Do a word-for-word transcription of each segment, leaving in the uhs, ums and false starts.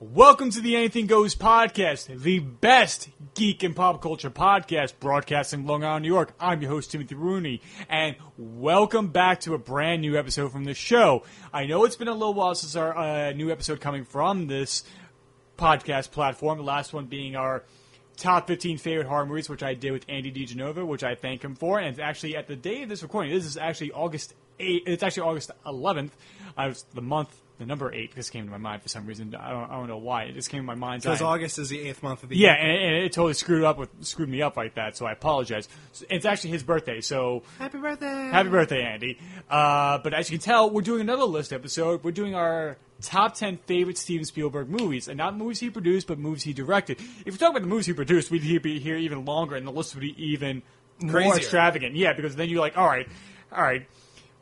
Welcome to the Anything Goes podcast, the best geek and pop culture podcast broadcasting Long Island, New York. I'm your host, Timothy Rooney, and welcome back to a brand new episode from the show. I know it's been a little while since our uh, new episode coming from this podcast platform, the last one being our Top fifteen Favorite Horror Movies, which I did with Andy DeGenova, which I thank him for. And it's actually at the day of this recording. This is actually August eighth. It's actually August eleventh. I was the month, the number eight. This came to my mind for some reason. I don't, I don't know why. It just came to my mind. Because August is the eighth month of the year. Yeah, and, and it totally screwed up with screwed me up like that. So I apologize. It's actually his birthday. So happy birthday! Happy birthday, Andy. Uh, but as you can tell, we're doing another list episode. We're doing our Top ten favorite Steven Spielberg movies, and not movies he produced, but movies he directed. If you talk about the movies he produced, we'd be here even longer, and the list would be even Crazier. more extravagant. Yeah, because then you're like, all right, all right.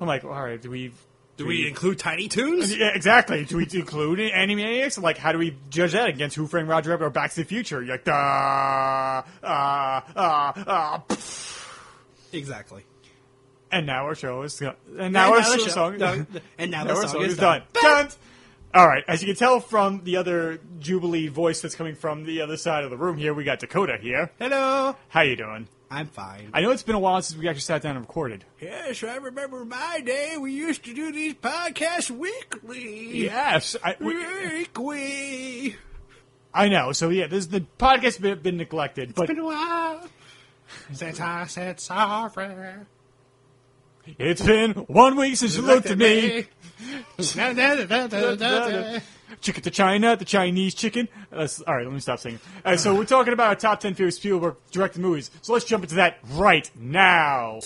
I'm like, all right, do we... Do, do we, we include Tiny Toons? Yeah, exactly. Do we include Animaniacs? Like, how do we judge that against Who Framed Roger Rabbit or Back to the Future? You're like, da, ah, ah, ah. Exactly. And now our show is done. And now our song is done. And now our song is done. Done! All right, as you can tell from the other Jubilee voice that's coming from the other side of the room here, we got Dakota here. Hello. How you doing? I'm fine. I know it's been a while since we actually sat down and recorded. Yes, I remember my day. We used to do these podcasts weekly. Yes. I, we, weekly. I know. So, yeah, this, the podcast has been neglected. It's but been a while since I said sorry. It's been one week since you looked at me. Chicken to China, the Chinese chicken. Uh, all right, let me stop singing. Uh, so we're talking about our top ten favorite Spielberg directed movies. So let's jump into that right now.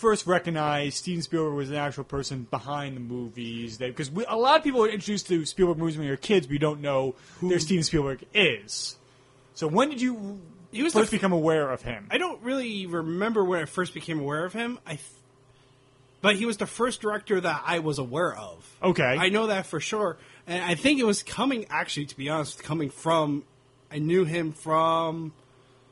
First recognize Steven Spielberg was an actual person behind the movies, because a lot of people are introduced to Spielberg movies when you're kids, but you don't know who Steven Spielberg is. So when did you he was first f- become aware of him? I don't really remember when I first became aware of him, I th- but he was the first director that I was aware of. Okay. I know that for sure, and I think it was coming, actually, to be honest, coming from, I knew him from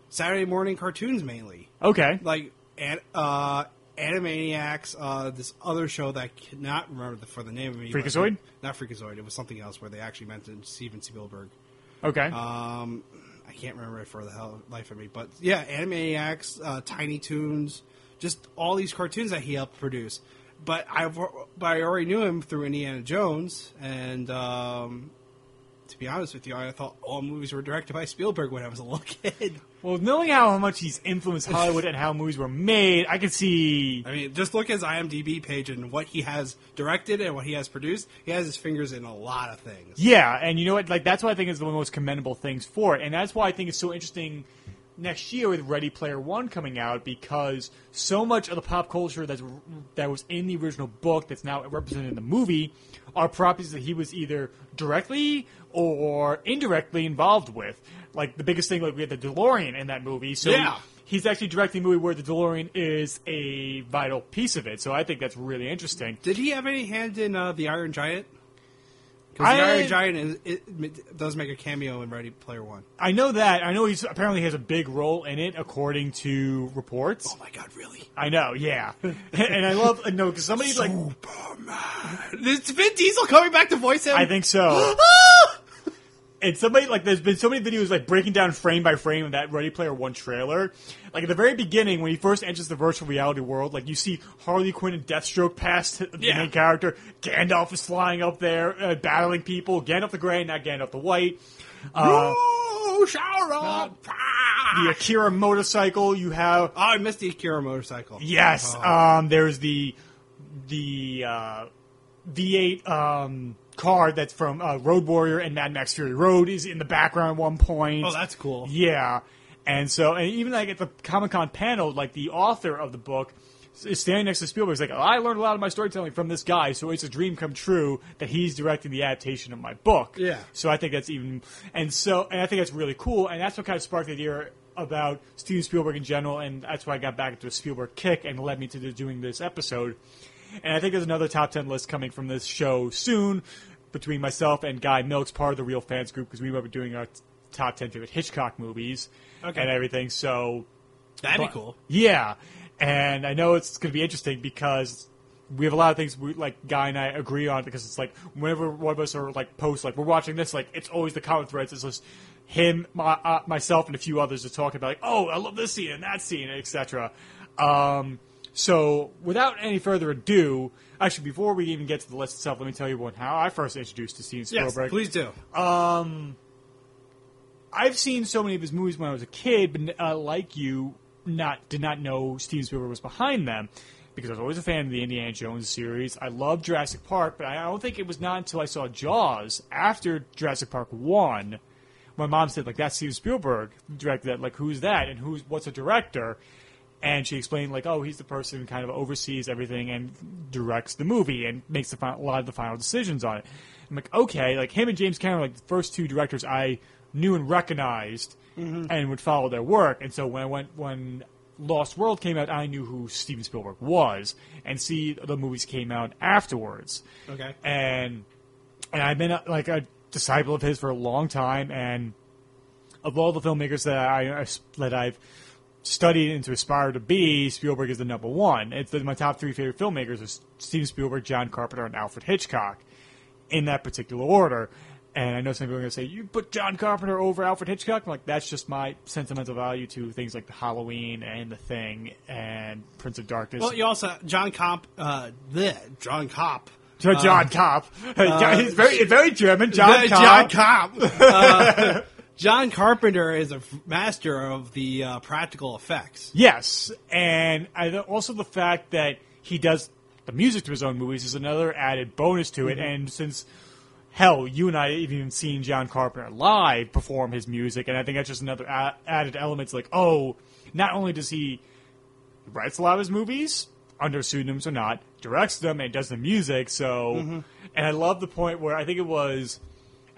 Saturday morning cartoons mainly. Okay. Like, and, uh... Animaniacs, uh, this other show that I cannot remember for the name of it. Freakazoid? Not Freakazoid. It was something else where they actually mentioned Steven Spielberg. Okay. Um, I can't remember it for the hell life of me. But, yeah, Animaniacs, uh, Tiny Toons, just all these cartoons that he helped produce. But, I've, but I already knew him through Indiana Jones. And um, to be honest with you, I thought all movies were directed by Spielberg when I was a little kid. Well, knowing how much he's influenced Hollywood and how movies were made, I could see... I mean, just look at his IMDb page and what he has directed and what he has produced. He has his fingers in a lot of things. Yeah, and you know what? Like, that's what I think is one of the most commendable things for it. And that's why I think it's so interesting next year with Ready Player One coming out, because so much of the pop culture that's, that was in the original book that's now represented in the movie are properties that he was either directly or indirectly involved with. Like, the biggest thing, like, we had the DeLorean in that movie. So yeah. He's actually directing a movie where the DeLorean is a vital piece of it. So I think that's really interesting. Did he have any hand in uh, The Iron Giant? Because The Iron Giant is, it, it does make a cameo in Ready Player One. I know that. I know he's apparently has a big role in it, according to reports. Oh, my God, really? I know, yeah. And I love... No, because somebody's like... Superman! Is Vin Diesel coming back to voice him? I think so. And somebody, like, there's been so many videos, like, breaking down frame by frame of that Ready Player One trailer. Like, at the very beginning, when he first enters the virtual reality world, like, you see Harley Quinn and Deathstroke past the yeah. main character. Gandalf is flying up there, uh, battling people. Gandalf the Grey, not Gandalf the White. Uh, no, Sauron! The Akira motorcycle, you have... Oh, I missed the Akira motorcycle. Yes. Oh. Um, there's the... The, uh... V eight, um... car that's from uh, Road Warrior and Mad Max Fury Road is in the background at one point. Oh, that's cool. Yeah. And so, and even like at the Comic-Con panel, like the author of the book is standing next to Spielberg. He's like, I learned a lot of my storytelling from this guy, so it's a dream come true that he's directing the adaptation of my book. Yeah. So I think that's even, and so, and I think that's really cool, and that's what kind of sparked the idea about Steven Spielberg in general, and that's why I got back into a Spielberg kick and led me to doing this episode. And I think there's another top ten list coming from this show soon between myself and Guy Milks, part of the Real Fans group, because we were doing our top ten favorite Hitchcock movies okay. and everything. So that'd but, be cool. Yeah. And I know it's going to be interesting because we have a lot of things we, like Guy and I agree on, because it's like whenever one of us are like posts, like we're watching this, like it's always the common threads. It's just him, my, uh, myself, and a few others are talking about like, oh, I love this scene and that scene, et cetera. Um... So, without any further ado, actually, before we even get to the list itself, let me tell you one how I first introduced to Steven Spielberg. Yes, please do. Um, I've seen so many of his movies when I was a kid, but uh, like you, not did not know Steven Spielberg was behind them, because I was always a fan of the Indiana Jones series. I loved Jurassic Park, but I don't think it was not until I saw Jaws after Jurassic Park one. My mom said, like, that's Steven Spielberg directed that. Like, who's that? And who's what's a director? And she explained, like, oh, he's the person who kind of oversees everything and directs the movie and makes the final, a lot of the final decisions on it. I'm like, okay, like, him and James Cameron, like, the first two directors I knew and recognized mm-hmm. and would follow their work. And so when I went, when Lost World came out, I knew who Steven Spielberg was. And see, the movies came out afterwards. Okay. And, and I've been, like, a disciple of his for a long time. And of all the filmmakers that, I, that I've... studied and to aspire to be, Spielberg is the number one. It's the, my top three favorite filmmakers are Steven Spielberg, John Carpenter, and Alfred Hitchcock, in that particular order. And I know some people are going to say, you put John Carpenter over Alfred Hitchcock? I'm like, that's just my sentimental value to things like The Halloween and The Thing and Prince of Darkness. Well, you also, John Kopp, uh, bleh, John Kopp. John uh, Kopp. Uh, He's very, very German, John uh, Kopp. John Kopp. Uh, John Carpenter is a master of the uh, practical effects. Yes, and I th- also the fact that he does the music to his own movies is another added bonus to it. Mm-hmm. And since, hell, you and I have even seen John Carpenter live perform his music, and I think that's just another a- added element. It's like, oh, not only does he writes a lot of his movies, under pseudonyms or not, directs them and does the music, so... Mm-hmm. And I love the point where I think it was...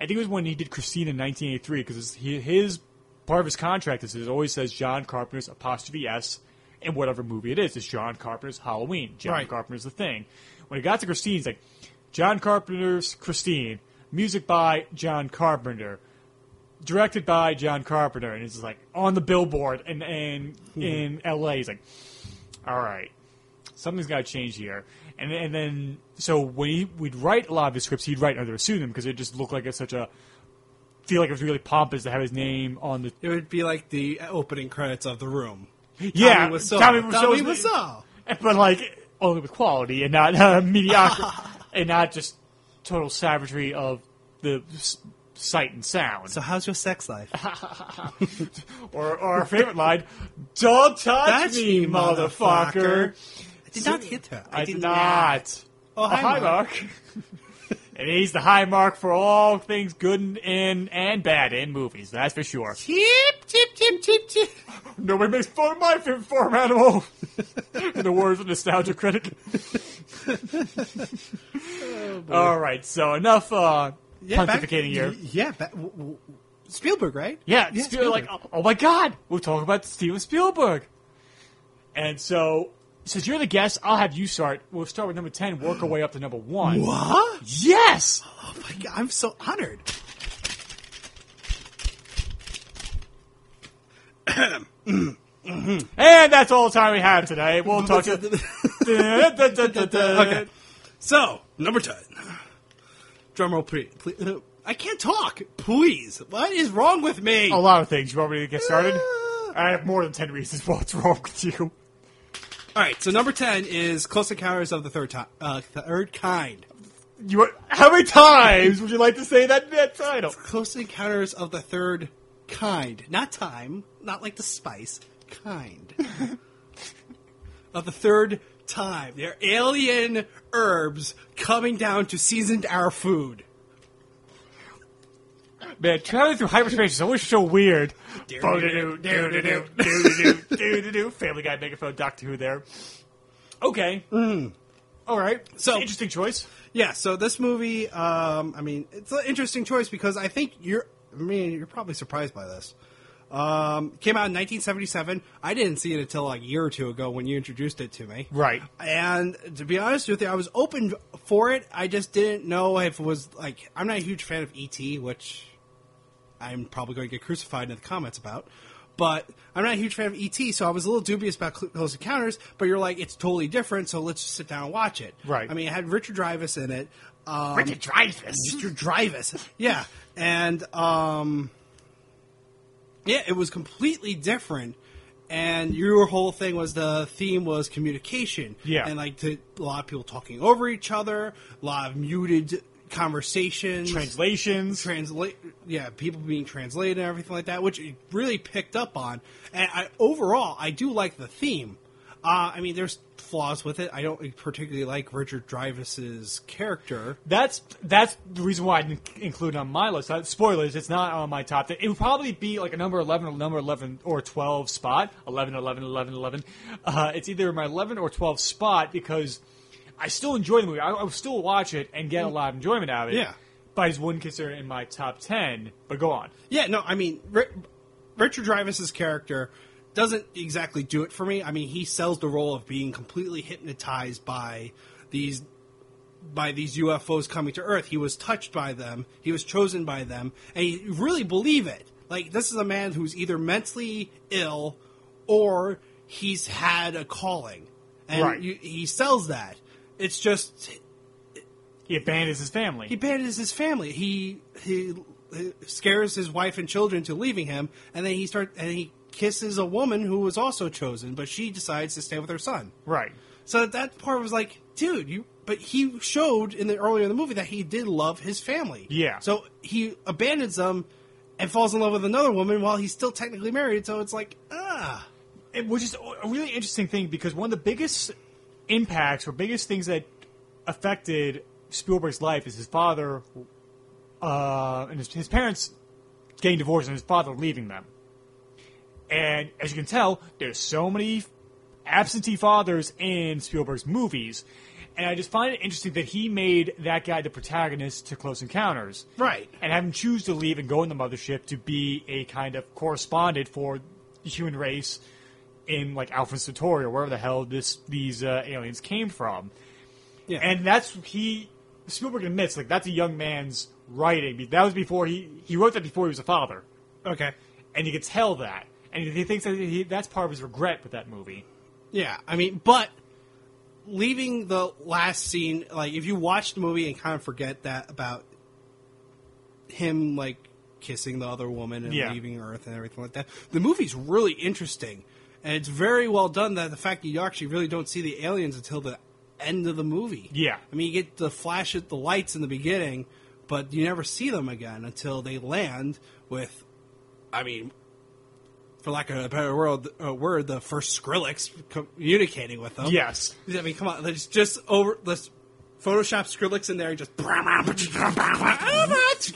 I think it was when he did Christine in nineteen eighty-three, because his, his part of his contract is it always says John Carpenter's apostrophe S in whatever movie it is. It's John Carpenter's Halloween. John right. Carpenter's The Thing. When it got to Christine, it's like, John Carpenter's Christine, music by John Carpenter, directed by John Carpenter, and it's like on the billboard and, and mm-hmm. in L A. He's like, all right, something's got to change here. And, and then, so when he, we'd write a lot of his scripts, he'd write under a pseudonym because it just looked like it's such a, feel like it was really pompous to have his name on the... It would be like the opening credits of The Room. Yeah. Tommy Wiseau. Tommy Wiseau. Tommy Wiseau. But like, only with quality and not uh, mediocre, and not just total savagery of the sight and sound. So how's your sex life? or, or our favorite line, don't touch That's me, motherfucker. motherfucker. Did not hit her. I, I did, did not. not. Oh, hi, Mark. Mark. And he's the high mark for all things good in, in and bad in movies. That's for sure. Chip, chip, chip, chip, chip. Nobody makes fun of my favorite farm animal. In the words of nostalgia critic. Oh, all right. So enough uh, yeah, pontificating here. Yeah. Back, w- w- Spielberg, right? Yeah. yeah Spielberg. Spielberg. Like, oh, oh my God, we're talking about Steven Spielberg. And so. Since you're the guest, I'll have you start. We'll start with number ten, work our way up to number one. What? Yes! Oh my God, I'm so honored. And that's all the time we have today. We'll talk to Okay. So, number ten. Drumroll, please. please. I can't talk. Please. What is wrong with me? A lot of things. You want me to get started? Uh... I have more than ten reasons what's wrong with you. All right, so number ten is Close Encounters of the Third Ti- uh, Third Kind. You are, how many times would you like to say that, that title? It's Close Encounters of the Third Kind. Not time, not like the spice, kind. Of the third time. They're alien herbs coming down to season our food. Man, traveling through hyperspace is always so weird. Family Guy megaphone, Doctor Who there. Okay. Mm. All right. So interesting choice. Yeah, so this movie, um, I mean, it's an interesting choice because I think you're, I mean, you're probably surprised by this. Um, came out in nineteen seventy-seven. I didn't see it until like a year or two ago when you introduced it to me. Right. And to be honest with you, I was open for it. I just didn't know if it was like, I'm not a huge fan of E T, which I'm probably going to get crucified in the comments about. But I'm not a huge fan of E T, so I was a little dubious about Close Encounters, but you're like, it's totally different, so let's just sit down and watch it. Right. I mean, it had Richard Dreyfuss in it. Um, Richard Dreyfuss. Richard Dreyfuss. Yeah. And, um... yeah, it was completely different, and your whole thing was the theme was communication. Yeah. And, like, the, a lot of people talking over each other, a lot of muted conversations. Translations. Transla- yeah, people being translated and everything like that, which it really picked up on. And I, overall, I do like the theme. Uh, I mean, there's flaws with it. I don't particularly like Richard Dreyfuss's character. That's that's the reason why I didn't include it on my list. I, spoilers, it's not on my top. It would probably be like a number eleven or number eleven or twelve spot. eleven, eleven, eleven, eleven. Uh, it's either my eleven or twelve spot because I still enjoy the movie. I, I would still watch it and get a lot of enjoyment out of it. Yeah. But I just wouldn't consider it in my top ten. But go on. Yeah, no, I mean, R- Richard Dreyfuss's character doesn't exactly do it for me. I mean, he sells the role of being completely hypnotized by these by these U F Os coming to Earth. He was touched by them. He was chosen by them. And you really believe it. Like, this is a man who's either mentally ill or he's had a calling. And right. you, he sells that. It's just... He abandons his family. He abandons his family. He, he, he scares his wife and children to leaving him, and then he starts... and he kisses a woman who was also chosen, but she decides to stay with her son. Right. So that part was like, dude, you... But he showed in the earlier in the movie that he did love his family. Yeah. So he abandons them and falls in love with another woman while he's still technically married, so it's like, ah. It, which is a really interesting thing, because one of the biggest impacts or biggest things that affected Spielberg's life is his father uh, and his, his parents getting divorced and his father leaving them. And as you can tell, there's so many absentee fathers in Spielberg's movies. And I just find it interesting that he made that guy the protagonist to Close Encounters. Right. And have him choose to leave and go in the mothership to be a kind of correspondent for the human race in, like, Alpha Centauri or wherever the hell this these uh, aliens came from. Yeah. And that's, he, Spielberg admits, like, that's a young man's writing. That was before he, he wrote that before he was a father. Okay. And you could tell that. And he thinks that he, that's part of his regret with that movie. Yeah, I mean, but leaving the last scene, like, if you watch the movie and kind of forget that about him, like, kissing the other woman and yeah. leaving Earth and everything like that, the movie's really interesting. And it's very well done that the fact that you actually really don't see the aliens until the end of the movie. Yeah. I mean, you get the flash of the lights in the beginning, but you never see them again until they land with, I mean... for lack of a better word, uh, word, the first Skrillex communicating with them. Yes. I mean, come on. Let's just over. Let's Photoshop Skrillex in there and just...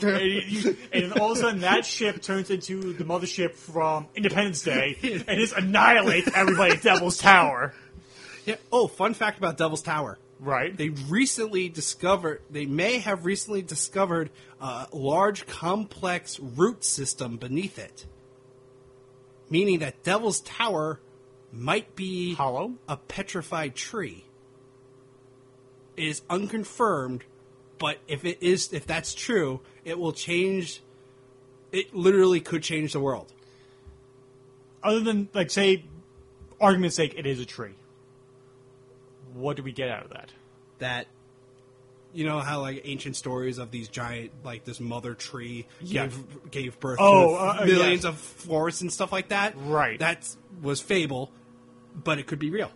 and, you, and all of a sudden, that ship turns into the mothership from Independence Day and just annihilates everybody at Devil's Tower. Yeah. Oh, fun fact about Devil's Tower. Right. They recently discovered... They may have recently discovered a large, complex root system beneath it. Meaning that Devil's Tower might be hollow, a petrified tree. It is unconfirmed, but if it is, if that's true, it will change. It literally could change the world. Other than, like, say, argument's sake, it is a tree. What do we get out of that? That. You know how, like, ancient stories of these giant, like, this mother tree yeah. gave, gave birth oh, to uh, millions yeah. of forests and stuff like that? Right. That was fable, but it could be real.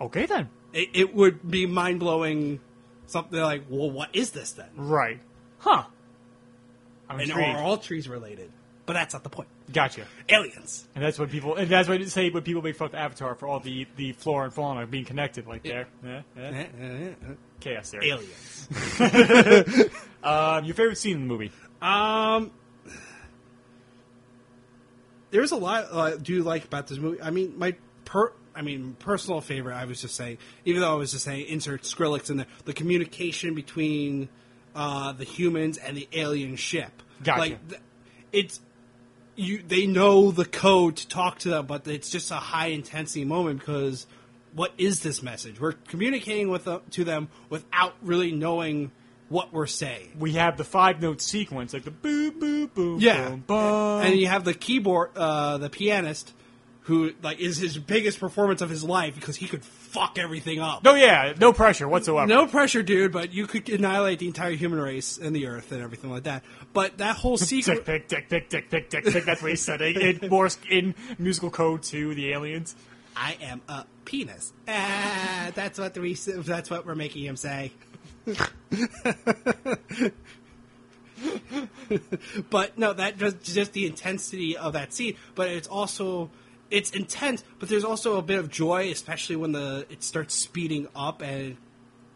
Okay, then. It, it would be mind-blowing something like, well, what is this, then? Right. Huh. I'm and intrigued. Are all trees related? But that's not the point. Gotcha. Aliens. And that's what people, and that's what I say when people make fun of Avatar for all the, the flora and fauna being connected like yeah. there. Yeah, yeah. chaos theory. Aliens. um, your favorite scene in the movie? Um, there's a lot I uh, do like about this movie. I mean, my per. I mean, personal favorite, I was just saying, even though I was just saying, insert Skrillex in there, the communication between uh, the humans and the alien ship. Gotcha. Like, th- it's, you, they know the code to talk to them, but it's just a high-intensity moment because what is this message? We're communicating with them, to them without really knowing what we're saying. We have the five-note sequence, like the boop, boop, boop, yeah. boom, boom. And you have the keyboard, uh, the pianist, who, like, is his biggest performance of his life because he could fuck everything up. No, yeah, no pressure whatsoever. No pressure, dude, but you could annihilate the entire human race and the Earth and everything like that. But that whole sequence... Dick, dick, dick, dick, dick, dick, dick, that's what he said. In, Morse, in musical code to the aliens. I am a penis. Ah, that's what we, that's what we're making him say. But, no, that just, just the intensity of that scene. But it's also... It's intense, but there's also a bit of joy, especially when the it starts speeding up. And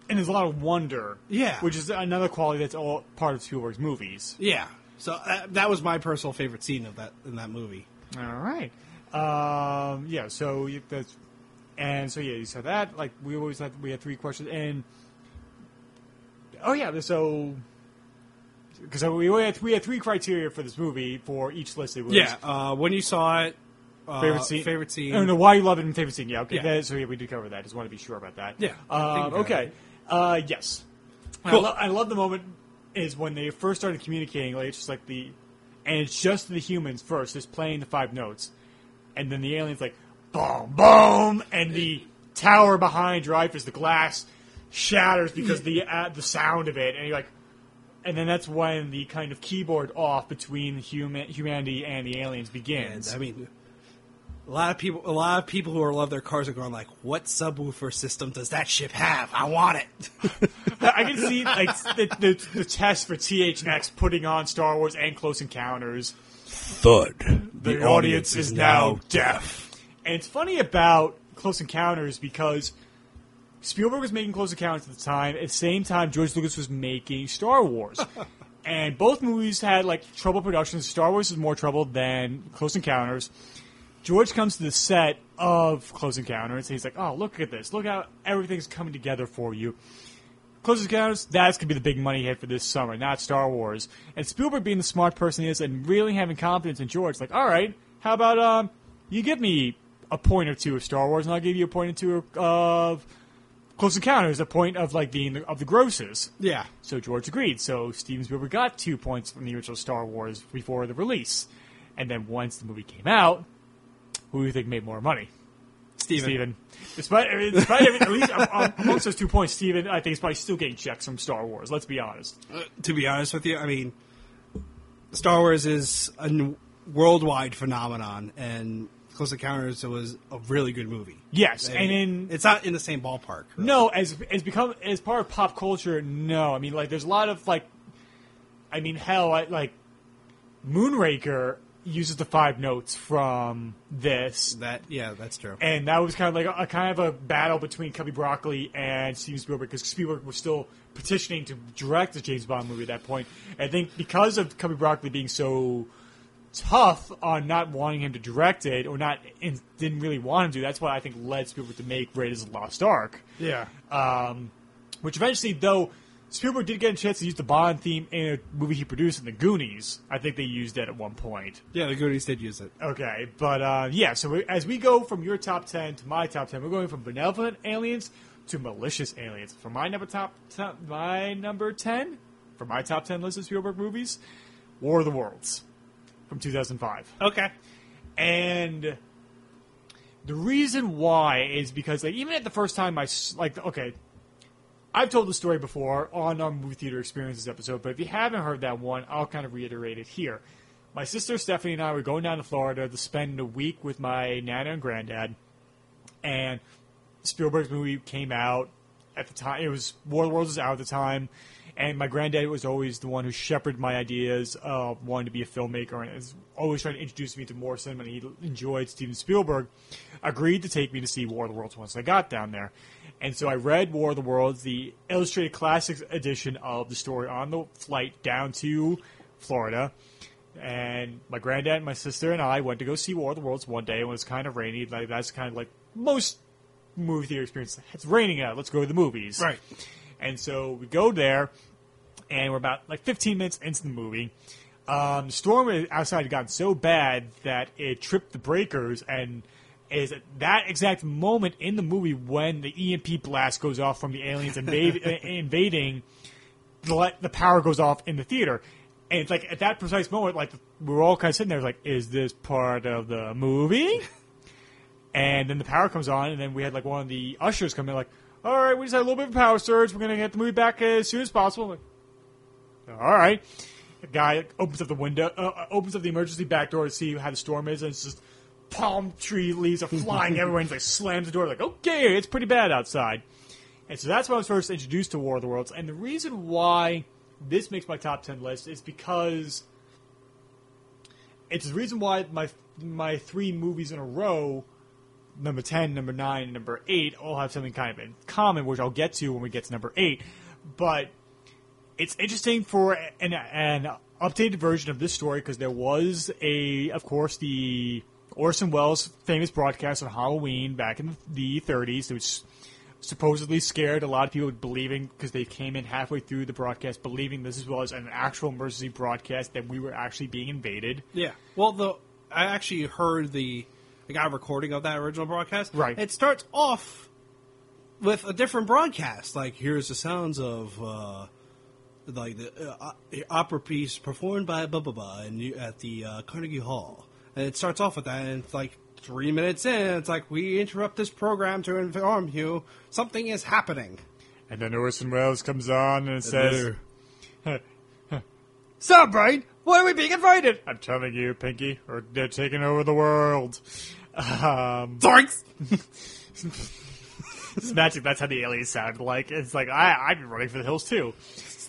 and there's a lot of wonder. Yeah. Which is another quality that's all part of Spielberg's movies. Yeah. So uh, that was my personal favorite scene of that in that movie. All right. Um, yeah, so you, that's... And so, yeah, you said that. Like, we always had... We had three questions. And... Oh, yeah, so... Because we, we had three criteria for this movie for each list. It was, yeah, uh, when you saw it... Favorite scene? Uh, favorite scene. Oh, no, why you love it and favorite scene. Yeah, okay. Yeah. That, so yeah, we did cover that. Just want to be sure about that. Yeah. Um, okay. Uh, yes. Cool. I, lo- I love the moment is when they first started communicating. Like, it's just like the... And it's just the humans first, just playing the five notes. And then the alien's like, boom, boom. And the tower behind Dreyfuss, the glass shatters because the uh, the sound of it. And you're like... And then that's when the kind of keyboard off between human humanity and the aliens begins. And, I mean... A lot of people, a lot of people who are love their cars are going like, "What subwoofer system does that ship have? I want it." I can see like the, the, the test for T H X putting on Star Wars and Close Encounters. Thud. The, the audience, audience is, is now, now deaf. And it's funny about Close Encounters because Spielberg was making Close Encounters at the time. At the same time, George Lucas was making Star Wars. And both movies had like trouble productions. Star Wars was more trouble than Close Encounters. George comes to the set of Close Encounters, and he's like, oh, look at this. Look how everything's coming together for you. Close Encounters, that's going to be the big money hit for this summer, not Star Wars. And Spielberg, being the smart person he is and really having confidence in George, like, all right, how about um, you give me a point or two of Star Wars, and I'll give you a point or two of Close Encounters, a point of like the of the grosses. Yeah. So George agreed. So Steven Spielberg got two points from the original Star Wars before the release. And then once the movie came out... Who do you think made more money? Steven. Steven. Despite, I mean, despite at least um, amongst those two points, Steven, I think, is probably still getting checks from Star Wars. Let's be honest. Uh, to be honest with you, I mean, Star Wars is a n- worldwide phenomenon, and Close Encounters was a really good movie. Yes, and, and in, it's not in the same ballpark. Really. No, as as become as part of pop culture, no. I mean, like, there's a lot of like, I mean, hell, I, like, Moonraker. Uses the five notes from this. That yeah, that's true. And that was kind of like a, a kind of a battle between Cubby Broccoli and Steven Spielberg because Spielberg was still petitioning to direct the James Bond movie at that point. I think because of Cubby Broccoli being so tough on not wanting him to direct it or not and didn't really want him to, that's why I think led Spielberg to make Raiders of the Lost Ark. Yeah. Um, which eventually, though. Spielberg did get a chance to use the Bond theme in a movie he produced in The Goonies. I think they used it at one point. Yeah, The Goonies did use it. Okay, but uh, yeah, so we, as we go from your top ten to my top ten, we're going from benevolent aliens to malicious aliens. For my number top, top my number ten, for my top ten list of Spielberg movies, War of the Worlds from two thousand five. Okay. And the reason why is because like, even at the first time I, like, okay... I've told the story before on our Movie Theater Experiences episode, but if you haven't heard that one, I'll kind of reiterate it here. My sister Stephanie and I were going down to Florida to spend a week with my Nana and Granddad, and Spielberg's movie came out at the time. It was War of the Worlds was out at the time, And my granddad was always the one who shepherded my ideas of wanting to be a filmmaker, and was always trying to introduce me to more cinema. He enjoyed Steven Spielberg, agreed to take me to see War of the Worlds once I got down there. And so I read War of the Worlds, the illustrated classics edition of the story, on the flight down to Florida. And my granddad and my sister and I went to go see War of the Worlds one day. It was kind of rainy. Like, that's kind of like most movie theater experience. It's raining out. Let's go to the movies. Right. And so we go there, and we're about like fifteen minutes into the movie. Um, the storm outside had gotten so bad that it tripped the breakers, and is at that exact moment in the movie when the E M P blast goes off from the aliens invade, uh, invading, the, the power goes off in the theater. And it's like at that precise moment, like we were all kind of sitting there like, is this part of the movie? And then the power comes on, and then we had like one of the ushers come in like, all right, we just had a little bit of a power surge. We're going to get the movie back as soon as possible. Like, all right. The guy opens up the window, uh, opens up the emergency back door to see how the storm is, and it's just palm tree leaves are flying everywhere. And he like, slams the door like, okay, it's pretty bad outside. And so that's when I was first introduced to War of the Worlds. And the reason why this makes my top ten list is because it's the reason why my my three movies in a row, number ten, number nine, and number eight, all have something kind of in common, which I'll get to when we get to number eight. But it's interesting for an, an updated version of this story, because there was, a, of course, the Orson Welles' famous broadcast on Halloween back in the thirties, which supposedly scared a lot of people believing, because they came in halfway through the broadcast believing this was an actual emergency broadcast, that we were actually being invaded. Yeah. Well, the, I actually heard the... I got a recording of that original broadcast. Right. It starts off with a different broadcast. Like, here's the sounds of, uh, like, the uh, opera piece performed by blah, blah, blah and you, at the uh, Carnegie Hall. And it starts off with that, and it's like three minutes in, it's like, we interrupt this program to inform you something is happening. And then Orson Welles comes on and, and says, so, Brian, why are we being invited? I'm telling you, Pinky, or they're taking over the world. Um, Zorks! It's magic. That's how the aliens sound like. It's like, I, I've been running for the hills, too.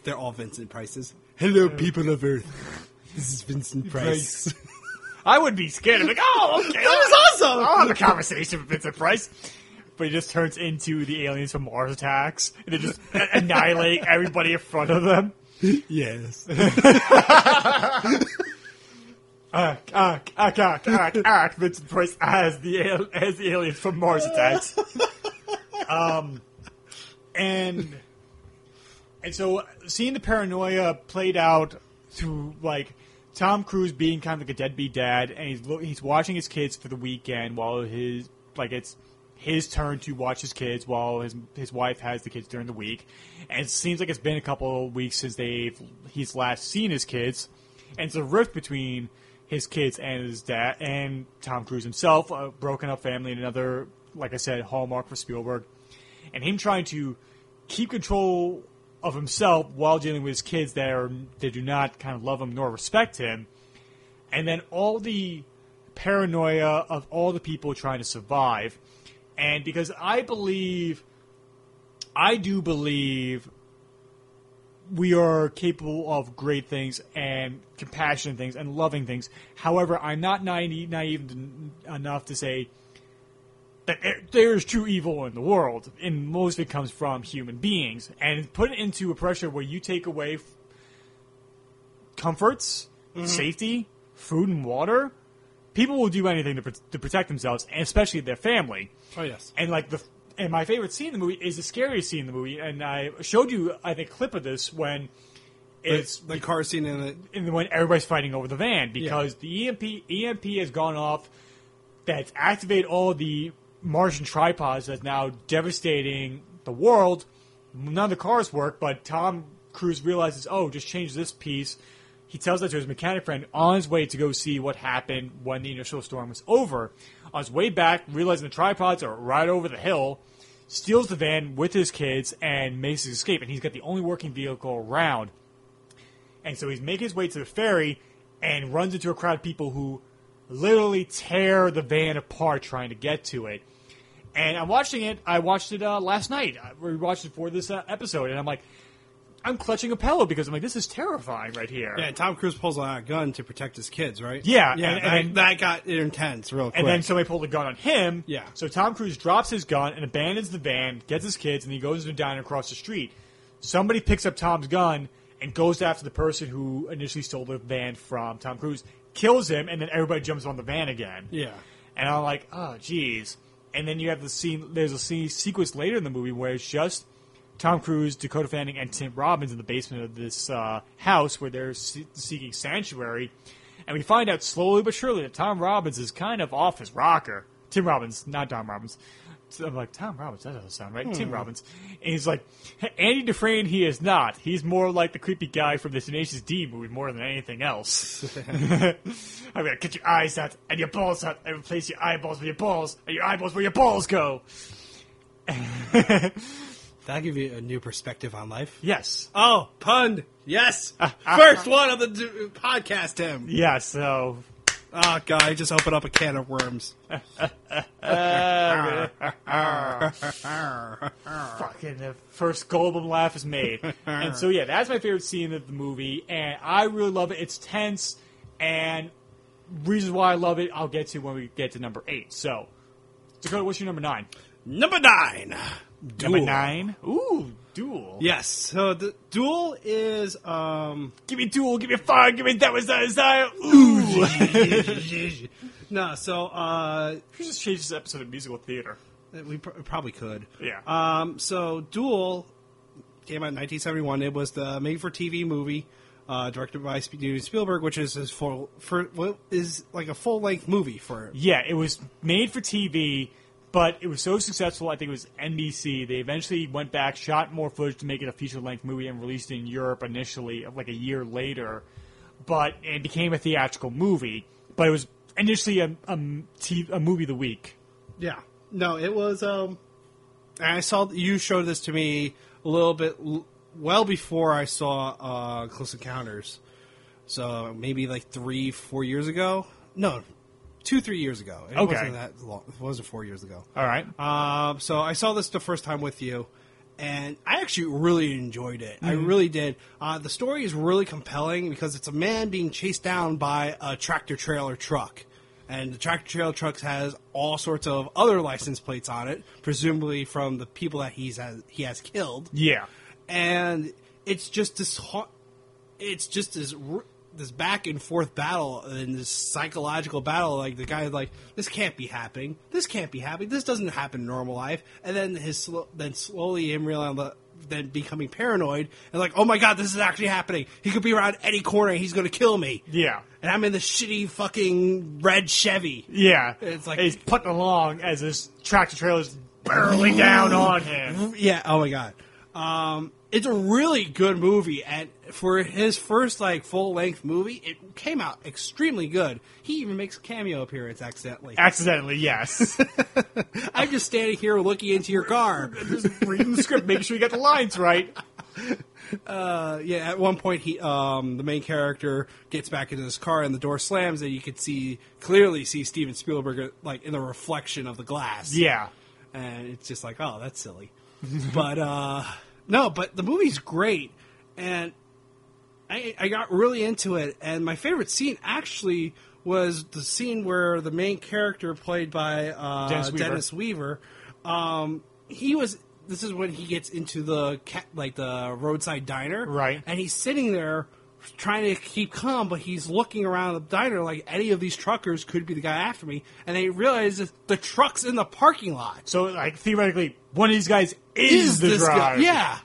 They're all Vincent Prices. Hello, uh, people of Earth. This is Vincent Price. Price. I would be scared. I'm like, oh, okay. That was awesome. I'll have a conversation with Vincent Price. But he just turns into the aliens from Mars Attacks. And they just annihilate everybody in front of them. Yes. Ark, ark, ark, ark, ark, ark, Vincent Price as the, as the aliens from Mars Attacks. Um, and, and so seeing the paranoia played out through, like, Tom Cruise being kind of like a deadbeat dad, and he's he's watching his kids for the weekend while his, like, it's his turn to watch his kids while his his wife has the kids during the week. And it seems like it's been a couple of weeks since they've he's last seen his kids. And it's a rift between his kids and his dad and Tom Cruise himself, a broken up family, and another, like I said, hallmark for Spielberg. And him trying to keep control of himself while dealing with his kids that, are, that do not kind of love him nor respect him. And then all the paranoia of all the people trying to survive. And because I believe, I do believe we are capable of great things and compassionate things and loving things. However, I'm not naive, naive enough to say that there is true evil in the world. And most of it comes from human beings. And put it into a pressure where you take away f- comforts, mm-hmm. safety, food and water. People will do anything to, to protect themselves, and especially their family. Oh, yes. And like the and my favorite scene in the movie is the scariest scene in the movie, and I showed you, I think, a clip of this when it's... The, the car scene in it. And when everybody's fighting over the van, because yeah. the E M P has gone off, that's activated all the Martian tripods that's now devastating the world. None of the cars work, but Tom Cruise realizes, oh, just change this piece. He tells that to his mechanic friend on his way to go see what happened when the initial storm was over. On his way back, realizing the tripods are right over the hill, steals the van with his kids and makes his escape. And he's got the only working vehicle around. And so he's making his way to the ferry and runs into a crowd of people who literally tear the van apart trying to get to it. And I'm watching it. I watched it uh, last night. We watched it for this uh, episode. And I'm like, I'm clutching a pillow because I'm like, this is terrifying right here. Yeah, and Tom Cruise pulls out a gun to protect his kids, right? Yeah. Yeah, and, and that, that got intense real quick. And then somebody pulled a gun on him. Yeah. So Tom Cruise drops his gun and abandons the van, gets his kids, and he goes to a diner across the street. Somebody picks up Tom's gun and goes after the person who initially stole the van from Tom Cruise, kills him, and then everybody jumps on the van again. Yeah. And I'm like, oh, geez. And then you have the scene, there's a scene, sequence later in the movie where it's just Tom Cruise, Dakota Fanning, and Tim Robbins in the basement of this uh, house where they're se- seeking sanctuary. And we find out slowly but surely that Tom Robbins is kind of off his rocker. Tim Robbins, not Tom Robbins. So I'm like, Tom Robbins, that doesn't sound right. Hmm. Tim Robbins. And he's like, Andy Dufresne, he is not. He's more like the creepy guy from the Tenacious D movie more than anything else. I'm going to get your eyes out and your balls out and replace your eyeballs with your balls and your eyeballs where your balls go. That'll give you a new perspective on life. Yes. Oh, pun. Yes. Uh, First uh, one of the d- podcast, Tim. Yeah, so... Oh, God, I just opened up a can of worms. Fucking the first Goldblum laugh is made. And so, yeah, that's my favorite scene of the movie, and I really love it. It's tense, and reasons why I love it, I'll get to when we get to number eight. So, Dakota, what's your number nine? Number nine. Duel. Number nine? Ooh, Duel. Yes, so the Duel is, um... Give me Duel, give me fire, give me that was that desire, ooh! No, so, uh... We should just change this episode of musical theater. We pr- probably could. Yeah. Um, so, Duel came out in nineteen seventy-one. It was the made-for-T V movie uh, directed by Steven Spielberg, which is his full, for, what is like a full-length movie for... Yeah, it was made-for-T V... But it was so successful, I think it was N B C. They eventually went back, shot more footage to make it a feature-length movie and released it in Europe initially, like a year later. But it became a theatrical movie. But it was initially a, a, a movie of the week. Yeah. No, it was... Um, I saw you showed this to me a little bit well before I saw uh, Close Encounters. So maybe like three, four years ago? No, Two, three years ago. It okay. wasn't that long. It wasn't four years ago. All right. Um, so I saw this the first time with you, and I actually really enjoyed it. Mm-hmm. I really did. Uh, the story is really compelling because it's a man being chased down by a tractor-trailer truck. And the tractor-trailer truck has all sorts of other license plates on it, presumably from the people that he's has, he has killed. Yeah. And it's just this... Ho- it's just this... Re- this back and forth battle and this psychological battle, like the guy, like this can't be happening, this can't be happening, this doesn't happen in normal life, and then his then slowly him realizing, then becoming paranoid and like, oh my god, this is actually happening. He could be around any corner and he's going to kill me. Yeah, and I'm in this shitty fucking red Chevy. Yeah, it's like and he's putting along as this tractor trailer's barreling down on him. Yeah, oh my god. Um, it's a really good movie, and for his first like full length movie, it came out extremely good. He even makes a cameo appearance accidentally. Accidentally, yes. I'm just standing here looking into your car, just reading the script, making sure you got the lines right. Uh, yeah, at one point, he um, the main character gets back into his car, and the door slams, and you could see clearly see Steven Spielberg like in the reflection of the glass. Yeah, and it's just like, oh, that's silly. But uh, no, but the movie's great, and I, I got really into it. And my favorite scene actually was the scene where the main character, played by uh, Dennis Weaver, Dennis Weaver um, he was. This is when he gets into the like the roadside diner, right? And he's sitting there trying to keep calm, but he's looking around the diner like any of these truckers could be the guy after me, and they realize that the truck's in the parking lot. So, like, theoretically, one of these guys is, is the this drive. Guy. Yeah.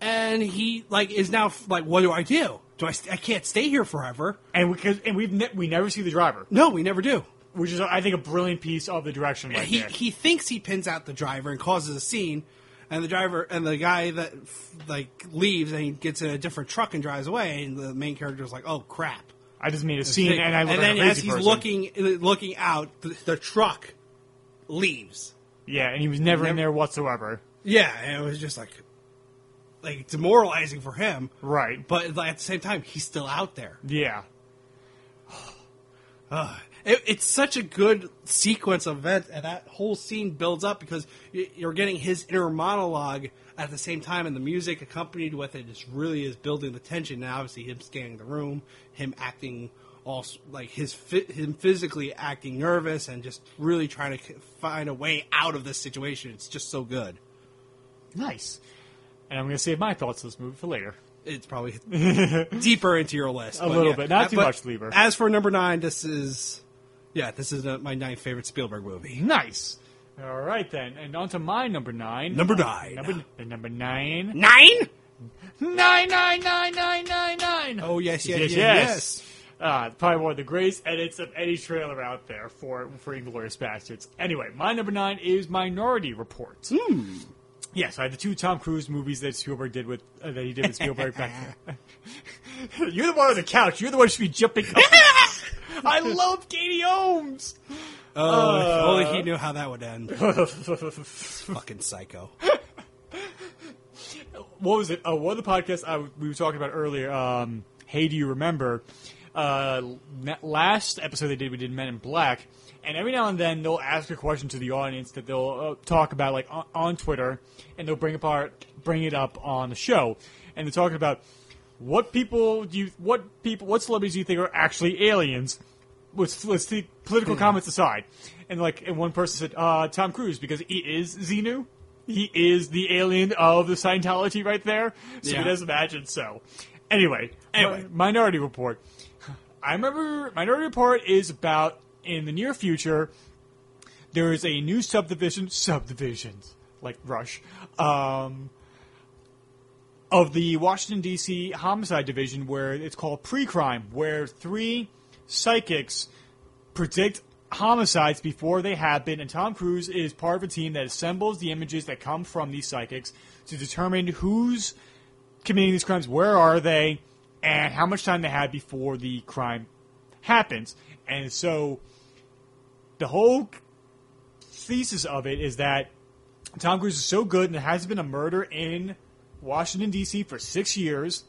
And he, like, is now, like, what do I do? Do I, st- I can't stay here forever. And we cause, and we've ne- we never see the driver. No, we never do. Which is, I think, a brilliant piece of the direction right he, there. He thinks he pins out the driver and causes a scene, and the driver and the guy that like leaves and he gets in a different truck and drives away, and the main character's like, "Oh crap! I just made a scene." Thing. And I look and then as he's person. looking looking out, the, the truck leaves. Yeah, and he was never, never in there whatsoever. Yeah, and it was just like like demoralizing for him, right? But at the same time, he's still out there. Yeah. uh, it, it's such a good sequence of events, and that whole scene builds up because you're getting his inner monologue at the same time, and the music accompanied with it just really is building the tension. Now, obviously, him scanning the room, him acting all like his him physically acting nervous and just really trying to find a way out of this situation. It's just so good. Nice. And I'm going to save my thoughts on this movie for later. It's probably deeper into your list. A little yeah. bit. Not too but much deeper. As for number nine, this is, yeah, this is uh, my ninth favorite Spielberg movie. Nice. All right, then. And on to my number nine. Number nine. Number, number nine. Nine? Nine, nine, nine, nine, nine, nine. Oh, yes, yes, yes. yes. yes. Uh, probably one of the greatest edits of any trailer out there for, for Inglourious Basterds. Anyway, my number nine is Minority Report. Hmm. Yes, yeah, so I had the two Tom Cruise movies that Spielberg did with uh, that he did with Spielberg back then. You're the one on the couch. You're the one who should be jumping up. I love Katie Holmes. Oh, uh, if only he knew how that would end. Fucking psycho. What was it? Uh, one of the podcasts I, we were talking about earlier, um, Hey, Do You Remember? Uh, last episode they did, we did Men in Black. And every now and then, they'll ask a question to the audience that they'll uh, talk about, like, on, on Twitter, and they'll bring, apart, bring it up on the show. And they're talking about what people do you, what people, what celebrities do you think are actually aliens? Let's, let's take political comments aside. And, like, and one person said, uh, Tom Cruise, because he is Xenu. He is the alien of the Scientology right there. So yeah. He does imagine so. Anyway, anyway, Minority Report. I remember Minority Report is about... In the near future, there is a new subdivision, subdivisions, like Rush, um, of the Washington, D C homicide division where it's called pre-crime, where three psychics predict homicides before they happen, and Tom Cruise is part of a team that assembles the images that come from these psychics to determine who's committing these crimes, where are they, and how much time they had before the crime happens. And so the whole thesis of it is that Tom Cruise is so good and there hasn't been a murder in Washington, D C for six years.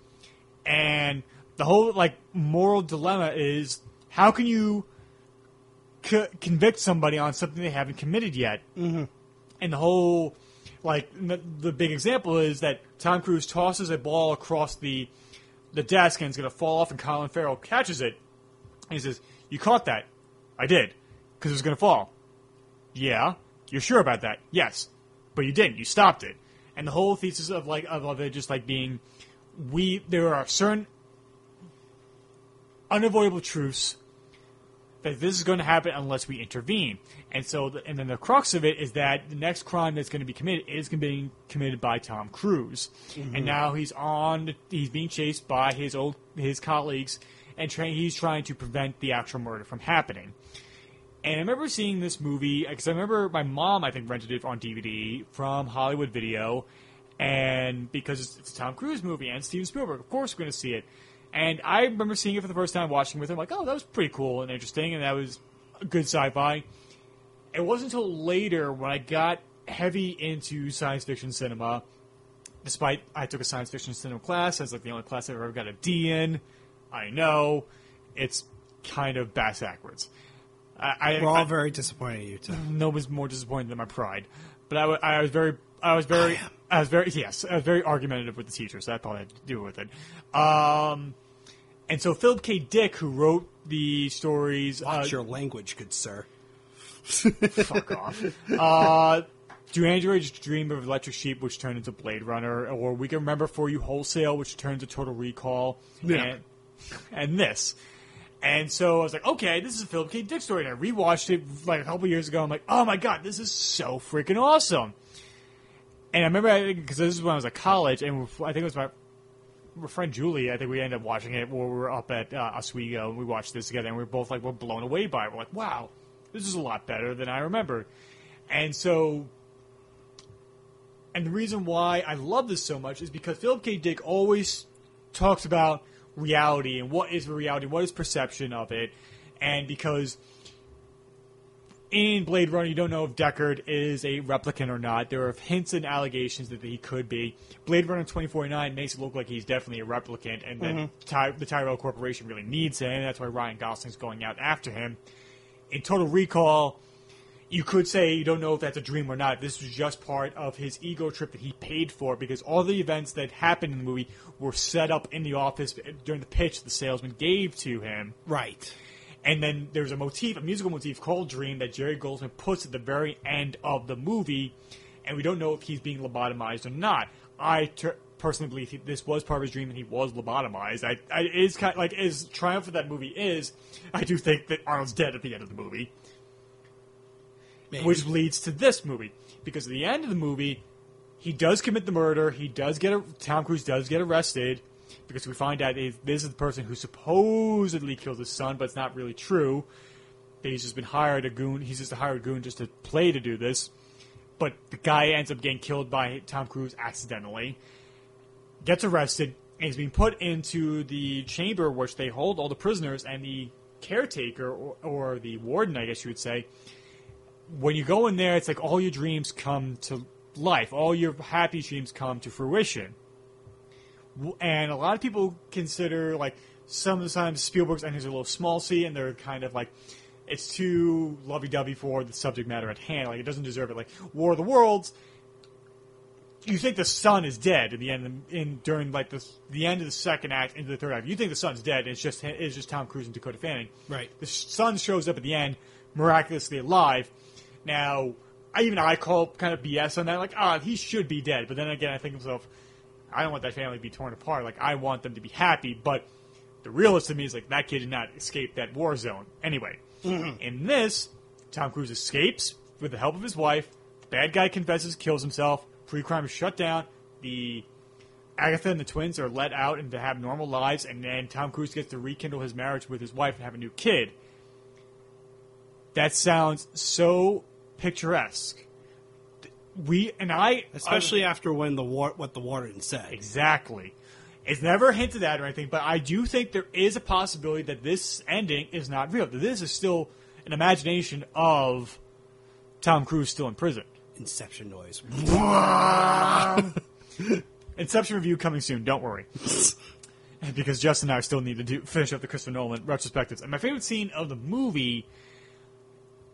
And the whole, like, moral dilemma is how can you co- convict somebody on something they haven't committed yet? Mm-hmm. And the whole, like, the, the big example is that Tom Cruise tosses a ball across the, the desk and it's going to fall off and Colin Farrell catches it. And he says... You caught that. I did. Because it was going to fall. Yeah. You're sure about that? Yes. But you didn't. You stopped it. And the whole thesis of like of, of it just like being, we there are certain unavoidable truths that this is going to happen unless we intervene. And so, the, and then the crux of it is that the next crime that's going to be committed is going to be committed by Tom Cruise. Mm-hmm. And now he's on. He's being chased by his old his colleagues. And tra- he's trying to prevent the actual murder from happening. And I remember seeing this movie, because I remember my mom, I think, rented it on D V D from Hollywood Video. And because it's, it's a Tom Cruise movie and Steven Spielberg, of course we're going to see it. And I remember seeing it for the first time, watching it with him, like, oh, that was pretty cool and interesting, and that was a good sci-fi. It wasn't until later when I got heavy into science fiction cinema, despite I took a science fiction cinema class. That's like the only class I ever got a D in. I know, it's kind of bass backwards. I, I, We're all I, very disappointed in you, Tim. No one's more disappointed than my pride. But I, I was very, I was very, I, I was very, yes, I was very argumentative with the teacher, so that probably had to do with it. Um, and so Philip K. Dick, who wrote the stories, watch uh, your language, good sir. Fuck off. Uh, Do Androids Dream of Electric Sheep, which turned into Blade Runner, or We Can Remember For You Wholesale, which turned into Total Recall. Yeah. And, and this. And so I was like, okay, this is a Philip K. Dick story. And I rewatched it like a couple years ago. I'm like, oh my god, this is so freaking awesome. And I remember, I think, because this is when I was at college, and I think it was my, my friend Julie, I think we ended up watching it while we were up at uh, Oswego, and we watched this together, and we were both like, we're blown away by it. We're like, wow, this is a lot better than I remembered. And so... And the reason why I love this so much is because Philip K. Dick always talks about reality and what is reality, what is perception of it. And because in Blade Runner, you don't know if Deckard is a replicant or not. There are hints and allegations that he could be. Blade Runner twenty forty-nine makes it look like he's definitely a replicant. And then mm-hmm. Ty- the Tyrell Corporation really needs him. And that's why Ryan Gosling's going out after him. in Total Recall, you could say you don't know if that's a dream or not. This was just part of his ego trip that he paid for, because all the events that happened in the movie were set up in the office during the pitch the salesman gave to him. Right. And then there's a motif, a musical motif called Dream that Jerry Goldsman puts at the very end of the movie, and we don't know if he's being lobotomized or not. I ter- personally believe he, this was part of his dream and he was lobotomized. I, I it is kind of, like, as triumphant that movie is, I do think that Arnold's dead at the end of the movie. Maybe. Which leads to this movie, because at the end of the movie, he does commit the murder. He does get a, Tom Cruise does get arrested, because we find out this is the person who supposedly killed his son, but it's not really true. That he's just been hired a goon. He's just a hired goon just to play to do this. But the guy ends up getting killed by Tom Cruise accidentally. Gets arrested and is being put into the chamber which they hold all the prisoners, and the caretaker or, or the warden, I guess you would say. When you go in there, it's like all your dreams come to life. All your happy dreams come to fruition. And a lot of people consider, like, sometimes Spielberg's endings are a little small c, and they're kind of like, it's too lovey-dovey for the subject matter at hand. Like, it doesn't deserve it. Like, War of the Worlds, you think the son is dead at the end, of, in during, like, the, the end of the second act into the third act. You think the son's dead, and it's just, it's just Tom Cruise and Dakota Fanning. Right. The son shows up at the end, miraculously alive. Now, I even I call kind of B S on that. Like, ah, he should be dead. But then again, I think to myself, I don't want that family to be torn apart. Like, I want them to be happy. But the realist to me is, like, that kid did not escape that war zone. Anyway, mm-hmm. In this, Tom Cruise escapes with the help of his wife. The bad guy confesses, kills himself. Pre-crime is shut down. The Agatha and the twins are let out and to have normal lives. And then Tom Cruise gets to rekindle his marriage with his wife and have a new kid. That sounds so picturesque. We and I, especially I, after when the war, what the warden said, exactly. It's never hinted at or anything, but I do think there is a possibility that this ending is not real. That this is still an imagination of Tom Cruise still in prison. Inception noise. Inception review coming soon. Don't worry, because Justin and I still need to do, finish up the Christopher Nolan retrospectives. And my favorite scene of the movie,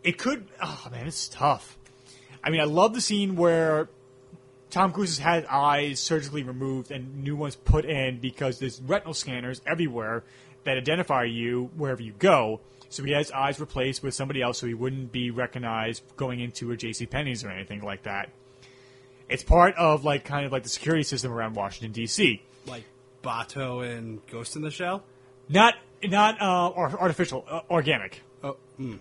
it could. Oh man, it's tough. I mean, I love the scene where Tom Cruise has had eyes surgically removed and new ones put in because there's retinal scanners everywhere that identify you wherever you go. So he has eyes replaced with somebody else so he wouldn't be recognized going into a JCPenney's or anything like that. It's part of, like, kind of like the security system around Washington, D C. Like Bato and Ghost in the Shell? Not not uh, artificial, uh, organic. Oh, mm.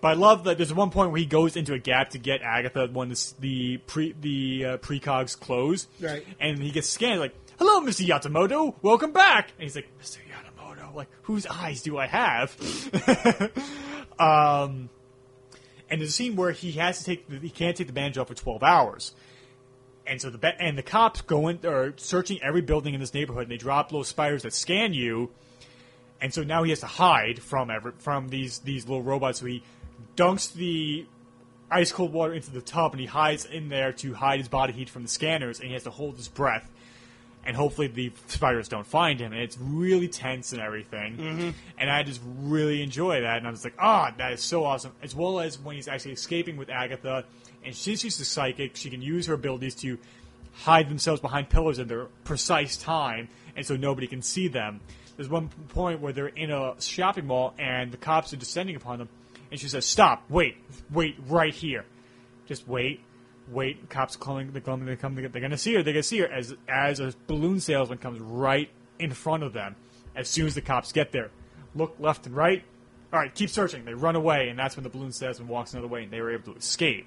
But I love that there's one point where he goes into a gap to get Agatha when the, the pre the uh, precogs close. Right. And he gets scanned, like, hello, Mister Yatamoto, welcome back. And he's like, Mister Yatamoto, like, whose eyes do I have? um, and there's a scene where he has to take, the, he can't take the bandage off for twelve hours. And so the ba- and the cops go in, are searching every building in this neighborhood, and they drop little spiders that scan you. And so now he has to hide from ever, from these, these little robots. So he dunks the ice-cold water into the tub, and he hides in there to hide his body heat from the scanners, and he has to hold his breath. And hopefully the spiders don't find him. And it's really tense and everything. Mm-hmm. And I just really enjoy that. And I was like, ah, oh, that is so awesome. As well as when he's actually escaping with Agatha. And since she's a psychic, she can use her abilities to hide themselves behind pillars at their precise time, and so nobody can see them. There's one point where they're in a shopping mall and the cops are descending upon them. And she says, stop, wait, wait right here. Just wait, wait. Cops are coming, they're coming, they're coming. They're going to see her, they're going to see her as, as a balloon salesman comes right in front of them. As soon as the cops get there, look left and right. All right, keep searching. They run away, and that's when the balloon salesman walks another way and they were able to escape.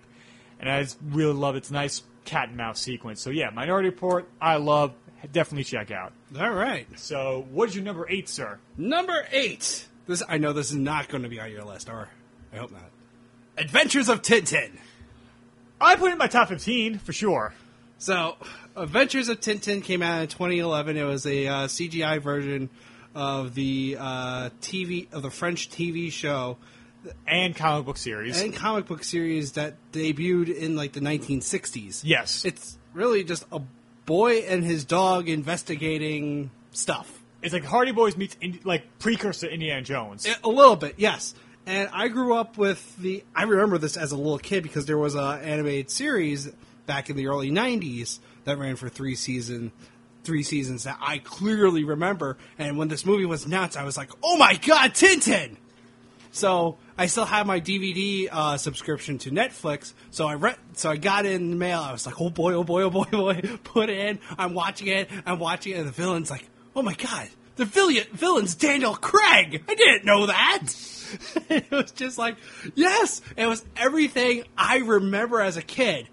And I just really love it. It's a nice cat and mouse sequence. So yeah, Minority Report, I love. Definitely check out. All right. So, what's your number eight, sir? Number eight. This I know this is not going to be on your list, or I hope not. Adventures of Tintin. I put it in my top fifteen, for sure. So, Adventures of Tintin came out in twenty eleven. It was a uh, C G I version of the uh, T V of the French T V show. And comic book series. And comic book series that debuted in, like, the nineteen sixties. Yes. It's really just a boy and his dog investigating stuff. It's like Hardy Boys meets, in, like, precursor Indiana Jones. It, a little bit, yes. And I grew up with the... I remember this as a little kid because there was an animated series back in the early nineties that ran for three season, three seasons that I clearly remember. And when this movie was announced, I was like, oh my God, Tintin! So I still have my D V D uh, subscription to Netflix. So I re- so I got it in the mail. I was like, oh boy, oh boy, oh boy, oh boy. Put it in. I'm watching it. I'm watching it. And the villain's like, oh my God, the villain, villain's Daniel Craig. I didn't know that. It was just like, yes, it was everything I remember as a kid.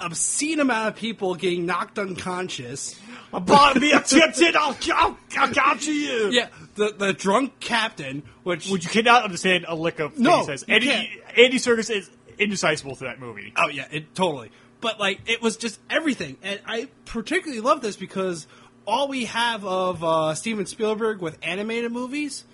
Obscene amount of people getting knocked unconscious. I bought me a Tintin. I'll, I'll, I'll capture you. Yeah, the the drunk captain, which which you cannot understand a lick of. No, he says Andy can't. Andy Serkis is indecisible to that movie. Oh yeah, it totally. But like, it was just everything, and I particularly love this because all we have of uh, Steven Spielberg with animated movies.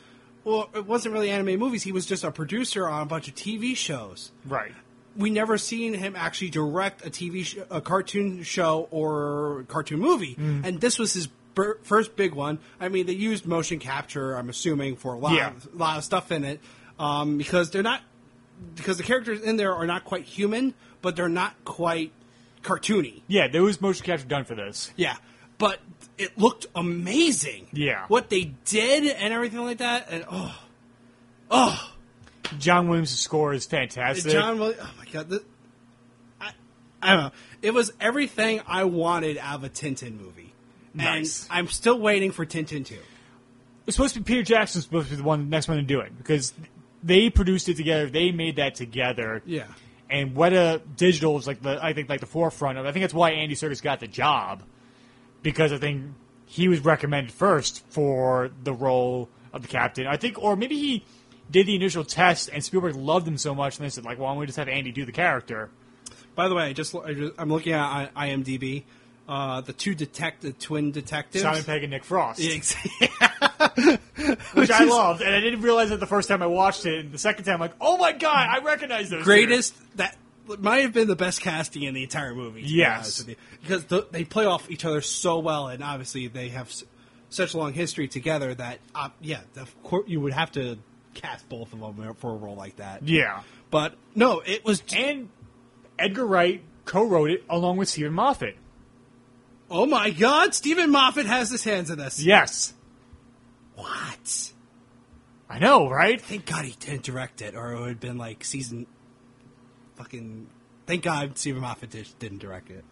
Well, it wasn't really anime movies. He was just a producer on a bunch of T V shows. Right. We never seen him actually direct a T V sh- a cartoon show or cartoon movie. Mm. And this was his ber- first big one. I mean, they used motion capture, I'm assuming, for a lot, yeah. of, lot of stuff in it. Um, because they're not... Because the characters in there are not quite human, but they're not quite cartoony. Yeah, there was motion capture done for this. Yeah. But... It looked amazing. Yeah. What they did and everything like that. And oh. Oh. John Williams' score is fantastic. John Williams. Oh, my God. The, I, I don't know. It was everything I wanted out of a Tintin movie. Nice. And I'm still waiting for Tintin two. It's supposed to be Peter Jackson's supposed to be the one, next one to do it. Because they produced it together. They made that together. Yeah. And Weta Digital is, like the I think, like the forefront of it. I think that's why Andy Serkis got the job. Because I think he was recommended first for the role of the captain. I think, or maybe he did the initial test and Spielberg loved him so much and they said, like, well, why don't we just have Andy do the character? By the way, I just, I just, I'm looking at IMDb. Uh, the two detect- the twin detectives. Simon Pegg and Nick Frost. Yeah. Which I loved. And I didn't realize it the first time I watched it. And the second time, I'm like, oh my God, I recognize those. Greatest... Here. that. Might have been the best casting in the entire movie. Yes. Be because the, they play off each other so well, and obviously they have s- such a long history together that, uh, yeah, of course you would have to cast both of them for a role like that. Yeah. But, no, it was... T- and Edgar Wright co-wrote it along with Stephen Moffat. Oh, my God! Stephen Moffat has his hands in this. Yes. What? I know, right? Thank God he didn't direct it, or it would have been, like, season... Fucking! Thank God Stephen Moffat didn't direct it.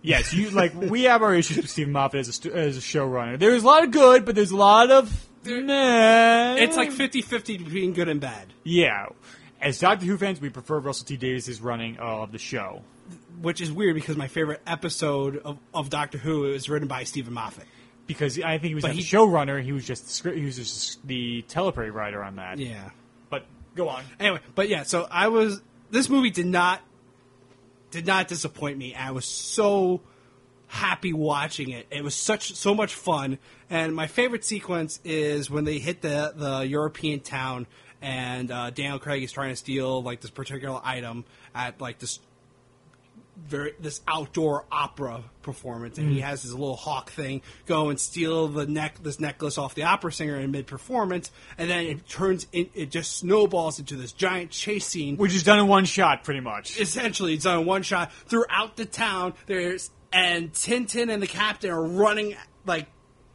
Yes, you like we have our issues with Stephen Moffat as a as a showrunner. There's a lot of good, but there's a lot of nah. It's like fifty-fifty between good and bad. Yeah, as Doctor Who fans, we prefer Russell T Davies' running of the show, which is weird because my favorite episode of, of Doctor Who is written by Stephen Moffat. Because I think he was but not he, the showrunner; he was just the script, he was just the teleplay writer on that. Yeah. Go on. Anyway, but yeah, so I was... This movie did not did not disappoint me. I was so happy watching it. It was such so much fun. And my favorite sequence is when they hit the, the European town and uh, Daniel Craig is trying to steal like this particular item at like this very this outdoor opera performance. And mm. he has his little hawk thing go and steal the neck this necklace off the opera singer in mid-performance, and then it turns in, it just snowballs into this giant chase scene, which is done in one shot pretty much. Essentially it's done in one shot throughout the town. There's and Tintin and the captain are running like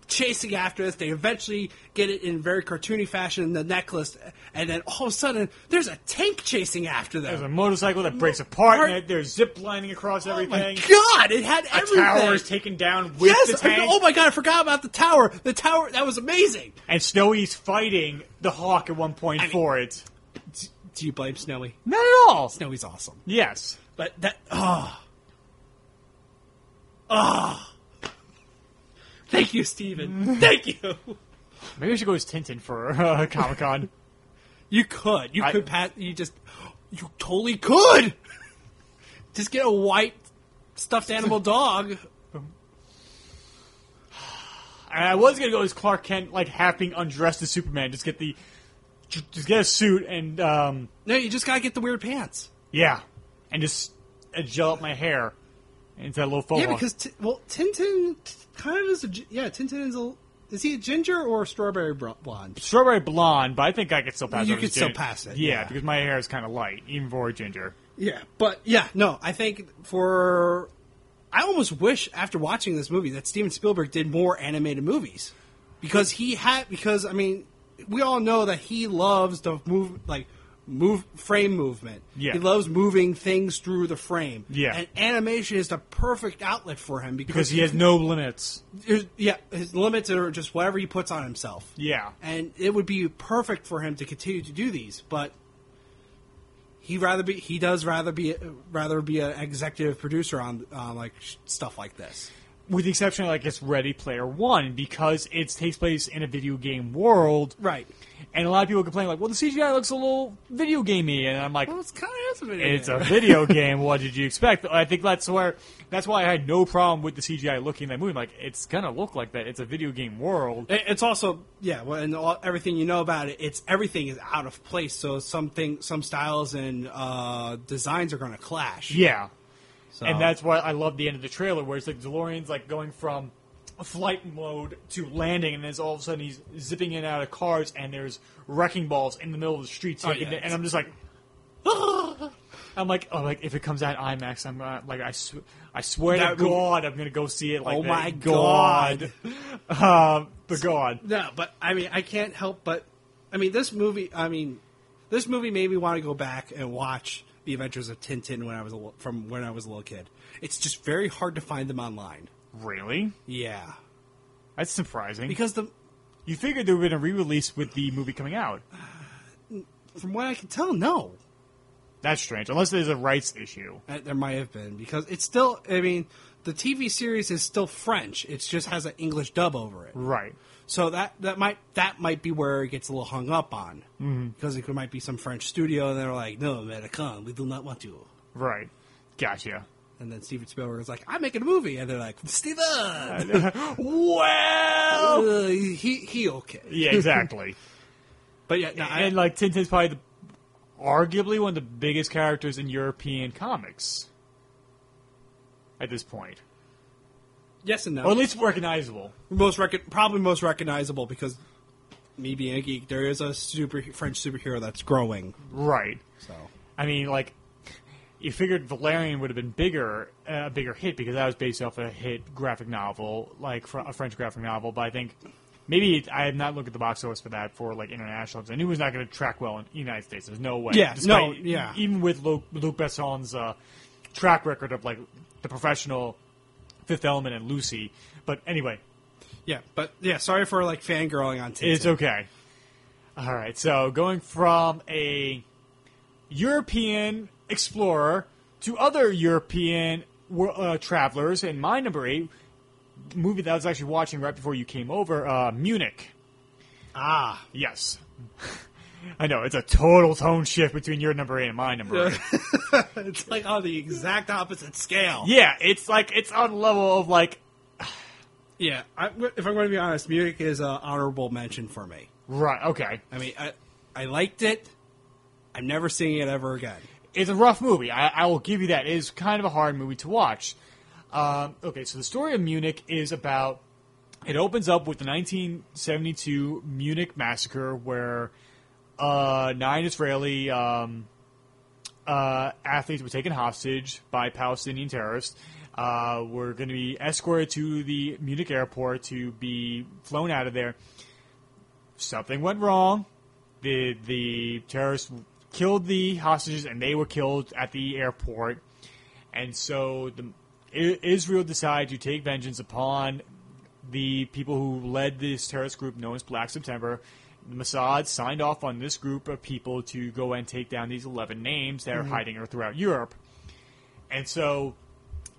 chasing after this. They eventually get it in very cartoony fashion, the necklace, and then all of a sudden there's a tank chasing after them. There's a motorcycle that breaks apart. And they're zip lining across oh everything. Oh my God! It had everything. A tower is taken down with yes, the tank. I, oh my God! I forgot about the tower. The tower that was amazing. And Snowy's fighting the Hawk at one point I mean, for it. Do you blame Snowy? Not at all. Snowy's awesome. Yes, but that ah oh. ah. Oh. Thank you, Steven. Thank you. Maybe I should go as Tintin for uh, Comic-Con. You could. You I, could pass. You just. You totally could. Just get a white stuffed animal dog. And I was gonna go as Clark Kent, like half being undressed as Superman. Just get the. Just get a suit and. Um, no, you just gotta get the weird pants. Yeah, and just uh, gel up my hair into that little faux. Yeah, because t- well, Tintin. Kind of is a yeah. Tintin is a Is he a ginger or a strawberry blonde? Strawberry blonde, but I think I could still pass it. You could still pass it. Yeah, yeah, because my hair is kind of light, even for a ginger. Yeah, but, yeah, no, I think for... I almost wish, after watching this movie, that Steven Spielberg did more animated movies. Because he had... Because, I mean, we all know that he loves the move, like... Move frame movement. Yeah. He loves moving things through the frame. Yeah. And animation is the perfect outlet for him because, because he has no limits. Yeah, his limits are just whatever he puts on himself. Yeah. And it would be perfect for him to continue to do these, but he rather be he does rather be rather be an executive producer on uh, like stuff like this. With the exception of, like, it's Ready Player One, because it takes place in a video game world. Right. And a lot of people complain, like, well, the C G I looks a little video gamey. And I'm like, well, it's kind of a video it's game. a video game. What did you expect? I think that's where that's why I had no problem with the C G I looking at that movie. I'm like, it's going to look like that. It's a video game world. It's also, yeah, well, and all, everything you know about it, it's everything is out of place. So something, some styles and uh, designs are going to clash. Yeah. So. And that's why I love the end of the trailer, where it's like DeLorean's like going from flight mode to landing, and then all of a sudden he's zipping in and out of cars, and there's wrecking balls in the middle of the streets. Oh, yeah. And I'm just like, ah! I'm like, oh, like if it comes out IMAX, I'm not, like, I, sw I swear that to God, I'm gonna go see it. Like, oh that. my God, God. um, but go on. No, but I mean, I can't help but, I mean, this movie. I mean, this movie made me want to go back and watch The Adventures of Tintin when I was a, from when I was a little kid. It's just very hard to find them online. Really? Yeah, that's surprising. Because the you figured there would have been a re-release with the movie coming out. Uh, from what I can tell, no. That's strange. Unless there's a rights issue, uh, there might have been, because it's still. I mean, the T V series is still French. It just has an English dub over it. Right. So that that might that might be where it gets a little hung up on, mm-hmm. because it might be some French studio and they're like, "No, American, we do not want you." Right, gotcha. And then Steven Spielberg is like, "I'm making a movie," and they're like, "Steven, well, uh, he he okay." Yeah, exactly. But yeah, no, and, I, and like Tintin's probably the, arguably one of the biggest characters in European comics at this point. Yes and no. Or at least recognizable. Most rec probably most recognizable, because me being a geek, there is a super French superhero that's growing. Right. So I mean, like, you figured Valerian would have been bigger, a uh, bigger hit, because that was based off a hit graphic novel, like fr a French graphic novel. But I think maybe it, I have not looked at the box office for that for like international. I knew it was not going to track well in the United States. There's no way. Yeah. Despite, no. Yeah. Even with Luc, Luc Besson's uh, track record of like The Professional, Fifth Element, and Lucy, but anyway, yeah, but yeah, sorry for like fangirling on Tintin. It's okay. All right, so going from a European explorer to other European uh, travelers, and my number eight movie that I was actually watching right before you came over, uh, Munich. Ah, yes. I know, it's a total tone shift between your number eight and my number eight. It's like on the exact opposite scale. Yeah, it's like, it's on the level of like... yeah, I, if I'm going to be honest, Munich is an honorable mention for me. Right, okay. I mean, I, I liked it. I'm never seeing it ever again. It's a rough movie. I, I will give you that. It is kind of a hard movie to watch. Um, okay, so the story of Munich is about... It opens up with the nineteen seventy-two Munich massacre, where... Uh, nine Israeli um, uh, athletes were taken hostage by Palestinian terrorists. Uh, were going to be escorted to the Munich airport to be flown out of there. Something went wrong. The the terrorists killed the hostages, and they were killed at the airport. And so the, Israel decided to take vengeance upon the people who led this terrorist group known as Black September. Mossad signed off on this group of people to go and take down these eleven names that are mm-hmm. hiding throughout Europe. And so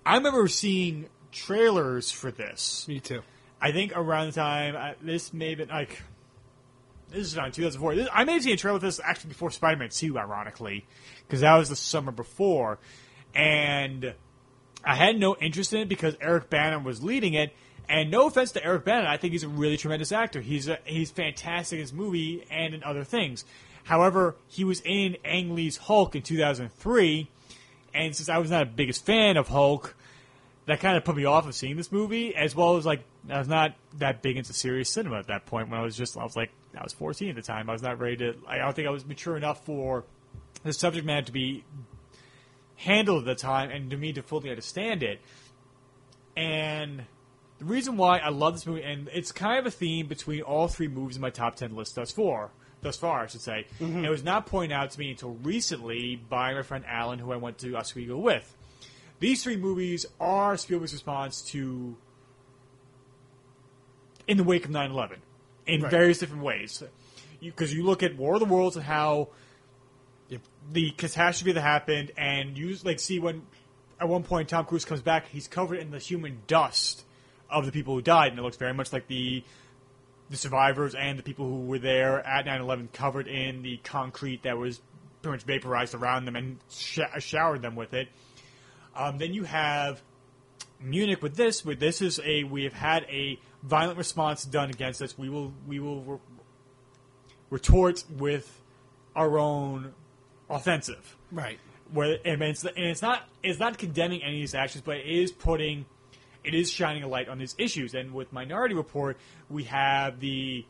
I remember seeing trailers for this. Me too. I think around the time, I, this may have been like, this is not two thousand four. This, I may have seen a trailer for this actually before Spider-Man two, ironically, because that was the summer before. And I had no interest in it because Eric Bana was leading it. And no offense to Eric Bana, I think he's a really tremendous actor. He's a, he's fantastic in his movie and in other things. However, he was in Ang Lee's Hulk in two thousand three, and since I was not a biggest fan of Hulk, that kind of put me off of seeing this movie, as well as, like, I was not that big into serious cinema at that point. When I was just, I was like, I was fourteen at the time. I was not ready to, I don't think I was mature enough for the subject matter to be handled at the time, and to me to fully understand it. And the reason why I love this movie, and it's kind of a theme between all three movies in my top ten list thus far, thus far, I should say. Mm-hmm. And it was not pointed out to me until recently by my friend Alan, who I went to Oswego with. These three movies are Spielberg's response to In the Wake of nine eleven in right. various different ways. Because you, you look at War of the Worlds and how the catastrophe that happened, and you like see when at one point Tom Cruise comes back, he's covered in the human dust of the people who died, and it looks very much like the the survivors and the people who were there at nine eleven covered in the concrete that was pretty much vaporized around them and sh- showered them with it. Um, then you have Munich with this, where this is a, we have had a violent response done against us. We will, we will re- retort with our own offensive. Right. Where, and it's, and it's not, it's not condemning any of these actions, but it is putting, it is shining a light on these issues. And with Minority Report, we have the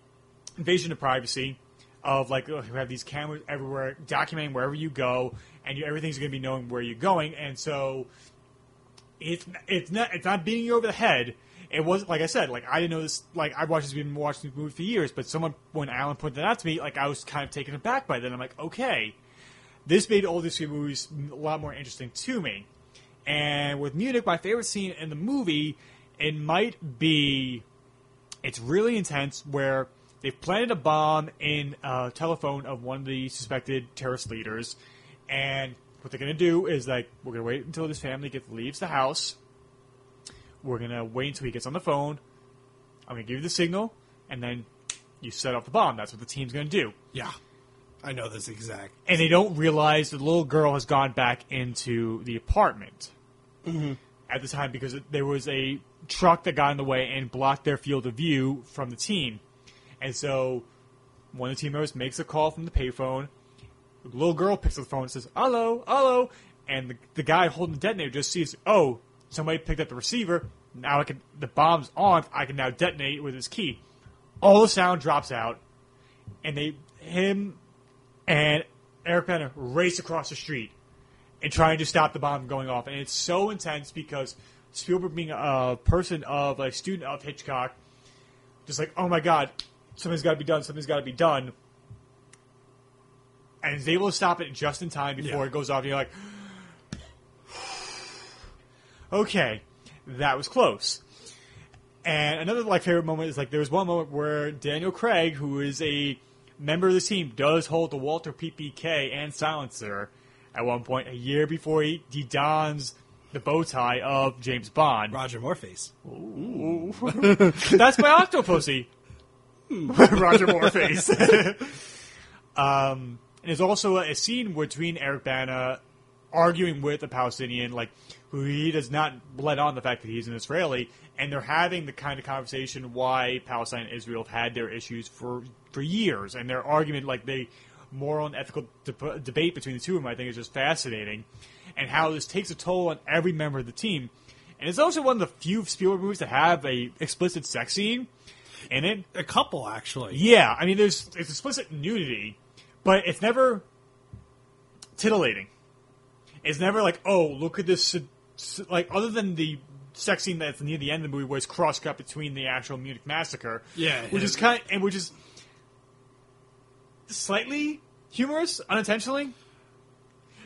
invasion of privacy of, like, oh, you have these cameras everywhere documenting wherever you go, and you, everything's going to be knowing where you're going. And so it's it's not it's not beating you over the head. It wasn't, like I said, like, I didn't know this, like, I watched this, been watching this movie for years, but someone, when Alan pointed that out to me, like, I was kind of taken aback by that. I'm like, okay, this made all these movies a lot more interesting to me. And with Munich, my favorite scene in the movie, it might be, it's really intense, where they've planted a bomb in a telephone of one of the suspected terrorist leaders, and what they're going to do is, like, we're going to wait until this family gets, leaves the house, we're going to wait until he gets on the phone, I'm going to give you the signal, and then you set off the bomb. That's what the team's going to do. Yeah. I know this exact. And they don't realize the little girl has gone back into the apartment mm-hmm. at the time, because there was a truck that got in the way and blocked their field of view from the team. And so one of the team members makes a call from the payphone. The little girl picks up the phone and says, hello, hello. And the, the guy holding the detonator just sees, oh, somebody picked up the receiver. Now I can, the bomb's on. I can now detonate it with his key. All the sound drops out. And they, him... and Eric Bana race across the street and trying to stop the bomb going off. And it's so intense because Spielberg, being a person of, like, student of Hitchcock, just like, oh my God, something's got to be done, something's got to be done. And is able to stop it just in time before yeah. it goes off. And you're like, okay, that was close. And another, like, favorite moment is, like, there was one moment where Daniel Craig, who is a member of the team, does hold the Walther P P K and silencer at one point, a year before he, he dons the bow tie of James Bond. Roger Moreface. Ooh. That's my Octopussy. Roger Moreface. um, and there's also a, a scene between Eric Bana arguing with a Palestinian, like, who he does not let on the fact that he's an Israeli, and they're having the kind of conversation why Palestine and Israel have had their issues for for years, and their argument, like, the moral and ethical de- debate between the two of them, I think, is just fascinating, and how this takes a toll on every member of the team. And it's also one of the few Spielberg movies that have a explicit sex scene in it. A couple, actually. Yeah, I mean, there's it's explicit nudity, but it's never titillating. It's never like, oh, look at this, like, other than the sex scene that's near the end of the movie where it's cross-cut between the actual Munich massacre. Yeah. Which is kind of, and which is slightly humorous, unintentionally.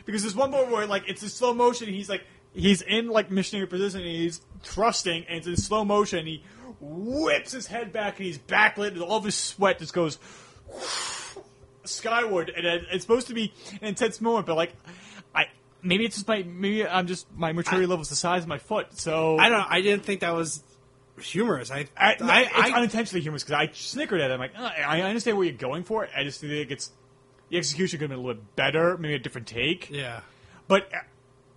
Because there's one moment where, like, it's in slow motion, he's, like, he's in, like, missionary position, and he's thrusting, and it's in slow motion, and he whips his head back, and he's backlit, and all of his sweat just goes skyward, and it's supposed to be an intense moment, but, like, I... Maybe it's just my, maybe I'm just, my maturity level's the size of my foot, so. I don't know, I didn't think that was humorous. I, I, no, I It's I, unintentionally humorous, because I snickered at it. I'm like, oh, I understand where you're going for it. I just think it's, the execution could have been a little bit better, maybe a different take. Yeah. But,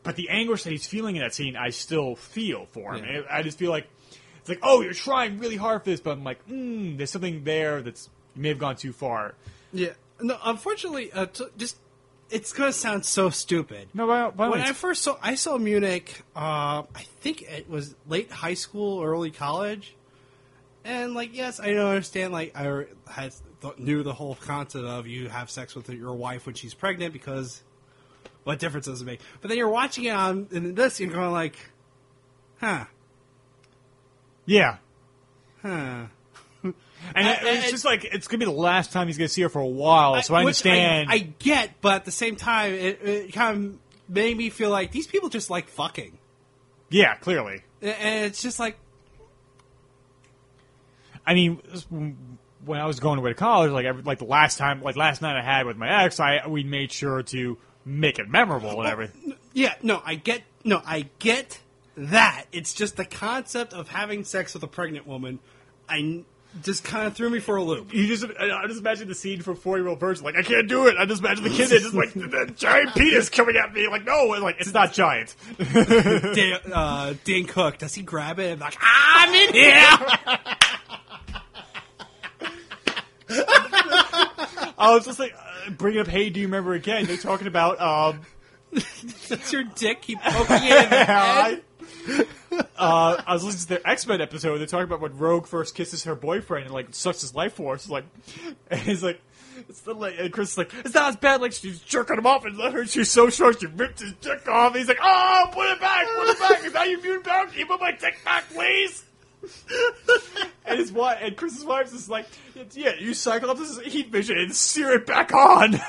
but the anguish that he's feeling in that scene, I still feel for him. Yeah. I just feel like, it's like, oh, you're trying really hard for this, but I'm like, mm, there's something there that's, you may have gone too far. Yeah. No, unfortunately, uh, t- just it's going to sound so stupid. No, by, by when I first saw, I saw Munich, uh, I think it was late high school, early college. And, like, yes, I don't understand, like, I had, knew the whole concept of you have sex with your wife when she's pregnant because what difference does it make? But then you're watching it on in this, you're going like, huh. Yeah. Huh. And, and it's and, just like, it's going to be the last time he's going to see her for a while, so I, I understand. I, I get, but at the same time, it, it kind of made me feel like these people just like fucking. Yeah, clearly. And it's just like, I mean, when I was going away to college, like every, like the last time, like last night I had with my ex, I we made sure to make it memorable and well, everything. Yeah, no, I get, no, I get that. It's just the concept of having sex with a pregnant woman. I just kind of threw me for a loop. You just, I just imagine the scene from Four Year Old Virgin. Like I can't do it. I just imagine the kid just like the giant penis coming at me. Like no, and like it's not giant. Dan, uh, Dan Cook, does he grab it? I'm like, I'm in here. I was just like, uh, bring up, hey, do you remember again? They're talking about, um... that's your dick keep poking it in the head? uh, I was listening to their X-Men episode. They're talking about when Rogue first kisses her boyfriend and, like, sucks his life force. It's like, and he's like, it's the, like, and Chris is like, it's not as bad, like, she's jerking him off and let her, she's so short, she ripped his dick off. And he's like, oh, put it back, put it back, is that your immune power? Can you put my dick back, please? And his wife, and Chris's wife's is like, yeah, you cycle up this heat vision and sear it back on.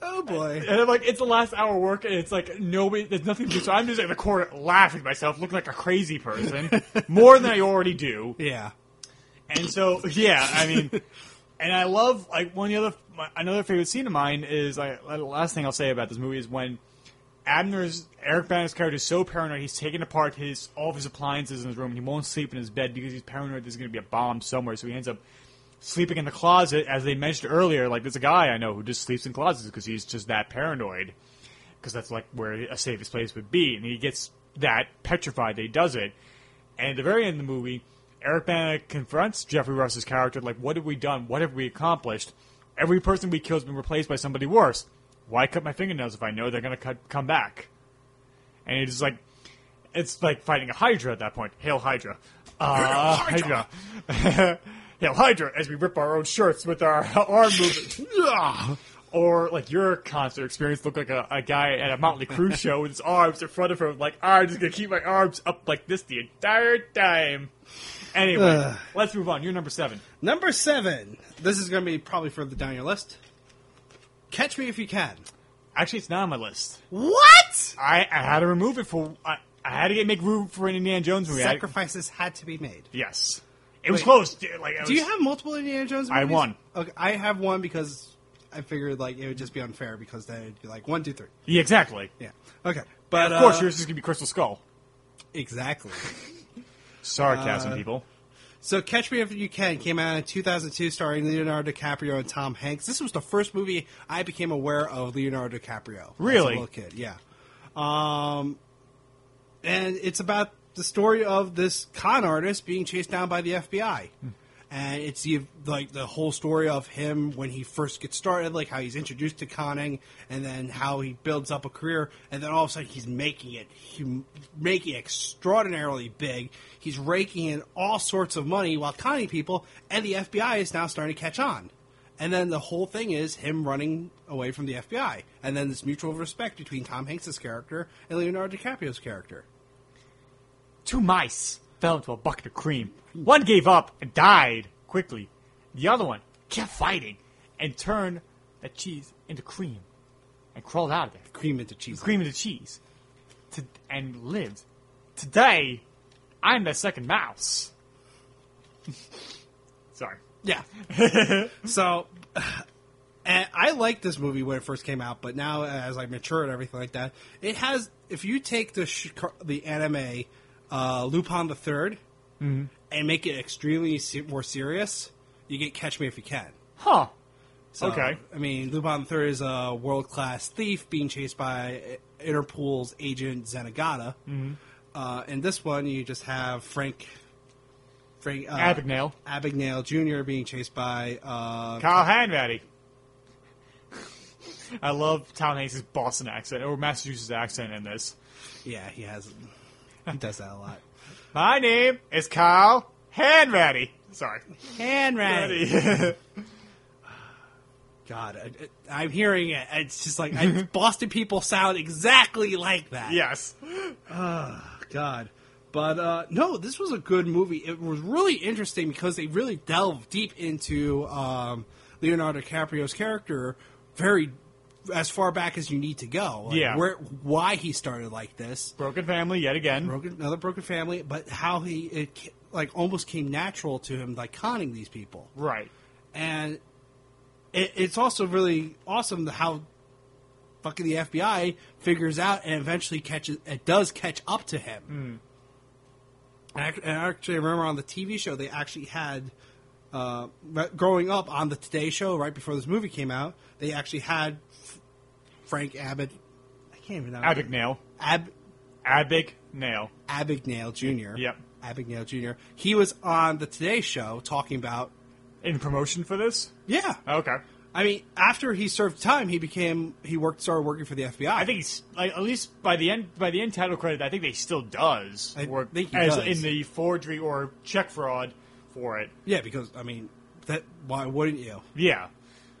Oh boy! And, and I'm like, it's the last hour of work, and it's like nobody, there's nothing to do. So I'm just in the corner laughing at myself, looking like a crazy person, more than I already do. Yeah. And so, yeah, I mean, and I love like one of the other my, another favorite scene of mine is like the last thing I'll say about this movie is when Abner's, Eric Bana's character is so paranoid, he's taken apart his all of his appliances in his room, and he won't sleep in his bed because he's paranoid there's going to be a bomb somewhere, so he ends up sleeping in the closet, as they mentioned earlier, like, there's a guy I know who just sleeps in closets because he's just that paranoid, because that's, like, where a safest place would be, and he gets that petrified that he does it, and at the very end of the movie, Eric Bana confronts Jeffrey Rush's character, like, what have we done, what have we accomplished, every person we kill has been replaced by somebody worse. Why cut my fingernails if I know they're going to come back? And it's like, it's like fighting a Hydra at that point. Hail Hydra. Uh, Hail Hydra. Hail Hydra as we rip our own shirts with our arm movement. Or like your concert experience looked like a, a guy at a Motley Crue show with his arms in front of him. Like, I'm just going to keep my arms up like this the entire time. Anyway, let's move on. You're number seven. Number seven. This is going to be probably further down your list. Catch Me If You Can. Actually, it's not on my list. What? I, I had to remove it for... I, I had to get, make room for an Indiana Jones movie. Sacrifices had to be made. Yes. It Wait, was close. Like, it do was, you have multiple Indiana Jones movies? I have one. Okay, I have one because I figured like it would just be unfair because then it'd be like one, two, three. Yeah, exactly. Yeah. Okay. But and of uh, course, yours is going to be Crystal Skull. Exactly. Sarcasm, uh, people. So Catch Me If You Can came out in two thousand two starring Leonardo DiCaprio and Tom Hanks. This was the first movie I became aware of Leonardo DiCaprio. Really? As a little kid, yeah. Um, and it's about the story of this con artist being chased down by the F B I. Hmm. And it's the, like the whole story of him when he first gets started, like how he's introduced to conning, and then how he builds up a career, and then all of a sudden he's making it, he, making it extraordinarily big. He's raking in all sorts of money while conning people, and the F B I is now starting to catch on. And then the whole thing is him running away from the F B I, and then this mutual respect between Tom Hanks' character and Leonardo DiCaprio's character. Two mice fell into a bucket of cream. One gave up and died quickly. The other one kept fighting and turned that cheese into cream and crawled out of there. Cream into cheese. Cream into cheese. To, and lived. Today, I'm the second mouse. Sorry. Yeah. So, and I liked this movie when it first came out, but now as I mature and everything like that, it has, if you take the, sh- the anime uh, Lupin the Third, mm-hmm. and make it extremely se- more serious, you get Catch Me If You Can. Huh. So, okay. I mean, Lupin the Third is a world-class thief being chased by Interpol's agent Zenigata. Mm-hmm. Uh, in this one, you just have Frank... Frank uh, Abagnale. Abagnale Junior being chased by... Uh, Kyle Hanratty. I love Tom Hanks' Boston accent, or Massachusetts accent in this. Yeah, he has. He does that a lot. My name is Kyle Hanratty. Sorry. Hanratty. God, I, I'm hearing it. It's just like, I, Boston people sound exactly like that. Yes. Oh, God. But, uh, no, this was a good movie. It was really interesting because they really delved deep into um, Leonardo DiCaprio's character very as far back as you need to go. Like, yeah. Where, why he started like this. Broken family yet again. Broken, another broken family, but how he, it like, almost came natural to him, like, conning these people. Right. And it, it's also really awesome how fucking the F B I figures out and eventually catches, it does catch up to him. Mm. And I, and I actually remember on the T V show, they actually had, uh, growing up on the Today Show, right before this movie came out, they actually had F- Frank Abbott, I can't even know. Abagnale. Ab- Abagnale. Abagnale Junior Yep. Abagnale Junior He was on the Today Show talking about... In promotion for this? Yeah. Okay. I mean, after he served time, he became he worked started working for the F B I. I think he's like, at least by the end by the end title credit, I think they still does I work think he as does. in the forgery or check fraud for it. Yeah, because I mean, that why wouldn't you? Yeah,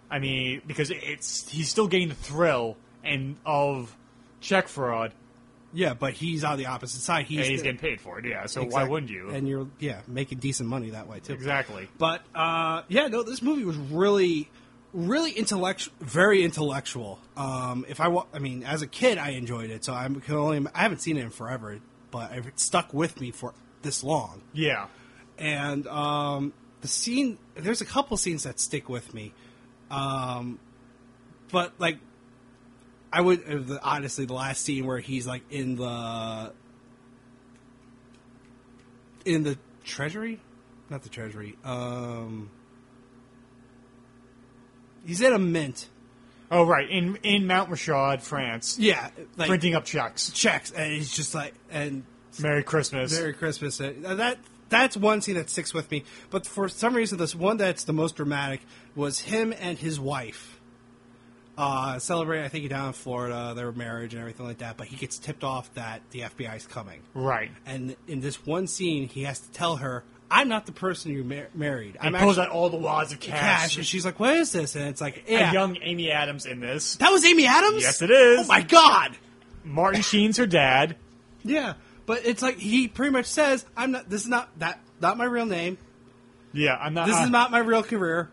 I mean because it's he's still getting the thrill and of check fraud. Yeah, but he's on the opposite side. He's, he's getting paid for it, yeah, so exactly. Why wouldn't you? And you're, yeah, making decent money that way, too. Exactly. But, uh, yeah, no, this movie was really, really intellectual, very intellectual. Um, if I, wa- I mean, as a kid, I enjoyed it, so I can only, I haven't seen it in forever, but it stuck with me for this long. Yeah. And um, the scene, there's a couple scenes that stick with me, um, but, like, I would, honestly, the last scene where he's, like, in the, in the treasury? Not the treasury. Um, he's at a mint. Oh, right. In in Mount Rashad, France. Yeah. Like, printing up checks. Checks. And he's just like, and... Merry Christmas. Merry Christmas. That That's one scene that sticks with me. But for some reason, this one that's the most dramatic was him and his wife. Uh, celebrate, I think, down in Florida, their marriage and everything like that, but he gets tipped off that the F B I is coming. Right. And in this one scene, he has to tell her, I'm not the person you mar- married. He pulls out all the wads of cash. cash. And she's like, what is this? And it's like, yeah. A young Amy Adams in this. That was Amy Adams? Yes, it is. Oh, my God. Martin Sheen's her dad. Yeah. But it's like, he pretty much says, I'm not, this is not, that, not my real name. Yeah, I'm not. This I- is not my real career.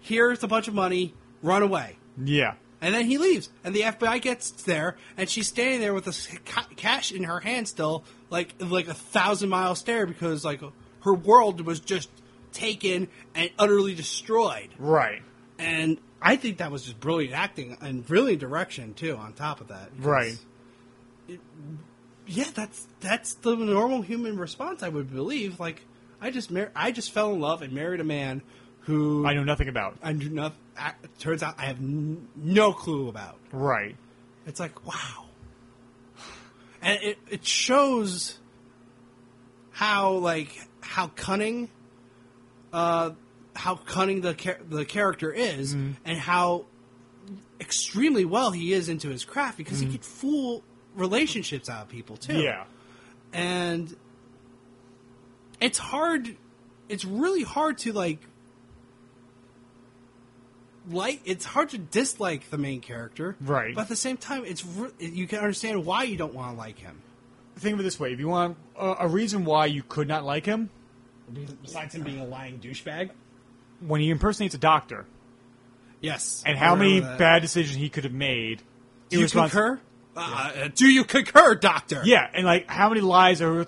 Here's a bunch of money. Run away. Yeah. And then he leaves, and the F B I gets there, and she's standing there with the cash in her hand still, like like a thousand-mile stare, because like her world was just taken and utterly destroyed. Right. And I think that was just brilliant acting, and brilliant direction, too, on top of that. Right. It, yeah, that's that's the normal human response, I would believe. Like, I just mar- I just fell in love and married a man who... I know nothing about. I do not. I, turns out I have n- no clue about. Right. It's like, wow. And it, it shows how, like, how cunning, uh, how cunning the char- the character is, mm. and how extremely well he is into his craft, because mm. he could fool relationships out of people, too. Yeah. And it's hard, it's really hard to, like, Like it's hard to dislike the main character, right? But at the same time, it's re- you can understand why you don't want to like him. Think of it this way: if you want uh, a reason why you could not like him, besides him being a lying douchebag, when he impersonates a doctor, yes, and how many that. bad decisions he could have made. Do you concur? Uh, yeah. Do you concur, doctor? Yeah, and like how many lives are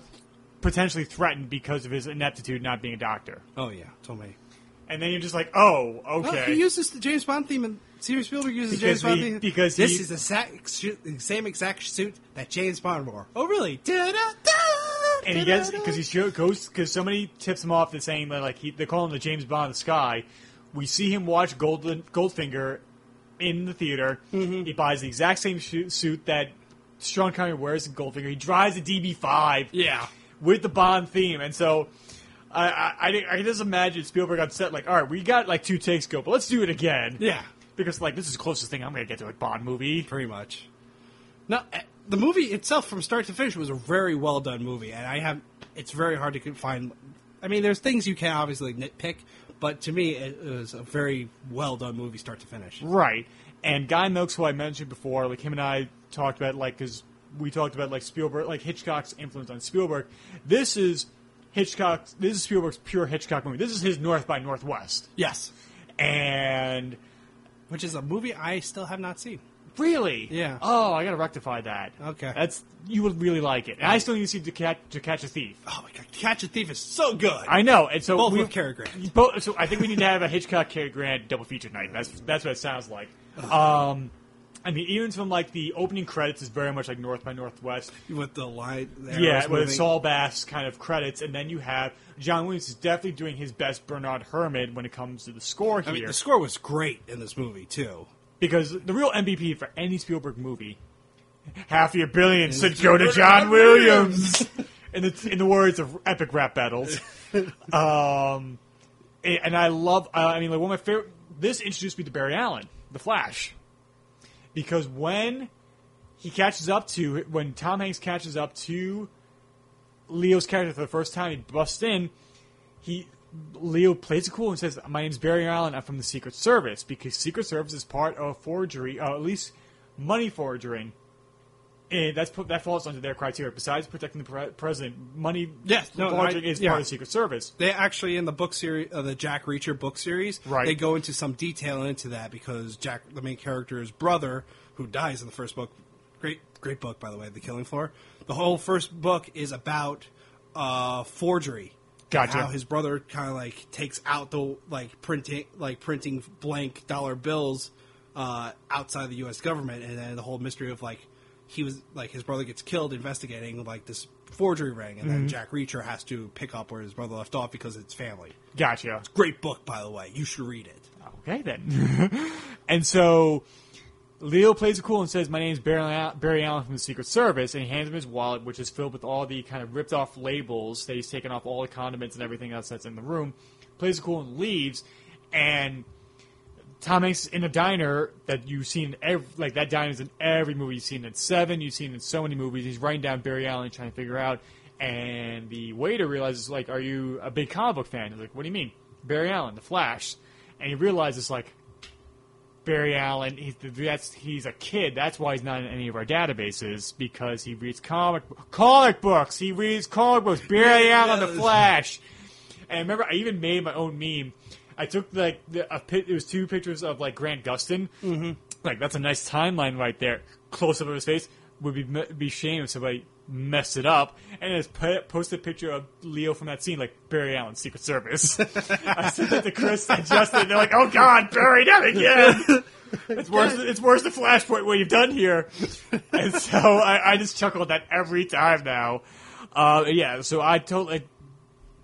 potentially threatened because of his ineptitude, not being a doctor? Oh yeah, totally. And then you're just like, oh, okay. Well, he uses the James Bond theme, and Steven Spielberg uses the James Bond theme. Because this he, is the sa- same exact suit that James Bond wore. Oh, really? Da-da, da, and he gets because he show, goes because somebody tips him off the saying that like he, they call him the James Bond of the sky. We see him watch Golden, Goldfinger in the theater. Mm-hmm. He buys the exact same sh- suit that Sean Connery wears in Goldfinger. He drives a D B five. Yeah, with the Bond theme, and so. I, I I can just imagine Spielberg on set, like, all right, we got, like, two takes go, but let's do it again. Yeah. because, like, this is the closest thing I'm going to get to a Bond movie. Pretty much. No, the movie itself, from start to finish, was a very well-done movie, and I have... It's very hard to find... I mean, there's things you can obviously nitpick, but to me, it was a very well-done movie, start to finish. Right. And Guy Milks, who I mentioned before, like, him and I talked about, like, because we talked about, like, Spielberg, like, Hitchcock's influence on Spielberg. This is Hitchcock's, this is Spielberg's pure Hitchcock movie. This is his North by Northwest. Yes. And... Which is a movie I still have not seen. Really? Yeah. Oh, I gotta rectify that. Okay. That's you would really like it. And I still need to see To Catch, to catch a Thief. Oh my God, To Catch a Thief is so good. I know. And so both we, with Cary Grant. Both, so I think we need to have a Hitchcock Cary Grant double feature night. That's that's what it sounds like. Um, I mean, even from like the opening credits is very much like North by Northwest with the light. Yeah, with moving. Saul Bass kind of credits, and then you have John Williams is definitely doing his best Bernard Herrmann when it comes to the score here. I mean, the score was great in this movie too. Because the real M V P for any Spielberg movie, half of your billions should go to John Williams. in the in the words of epic rap battles, um, and I love. Uh, I mean, like one of my favorite. This introduced me to Barry Allen, The Flash, because when he catches up to when Tom Hanks catches up to Leo's character for the first time, he busts in. He. Leo plays it cool and says, "My name's Barry Allen. I'm from the Secret Service," because Secret Service is part of forgery, uh, at least money forging. And that's put, that falls under their criteria. Besides protecting the pre president, money yes, no, forging I, is yeah. part of the Secret Service. They actually in the book series, uh, the Jack Reacher book series, right. They go into some detail into that because Jack, the main character's brother, who dies in the first book, great great book by the way, The Killing Floor. The whole first book is about uh, forgery. Gotcha. How his brother kind of like takes out the like printing like printing blank dollar bills uh, outside the U S government, and then the whole mystery of like he was like his brother gets killed investigating like this forgery ring, and mm-hmm. then Jack Reacher has to pick up where his brother left off because it's family. Gotcha. It's a great book, by the way. You should read it. Okay, then. And so Leo plays it cool and says, "My name's Barry, Barry Allen from the Secret Service," and he hands him his wallet, which is filled with all the kind of ripped-off labels that he's taken off all the condiments and everything else that's in the room. Plays it cool and leaves, and Tom Hanks in a diner that you've seen, every, like that diner's in every movie. You've seen it in Seven, you've seen it in so many movies. He's writing down Barry Allen trying to figure out, and the waiter realizes, like, "Are you a big comic book fan?" He's like, "What do you mean?" "Barry Allen, The Flash." And he realizes, like, Barry Allen, he's, that's, he's a kid. That's why he's not in any of our databases, because he reads comic comic books. He reads comic books. Barry Allen, The Flash. And I remember I even made my own meme. I took, like, the, a, it was two pictures of, like, Grant Gustin. Mm-hmm. Like, that's a nice timeline right there. Close-up of his face. Would be be shame if somebody messed it up. And just put, post a picture of Leo from that scene, like, Barry Allen, Secret Service. I sent that to Chris and Justin. They're like, "Oh, God, Barry, not again." It's worse, it's worse than Flashpoint, what you've done here. And so I, I just chuckle at that every time now. Uh, yeah, so I totally...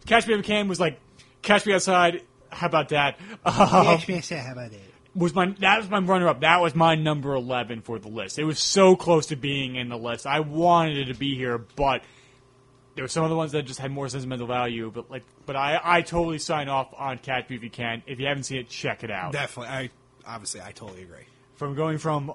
Catch Me If You Can was like, Catch Me Outside, how about that? Uh, Catch Me Outside, how about that? Was my that was my runner-up. That was my number eleven for the list. It was so close to being in the list. I wanted it to be here, but there were some of the ones that just had more sentimental value. But like, but I, I totally sign off on Catch Me If You Can. If you haven't seen it, check it out. Definitely. I obviously I totally agree. From going from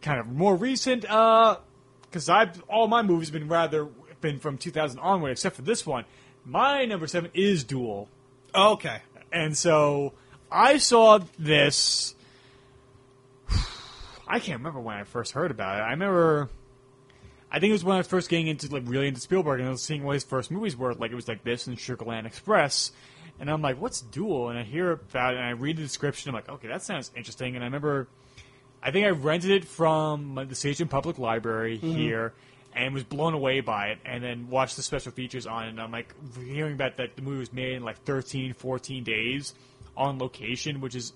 kind of more recent, because uh, I've all my movies have been rather been from two thousand onward, except for this one. My number seven is Duel. Oh, okay, and so. I saw this, I can't remember when I first heard about it. I remember, I think it was when I was first getting into, like, really into Spielberg, and I was seeing what his first movies were. Like, it was like this and Sugarland Express. And I'm like, what's Duel? And I hear about it, and I read the description. I'm like, okay, that sounds interesting. And I remember, I think I rented it from the Station Public Library mm-hmm. here, and was blown away by it, and then watched the special features on it. And I'm like, hearing about that the movie was made in, like, thirteen, fourteen days. On location, which is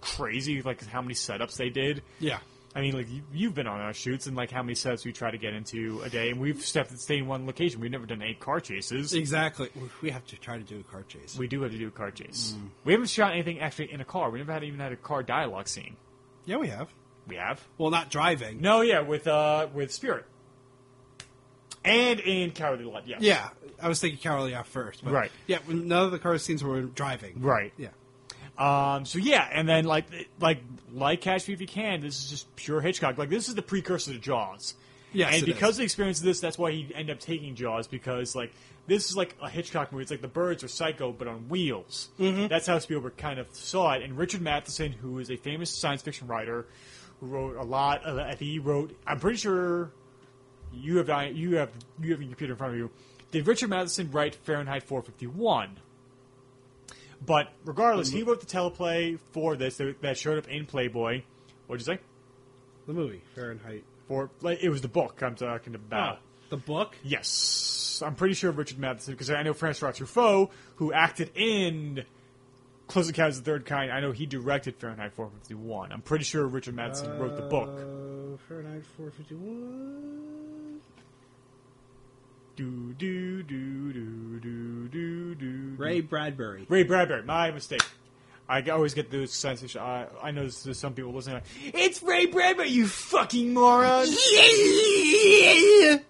crazy, like, how many setups they did. Yeah. I mean, like, you, you've been on our shoots, and, like, how many setups we try to get into a day, and we've stepped and stayed in one location. We've never done eight car chases. Exactly. We have to try to do a car chase. We do have to do a car chase. Mm. We haven't shot anything, actually, in a car. We never had even had a car dialogue scene. Yeah, we have. We have? Well, not driving. No, yeah, with, uh, with Spirit. And in Cowardly Lot, yes. Yeah, I was thinking Cowardly Lot first. But right. Yeah, none of the car scenes were driving. Right. Yeah. Um, so yeah, and then like like like Catch Me If You Can, this is just pure Hitchcock. Like, this is the precursor to Jaws. Yes, and because is. of the experience of this, that's why he ended up taking Jaws, because, like, this is like a Hitchcock movie. It's like The Birds or Psycho, but on wheels. Mm-hmm. That's how Spielberg kind of saw it. And Richard Matheson, who is a famous science fiction writer, who wrote a lot, of, he wrote, I'm pretty sure you have, you have, you have your computer in front of you. Did Richard Matheson write Fahrenheit four fifty-one? But regardless, he wrote the teleplay for this that showed up in Playboy. What'd you say? The movie, Fahrenheit. For, like, it was the book I'm talking about. Oh, the book? Yes. I'm pretty sure Richard Matheson, because I know François Truffaut, who acted in Close Encounters of the Third Kind, I know he directed Fahrenheit four fifty-one. I'm pretty sure Richard Matheson uh, wrote the book. Fahrenheit four fifty-one... Do, do, do, do, do, do, do. Ray Bradbury. Ray Bradbury. My mistake. I always get those sensations. I, I know there's some people listening like, it's Ray Bradbury, you fucking moron.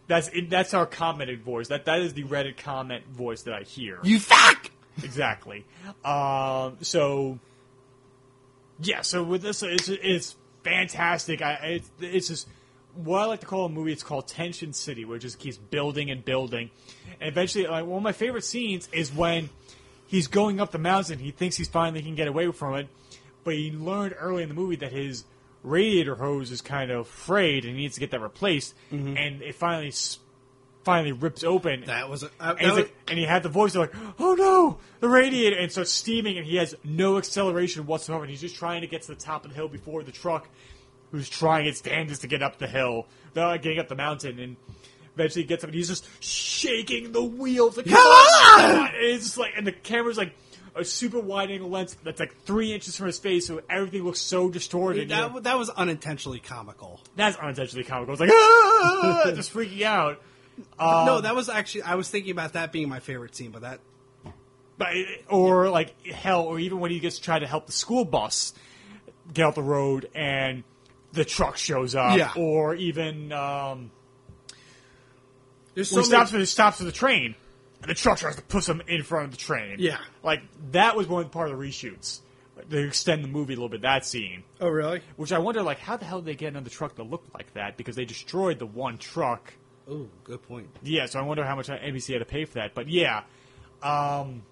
that's it, that's our commented voice. That That is the Reddit comment voice that I hear. You fuck! Exactly. um, so, yeah, so with this, it's, it's fantastic. I, it's, it's just... What I like to call a movie, it's called Tension City, where it just keeps building and building. And eventually, like, one of my favorite scenes is when he's going up the mountain. He thinks he's finally can get away from it, but he learned early in the movie that his radiator hose is kind of frayed and he needs to get that replaced. Mm-hmm. And it finally finally rips open. That was a, uh, and, that was... Like, and he had the voice of like, oh no, the radiator, and starts steaming, and he has no acceleration whatsoever, and he's just trying to get to the top of the hill before the truck, who's trying its damnedest to get up the hill, uh, getting up the mountain, and eventually gets up, and he's just shaking the wheels. Like, come on! And it's just like, and the camera's like a super wide-angle lens that's like three inches from his face, so everything looks so distorted. That, you know? That was unintentionally comical. That's unintentionally comical. It's like, ah! Just freaking out. Um, no, that was actually, I was thinking about that being my favorite scene, but that... But, or, like, hell, or even when he gets to try to help the school bus get off the road, and... the truck shows up, yeah. Or even um, there's so he stops many... for, stops for the train, and the truck tries to push him in front of the train. Yeah, like that was one part of the reshoots. They extend the movie a little bit. That scene. Oh, really? Which I wonder, like, how the hell did they get another truck that looked like that? Because they destroyed the one truck. Oh, good point. Yeah, so I wonder how much N B C had to pay for that. But yeah, um,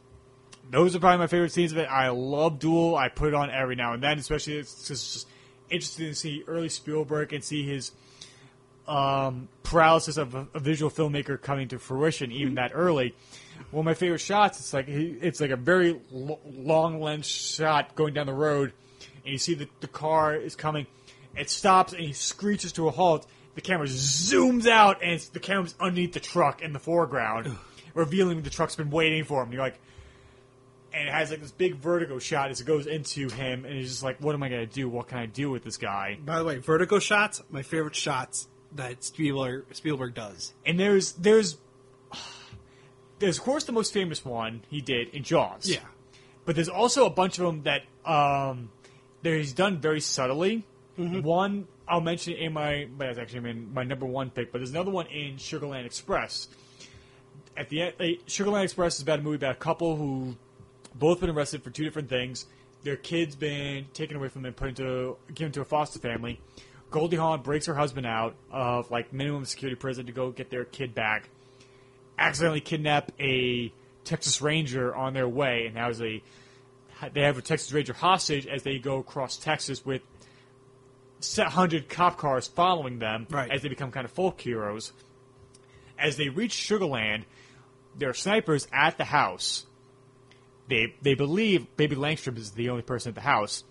those are probably my favorite scenes of it. I love Duel. I put it on every now and then, especially it's just. Interested to see early Spielberg and see his um, paralysis of a, a visual filmmaker coming to fruition even that early. One of my favorite shots, it's like he, it's like a very l- long lens shot going down the road, and you see that the car is coming. It stops, and he screeches to a halt. The camera zooms out, and it's, the camera's underneath the truck in the foreground, Ugh. revealing the truck's been waiting for him. And you're like... And it has, like, this big vertigo shot as it goes into him, and he's just like, what am I going to do? What can I do with this guy? By the way, vertigo shots, my favorite shots that Spielberg, Spielberg does. And there's, there's, there's, of course, the most famous one he did in Jaws. Yeah. But there's also a bunch of them that um, that he's done very subtly. Mm-hmm. One, I'll mention in my, but that's actually in my number one pick, but there's another one in Sugarland Express. At the end, like, Sugarland Express is about a movie about a couple who... both been arrested for two different things. Their kid's been taken away from them and put into, given to a foster family. Goldie Hawn breaks her husband out of, like, minimum security prison to go get their kid back. Accidentally kidnap a Texas Ranger on their way, and now is a they have a Texas Ranger hostage as they go across Texas with one hundred cop cars following them right. as they become kind of folk heroes. As they reach Sugarland, there are snipers at the house. They they believe Baby Langstrom is the only person at the house.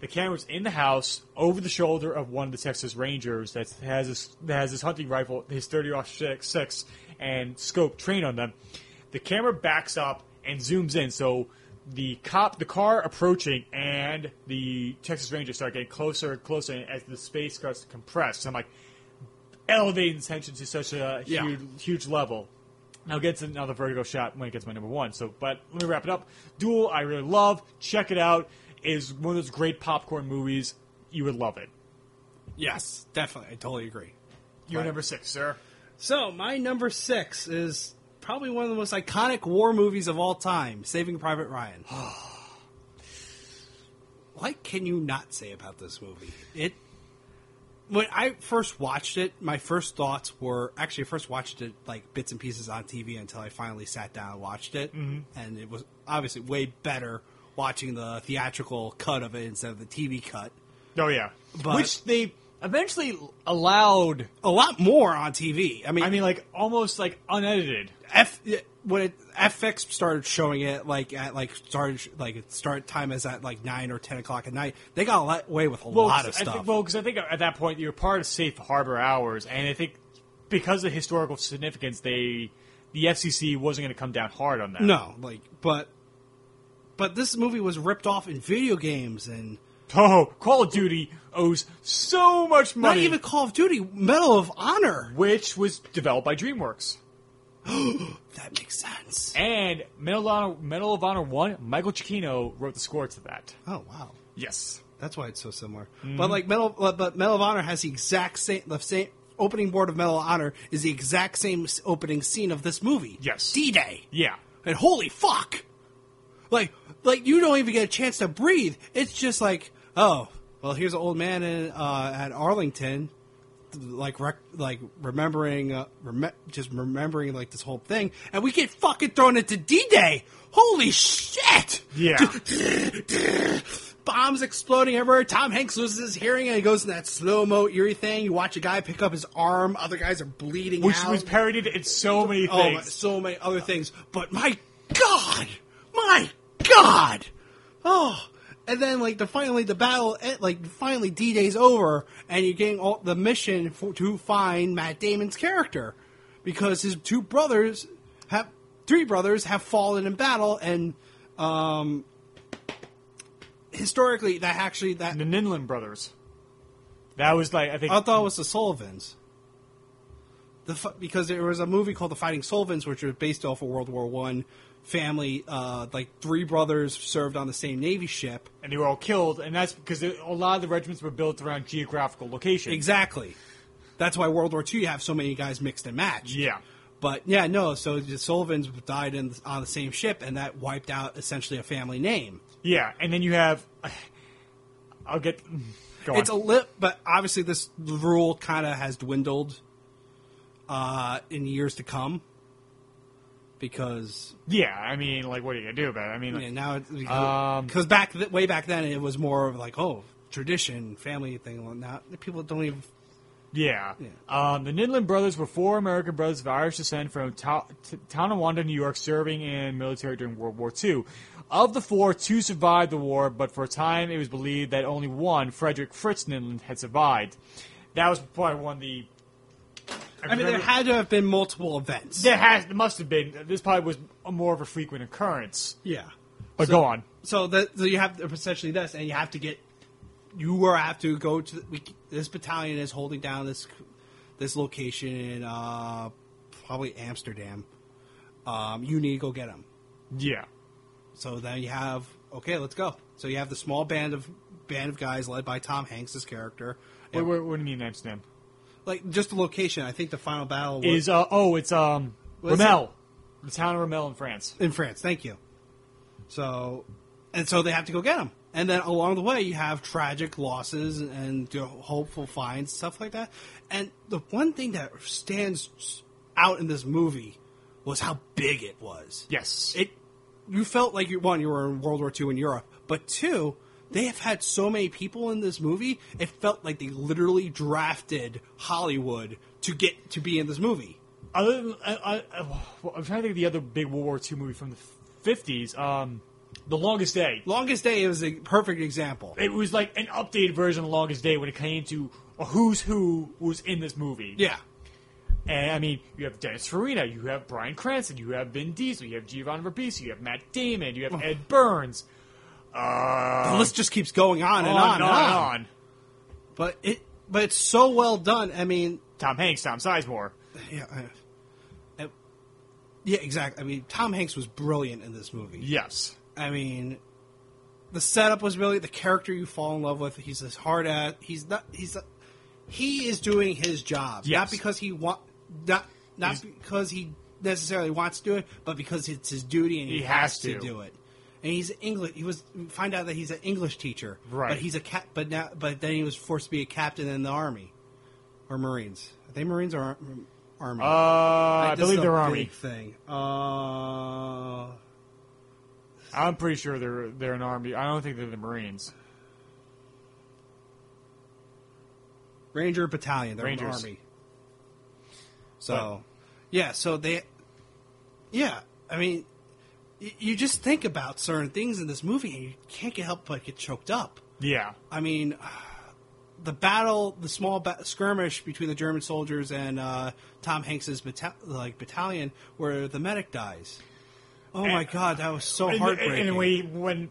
The camera's in the house, over the shoulder of one of the Texas Rangers that has his, that has his hunting rifle, his thirty aught six, and scope trained on them. The camera backs up and zooms in, so the cop, the car approaching, and the Texas Rangers start getting closer and closer as the space starts to compress. So I'm like, elevating tension to such a yeah. huge, huge level. Now gets another vertigo shot when it gets my number one. So, but let me wrap it up. Duel, I really love. Check it out. It is one of those great popcorn movies. You would love it. Yes, definitely. I totally agree. Your right. number six, sir. So my number six is probably one of the most iconic war movies of all time, Saving Private Ryan. What can you not say about this movie? It when I first watched it, my first thoughts were actually I first watched it like bits and pieces on T V until I finally sat down and watched it, mm-hmm. and it was obviously way better watching the theatrical cut of it instead of the T V cut. Oh yeah, but which they eventually allowed a lot more on T V. I mean, I mean, like almost like unedited. F when it, F X started showing it, like at like started like it start time is at like nine or ten o'clock at night. They got lot, away with a well, lot of I stuff. Think, well, because I think at that point you're part of safe harbor hours, and I think because of historical significance, they the F C C wasn't going to come down hard on that. No, like but but this movie was ripped off in video games and. Oh, Call of Duty owes so much money. Not even Call of Duty, Medal of Honor. Which was developed by DreamWorks. That makes sense. And Medal of Honor, Medal of Honor one, Michael Giacchino wrote the score to that. Oh, wow. Yes. That's why it's so similar. Mm-hmm. But like Medal, but Medal of Honor has the exact same, the same opening board of Medal of Honor is the exact same opening scene of this movie. Yes. D-Day. Yeah. And holy fuck. Like, like you don't even get a chance to breathe. It's just like... Oh, well, here's an old man in, uh, at Arlington, like, rec- like remembering, uh, rem- just remembering, like, this whole thing, and we get fucking thrown into D-Day. Holy shit! Yeah. Bombs exploding everywhere. Tom Hanks loses his hearing, and he goes in that slow-mo, eerie thing. You watch a guy pick up his arm. Other guys are bleeding Which out. Which was parodied in so many things. Oh, so many other things. But my God! My God! Oh... And then, like, the finally, the battle, like, finally D-Day's over, and you're getting all the mission for, to find Matt Damon's character. Because his two brothers, have three brothers, have fallen in battle, and, um, historically, that actually, that... The Ninlund brothers. That was, like, I think... I thought it was the Sullivans. The, because there was a movie called The Fighting Sullivans, which was based off of World War One. Family, uh, like three brothers served on the same Navy ship. And they were all killed, and that's because a lot of the regiments were built around geographical locations. Exactly. That's why World War Two, you have so many guys mixed and matched. Yeah. But, yeah, no, so the Sullivans died in, on the same ship, and that wiped out essentially a family name. Yeah, and then you have... I'll get... Go on. It's a lip, but obviously this rule kind of has dwindled uh, in years to come. Because yeah, I mean, like, what are you gonna do about it? I mean, like, yeah, now because um, back th- way back then, it was more of like, oh, tradition, family thing. Now people don't even. Yeah, yeah. Um, the Ninlund brothers were four American brothers of Irish descent from Ta- T- Tonawanda, New York, serving in military during World War Two. Of the four, two survived the war, but for a time, it was believed that only one, Frederick Fritz Ninlund, had survived. That was probably one of the. I, I mean, there had to have been multiple events. There has, there must have been. This probably was a more of a frequent occurrence. Yeah, but so, go on. So, that, so you have essentially this, and you have to get. You were have to go to we, this battalion is holding down this this location in uh, probably Amsterdam. Um, you need to go get them. Yeah. So then you have okay, let's go. So you have the small band of band of guys led by Tom Hanks' character. Wait, and, wait, what do you mean Amsterdam? Like, just the location. I think the final battle was... Is, uh, oh, it's um, Rommel. The town of Rommel in France. In France, thank you. So, and so they have to go get him. And then along the way, you have tragic losses and you know, hopeful finds, stuff like that. And the one thing that stands out in this movie was how big it was. Yes. It, you felt like, you, one, you were in World War Two in Europe, but two... They have had so many people in this movie, it felt like they literally drafted Hollywood to get to be in this movie. Other than, I, I, well, I'm trying to think of the other big World War Two movie from the fifties, um, The Longest Day. Longest Day was a perfect example. It was like an updated version of The Longest Day when it came to a who's who was in this movie. Yeah. And, I mean, you have Dennis Farina, you have Bryan Cranston, you have Vin Diesel, you have Giovanni Ribisi, you have Matt Damon, you have Ed Burns. Uh, the list just keeps going on and on and on. on, and on. on. But it, but it's so well done. I mean, Tom Hanks, Tom Sizemore. Yeah, I, I, yeah, exactly. I mean, Tom Hanks was brilliant in this movie. Yes, I mean, the setup was really the character you fall in love with. He's this hard ass. He's not. He's a, he is doing his job. Yes. Not because he want. Not not he's, because he necessarily wants to do it, but because it's his duty and he, he has, has to. to do it. and he's English. He was find out that he's an English teacher, right? But he's a cap. But now, but then he was forced to be a captain in the army or Marines. Are they Marines or Army? Uh, I, I believe they're Army. Thing. Uh, I'm pretty sure they're they're an Army. I don't think they're the Marines. Ranger Battalion. They're Rangers. An Army. So, but, yeah. So they, yeah. I mean, y- you just think about certain things in this movie, and you can't get help but get choked up. Yeah. I mean, the battle, the small ba- skirmish between the German soldiers and uh, Tom Hanks's bata- like battalion, where the medic dies. Oh and, my God, that was so and, heartbreaking. And when he, when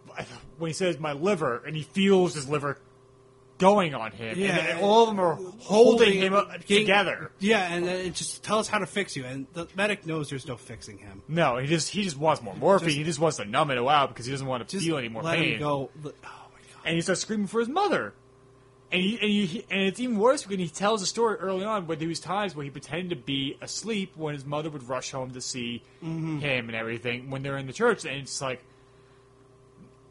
when he says "my liver," and he feels his liver going on him, yeah, and, and all of them are holding, holding him up getting, together. Yeah, and it just tell us how to fix you. And the medic knows there's no fixing him. No, he just he just wants more morphine. Just, he just wants to numb it out because he doesn't want to feel any more let pain. Him go. Oh my God! And he starts screaming for his mother. And he, and, he, and it's even worse when he tells a story early on where there was times where he pretended to be asleep when his mother would rush home to see mm-hmm. him and everything when they're in the church. And it's like,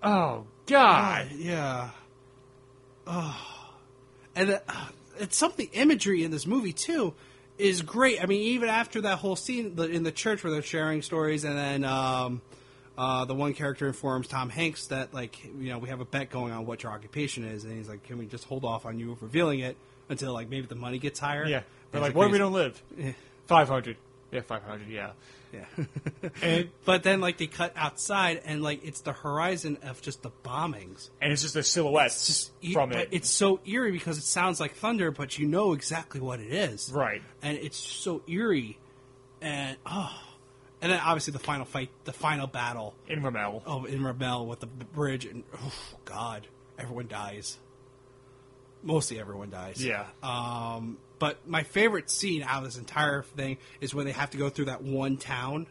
oh God, God yeah. Oh. And the, uh, it's something imagery in this movie too is great. I mean, even after that whole scene in the church where they're sharing stories, and then um, uh, the one character informs Tom Hanks that, like, you know, we have a bet going on what your occupation is, and he's like, "Can we just hold off on you revealing it until like maybe the money gets higher?" Yeah, they're like, like, "What if we don't live?" Yeah. Five hundred. Yeah, five hundred. Yeah, yeah. And, but then, like, they cut outside, and like it's the horizon of just the bombings, and it's just the silhouettes just, from it. It's so eerie because it sounds like thunder, but you know exactly what it is, right? And it's so eerie, and oh, and then obviously the final fight, the final battle in Ramel. Oh, in Ramel with the bridge, and oh God, everyone dies. Mostly everyone dies. Yeah. Um. But my favorite scene out of this entire thing is when they have to go through that one town,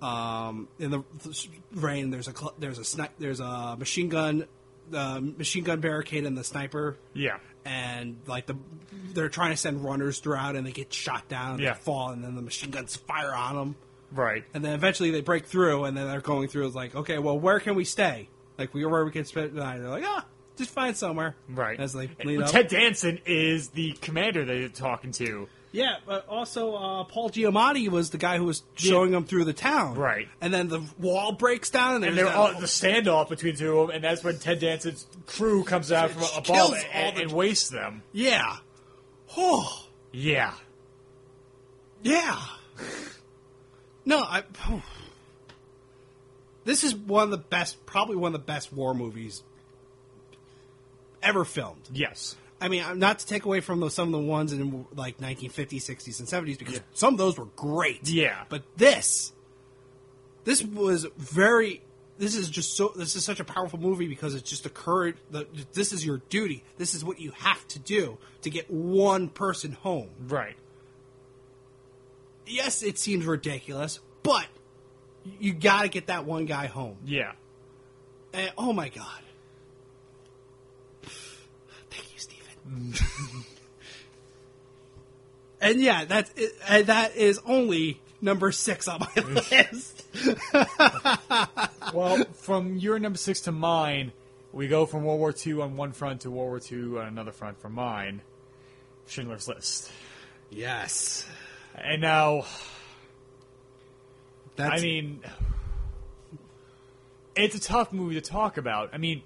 um, in the, the rain. There's a there's a sni- there's a machine gun, uh, machine gun barricade and the sniper. Yeah, and like the they're trying to send runners throughout, and they get shot down. And yeah, they fall, and then the machine guns fire on them. Right, and then eventually they break through, and then they're going through. It's like, okay, well, where can we stay? Like, we where we can spend the night. They're like, ah. Just find somewhere. Right. As they lead up. Ted Danson is the commander that they're talking to. Yeah, but also uh, Paul Giamatti was the guy who was showing yeah. them through the town. Right. And then the wall breaks down. And, and there's all, the standoff between the two of them, and that's when Ted Danson's crew comes out from above and, and, and wastes them. Yeah. Oh. Yeah. Yeah. No, I... Oh. This is one of the best, probably one of the best war movies ever filmed. Yes. I mean, not to take away from those, some of the ones in like nineteen fifties, sixties, and seventies, because yeah. some of those were great. Yeah. But this, this was very, this is just so, this is such a powerful movie because it's just the courage, the, this is your duty. This is what you have to do to get one person home. Right. Yes, it seems ridiculous, but you gotta get that one guy home. Yeah. And, oh my God. And yeah, that's it, and that is only number six on my list. Well, from your number six to mine, we go from World War Two on one front to World War Two on another front. For mine, Schindler's List. Yes. And now, that's... I mean, it's a tough movie to talk about. I mean.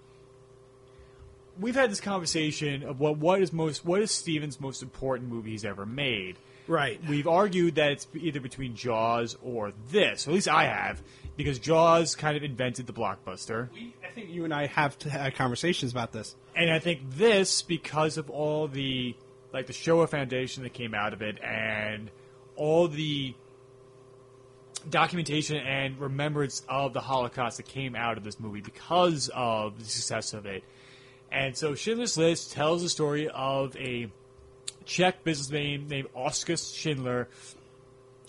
We've had this conversation of what what is most what is Steven's most important movie he's ever made. Right. We've argued that it's either between Jaws or this. Or at least I have, because Jaws kind of invented the blockbuster. We, I think you and I have to have conversations about this. And I think this, because of all the like the Shoah Foundation that came out of it, and all the documentation and remembrance of the Holocaust that came out of this movie because of the success of it. And so Schindler's List tells the story of a Czech businessman named Oskar Schindler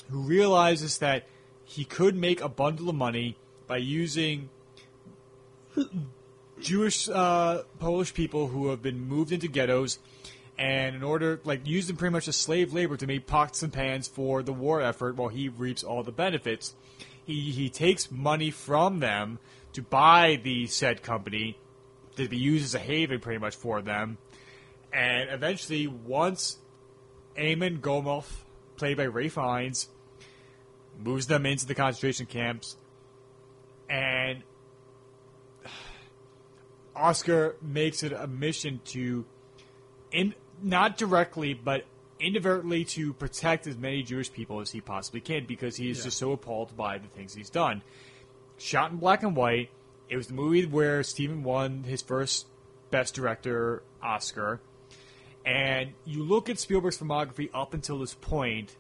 who realizes that he could make a bundle of money by using Jewish uh, Polish people who have been moved into ghettos and in order, like, use them pretty much as slave labor to make pots and pans for the war effort while he reaps all the benefits. He, he takes money from them to buy the said company to be used as a haven pretty much for them. And eventually, once Eamon Gomulf, played by Ralph Fiennes, moves them into the concentration camps, and Oscar makes it a mission to, in, not directly, but inadvertently, to protect as many Jewish people as he possibly can, because he is yeah. just so appalled by the things he's done. Shot in black and white, it was the movie where Steven won his first Best Director Oscar. And you look at Spielberg's filmography up until this point,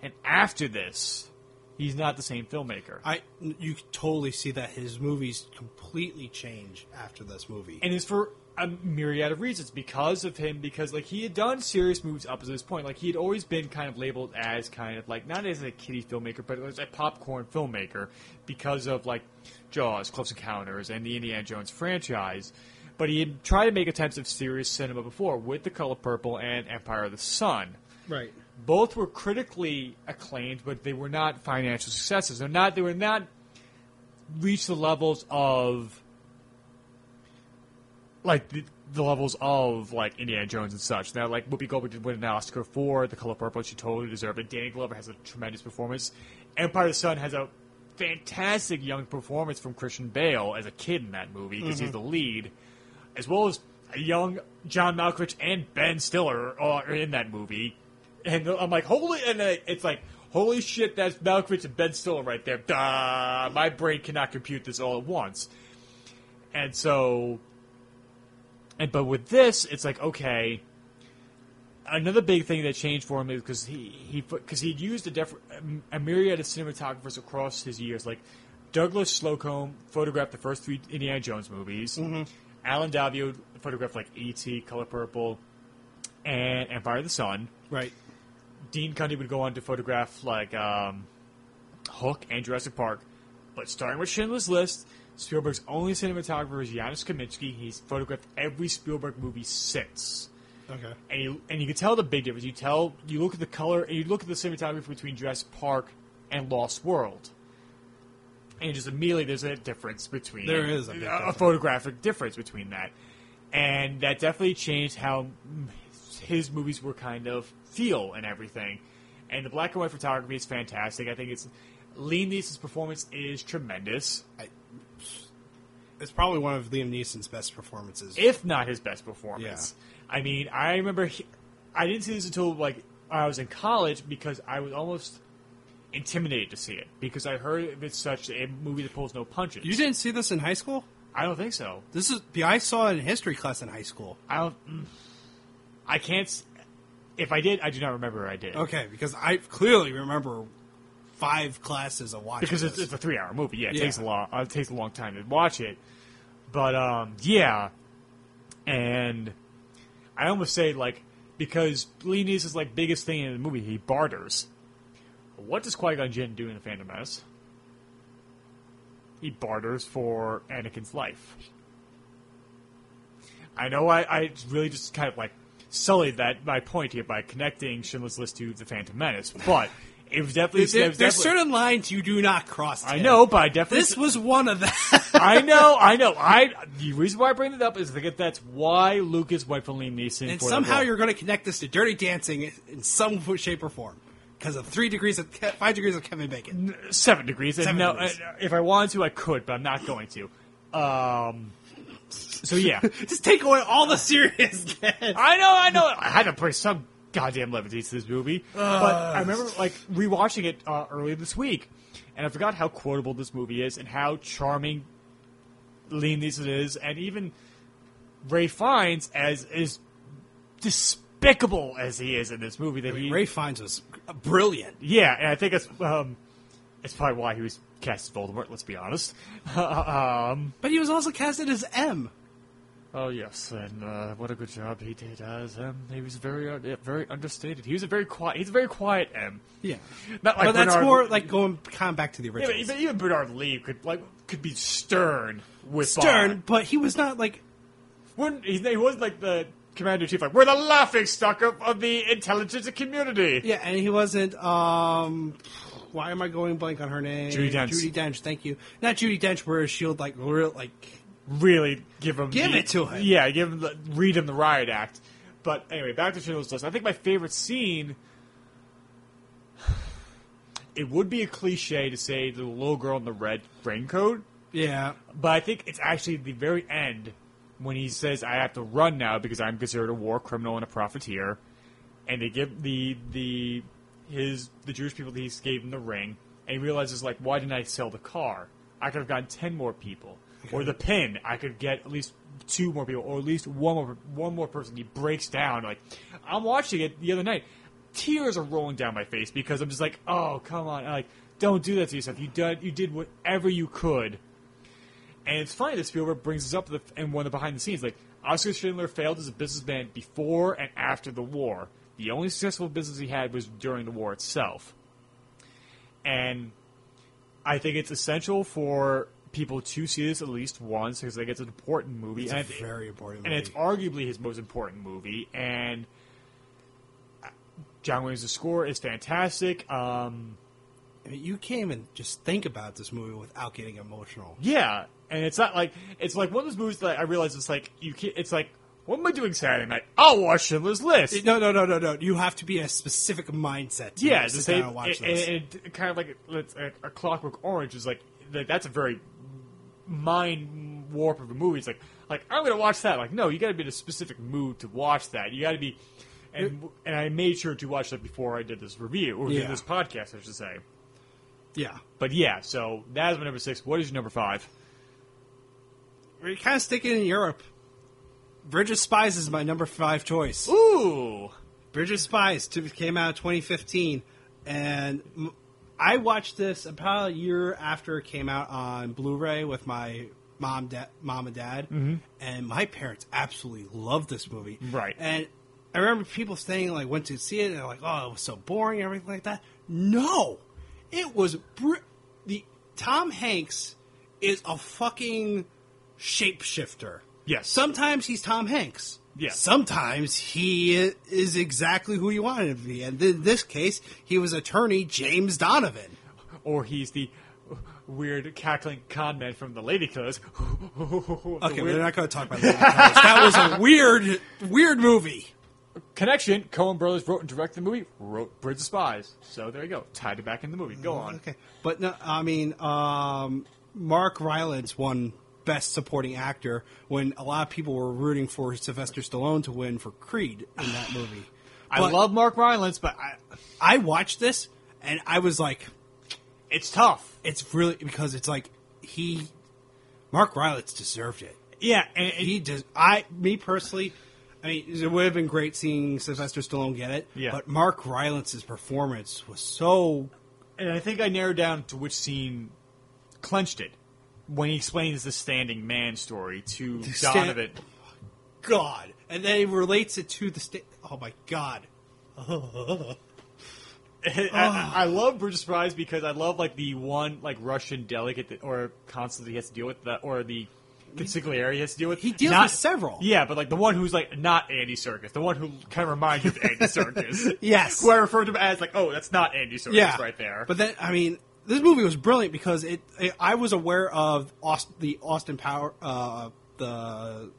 and after this, he's not the same filmmaker. I you totally see that his movies completely change after this movie, and it's for a myriad of reasons. Because of him, because like he had done serious movies up to this point, like he had always been kind of labeled as kind of like not as a kiddie filmmaker, but as a popcorn filmmaker because of like Jaws, Close Encounters, and the Indiana Jones franchise. But he had tried to make attempts of serious cinema before with The Color Purple and Empire of the Sun. Right. Both were critically acclaimed, but they were not financial successes. They're not. They were not reached the levels of like the, the levels of like Indiana Jones and such. Now, like Whoopi Goldberg did win an Oscar for The Color Purple, she totally deserved it. Danny Glover has a tremendous performance. Empire of the Sun has a fantastic young performance from Christian Bale as a kid in that movie because mm-hmm. he's the lead. As well as a young John Malkovich and Ben Stiller are in that movie. And I'm like, holy... And it's like, holy shit, that's Malkovich and Ben Stiller right there. Duh, my brain cannot compute this all at once. And so... and but with this, it's like, okay... Another big thing that changed for him is because he, he, because he'd used a, def- a myriad of cinematographers across his years. Like, Douglas Slocombe photographed the first three Indiana Jones movies. Mm-hmm. Alan Davio photographed like E T, Color Purple, and Empire of the Sun. Right. Dean Cundey would go on to photograph like um, Hook and Jurassic Park. But starting with Schindler's List, Spielberg's only cinematographer is Janusz Kaminski. He's photographed every Spielberg movie since. Okay. And you, and you can tell the big difference. You tell you look at the color and you look at the cinematography between Jurassic Park and Lost World. And just immediately there's a difference between... There is a, a, a photographic difference between that. And that definitely changed how his movies were kind of feel and everything. And the black and white photography is fantastic. I think it's... Liam Neeson's performance is tremendous. I, it's probably one of Liam Neeson's best performances. If not his best performance. Yeah. I mean, I remember... He, I didn't see this until like I was in college because I was almost... intimidated to see it because I heard it's such a movie that pulls no punches. You didn't see this in high school? I don't think so. This is I saw it in history class in high school. I don't. I can't. If I did, I do not remember I did. Okay, because I clearly remember five classes of watching because it's, it's a three-hour movie. Yeah, it yeah. takes a long. It takes a long time to watch it. But um, yeah, and I almost say like because Liam Neeson's like biggest thing in the movie, he barters. What does Qui-Gon Jinn do in The Phantom Menace? He barters for Anakin's life. I know I, I really just kind of, like, sullied that, my point here by connecting Schindler's List to The Phantom Menace, but it was definitely... there, it was there's definitely, certain lines you do not cross. I know, but I definitely... This was one of them. I know, I know. I The reason why I bring it up is that that's why Lucas went for Liam Neeson. And for somehow you're going to connect this to Dirty Dancing in some shape or form. Because of three degrees of five degrees of Kevin Bacon, seven degrees. Seven and no, degrees. If I wanted to, I could, but I'm not going to. Um, so yeah, just take away all the seriousness. I know, I know. I had to bring some goddamn levity to this movie, uh, but I remember like rewatching it uh, earlier this week, and I forgot how quotable this movie is and how charming Liam Neeson is, and even Ralph Fiennes as is despicable as he is in this movie. That I mean, he Ralph Fiennes was. Brilliant. Yeah, and I think it's um, it's probably why he was cast as Voldemort, let's be honest. um, but he was also casted as M. Oh, yes, and uh, what a good job he did as M. He was very uh, very understated. He was a very quiet, he's a very quiet M. Yeah. Not like but Bernard, that's more like going kind of back to the original. Yeah, but even Bernard Lee could like could be stern with Stern, Bond. But he was not like... When, he, he wasn't like the... Commander-in-Chief, like, we're the laughingstock of, of the intelligence community. Yeah, and he wasn't, um... Why am I going blank on her name? Judi Dench. Judi Dench, thank you. Not Judi Dench, where she'll like real, like really give him give the, it to him. Yeah, give him the, read him the riot act. But anyway, back to Schindler's List. I think my favorite scene. It would be a cliche to say the little girl in the red raincoat. Yeah, but I think it's actually the very end when he says, "I have to run now because I'm considered a war criminal and a profiteer," and they give the the his the Jewish people that he gave him the ring, and he realizes like, "Why didn't I sell the car? I could have gotten ten more people, okay. Or the pin. I could get at least two more people, or at least one more one more person." He breaks down. Like I'm watching it the other night, tears are rolling down my face because I'm just like, "Oh, come on! Like, don't do that to yourself. You did you did whatever you could." And it's funny that Spielberg brings this up in one of the behind-the-scenes. Like, Oskar Schindler failed as a businessman before and after the war. The only successful business he had was during the war itself. And I think it's essential for people to see this at least once because I think it's an important movie. It's and a very important movie. And it's arguably his most important movie. And John Williams' score is fantastic. Um, I mean, you can't even just think about this movie without getting emotional. Yeah. And it's not like it's like one of those movies that I realize it's like you can't, it's like what am I doing Saturday night? I'll watch Schindler's List. No, no, no, no, no. You have to be in a specific mindset. To yeah, to sit down and watch this. And, and kind of like it's a, a Clockwork Orange is like that's a very mind warp of a movie. It's like like I'm gonna watch that. Like no, you got to be in a specific mood to watch that. You got to be. And, and I made sure to watch that before I did this review or yeah. did this podcast, I should say. Yeah, but yeah. So that is my number six. What is your number five? We're kind of sticking in Europe. Bridge of Spies is my number five choice. Ooh! Bridge of Spies came out in twenty fifteen, and I watched this about a year after it came out on Blu-ray with my mom, da- mom and dad, mm-hmm. and my parents absolutely loved this movie. Right. And I remember people saying, like, went to see it, and they're like, oh, it was so boring and everything like that. No! It was... Br- the Tom Hanks is a fucking... shapeshifter. Yes. Sometimes he's Tom Hanks. Yes. Sometimes he is exactly who you wanted him to be. And in this case, he was attorney James Donovan. Or he's the weird cackling con man from the Ladykillers. Okay, the weird... we're not going to talk about Ladykillers. That was a weird, weird movie. Connection, Coen Brothers wrote and directed the movie, wrote Bridge of Spies. So there you go. Tied it back in the movie. Go on. Okay. But, no, I mean, um, Mark Rylance won... Best Supporting Actor when a lot of people were rooting for Sylvester Stallone to win for Creed in that movie. I but love Mark Rylance, but I I watched this and I was like, it's tough. It's really because it's like he Mark Rylance deserved it. Yeah, and it, he does. I me personally, I mean, it would have been great seeing Sylvester Stallone get it. Yeah. But Mark Rylance's performance was so, and I think I narrowed down to which scene clenched it. When he explains the standing man story to stand- Donovan. Oh God. And then he relates it to the... Sta- oh, my God. Oh. I, I, I love Bridge of Spies because I love, like, the one, like, Russian delegate that, or consul that he has to deal with, that, or the consigliere he has to deal with. He deals not, with several. Yeah, but, like, the one who's, like, not Andy Serkis. The one who kind of reminds you of Andy Serkis. Yes. Who I refer to as, like, oh, that's not Andy Serkis yeah. right there. But then, I mean... This movie was brilliant because it. it I was aware of Aust, the Austin Power, uh, the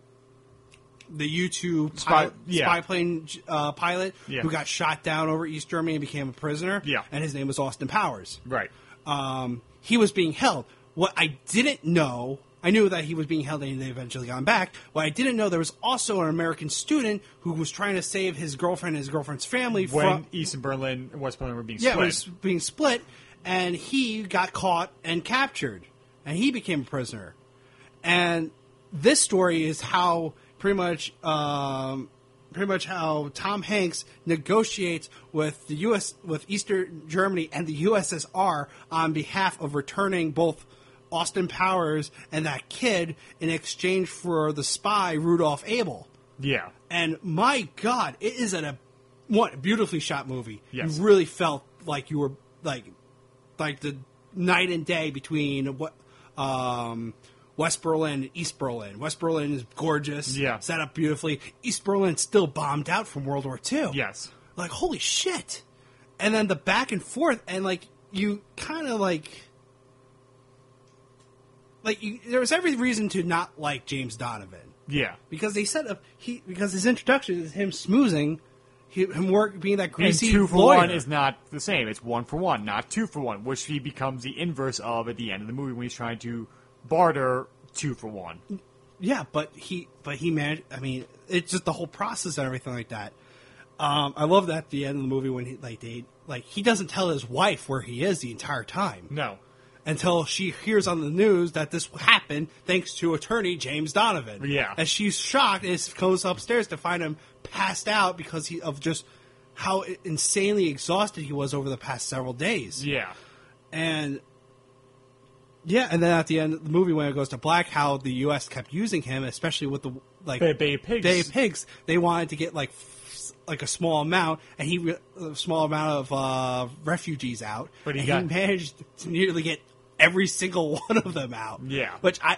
the U two spy, pilot, yeah. spy plane uh, pilot yeah. who got shot down over East Germany and became a prisoner. Yeah. And his name was Austin Powers. Right. Um, he was being held. What I didn't know, I knew that he was being held and they eventually got him back. What I didn't know, there was also an American student who was trying to save his girlfriend and his girlfriend's family when from... When East and Berlin and West Berlin were being yeah, split. Yeah, it was being split. And he got caught and captured, and he became a prisoner. And this story is how pretty much, um, pretty much how Tom Hanks negotiates with the U S with Eastern Germany and the U S S R on behalf of returning both Austin Powers and that kid in exchange for the spy Rudolf Abel. Yeah. And my God, it is a what a beautifully shot movie. Yes. You really felt like you were like. Like the night and day between what um, West Berlin and East Berlin. West Berlin is gorgeous, yeah. set up beautifully. East Berlin still bombed out from World War Two. Yes. Like, holy shit. And then the back and forth, and like you kind of like, like you, there was every reason to not like James Donovan. Yeah, because they set up he because his introduction is him smoozing, him work being that greasy lawyer. And two for lawyer. one is not the same. It's one for one, not two for one, which he becomes the inverse of at the end of the movie when he's trying to barter two for one. Yeah, but he but he managed. I mean, it's just the whole process and everything like that. Um, I love that at the end of the movie when he like they like he doesn't tell his wife where he is the entire time. No. Until she hears on the news that this happened thanks to attorney James Donovan. Yeah. And she's shocked and goes upstairs to find him passed out because he, of just how insanely exhausted he was over the past several days. Yeah. And, yeah, and then at the end of the movie when it goes to black, how the U S kept using him, especially with the, like... Bay, Bay of Pigs. Bay of Pigs. They wanted to get, like, like a small amount, and he... A small amount of uh, refugees out. But he and got... he managed to nearly get... every single one of them out. Yeah. Which I,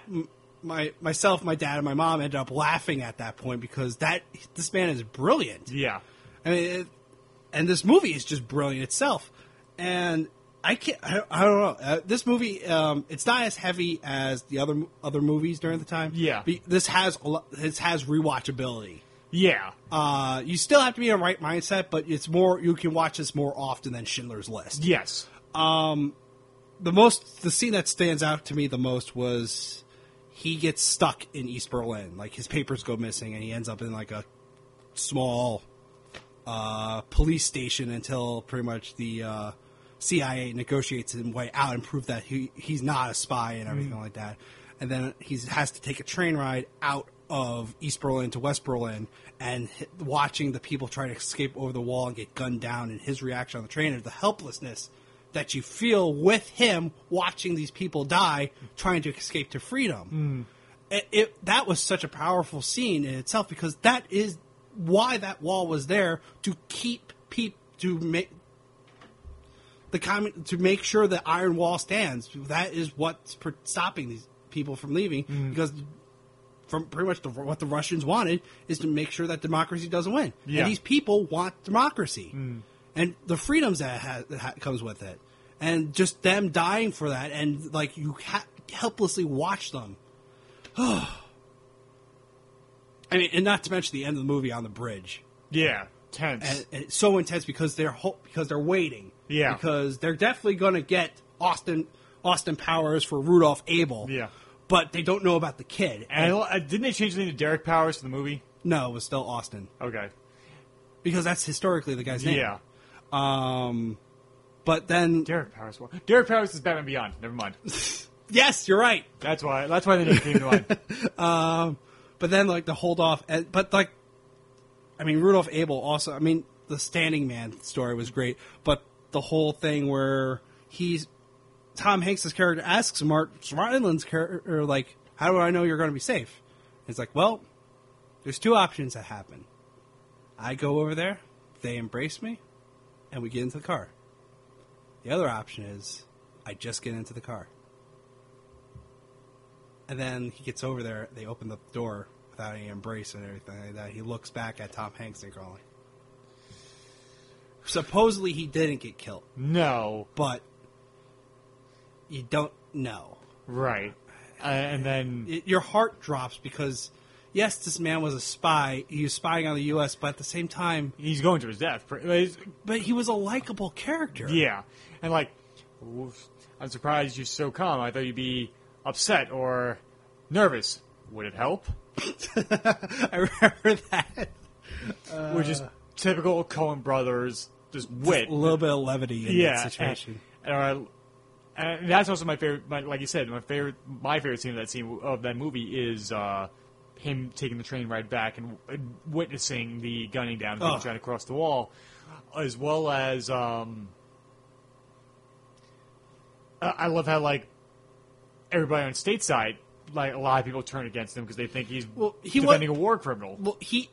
my myself, my dad, and my mom ended up laughing at that point because that this man is brilliant. Yeah. I mean, it, and this movie is just brilliant itself. And I can't. I, I don't know. Uh, this movie, um, it's not as heavy as the other other movies during the time. Yeah. But this has a lot, this has rewatchability. Yeah. Uh, you still have to be in the right mindset, but it's more. You can watch this more often than Schindler's List. Yes. Um. The most, the scene that stands out to me the most was he gets stuck in East Berlin. Like, his papers go missing, and he ends up in, like, a small uh, police station until pretty much the uh, C I A negotiates his way out and prove that he he's not a spy and everything mm. like that. And then he has to take a train ride out of East Berlin to West Berlin, and watching the people try to escape over the wall and get gunned down, and his reaction on the train is the helplessness that you feel with him watching these people die, trying to escape to freedom. Mm. It, it, that was such a powerful scene in itself because that is why that wall was there, to keep people, to make the comment, to make sure the Iron Wall stands. That is what's per- stopping these people from leaving mm. because from pretty much the, what the Russians wanted is to make sure that democracy doesn't win. Yeah. And these people want democracy. Mm. And the freedoms that, ha- that ha- comes with it. And just them dying for that. And, like, you ha- helplessly watch them. I mean, and not to mention the end of the movie on the bridge. Yeah, tense. And, and it's so intense because they're ho- because they're waiting. Yeah. Because they're definitely going to get Austin Austin Powers for Rudolph Abel. Yeah. But they don't know about the kid. And, and I, didn't they change the name to Derek Powers in the movie? No, it was still Austin. Okay. Because that's historically the guy's name. Yeah. Um, but then Derek Powers. Derek Powers is Batman Beyond. Never mind. Yes, you're right. That's why. That's why they didn't came to mind. Um, but then like the hold off. But like, I mean, Rudolph Abel also. I mean, the Standing Man story was great. But the whole thing where he's Tom Hanks' character asks Mark Ryland's character, like, "How do I know you're going to be safe?" And it's like, well, there's two options that happen. I go over there. They embrace me. And we get into the car. The other option is I just get into the car. And then he gets over there. They open the door without any embrace and everything like that. He looks back at Tom Hanks and calling. Supposedly he didn't get killed. No. But you don't know. Right. Uh, and then... It, your heart drops because... Yes, this man was a spy. He was spying on the U S, but at the same time... He's going to his death. But he was a likable character. Yeah. And, like, I'm surprised you're so calm. I thought you'd be upset or nervous. Would it help? I remember that. Uh, Which is typical Coen brothers, just wit. Just a little bit of levity in yeah, that situation. And, and, our, and that's also my favorite... My, like you said, my favorite my favorite scene of that, scene, of that movie is... Uh, him taking the train ride back and witnessing the gunning down of people oh. trying to cross the wall, as well as um, I love how like everybody on stateside, like a lot of people turn against him because they think he's well, he defending was, a war criminal. Well, he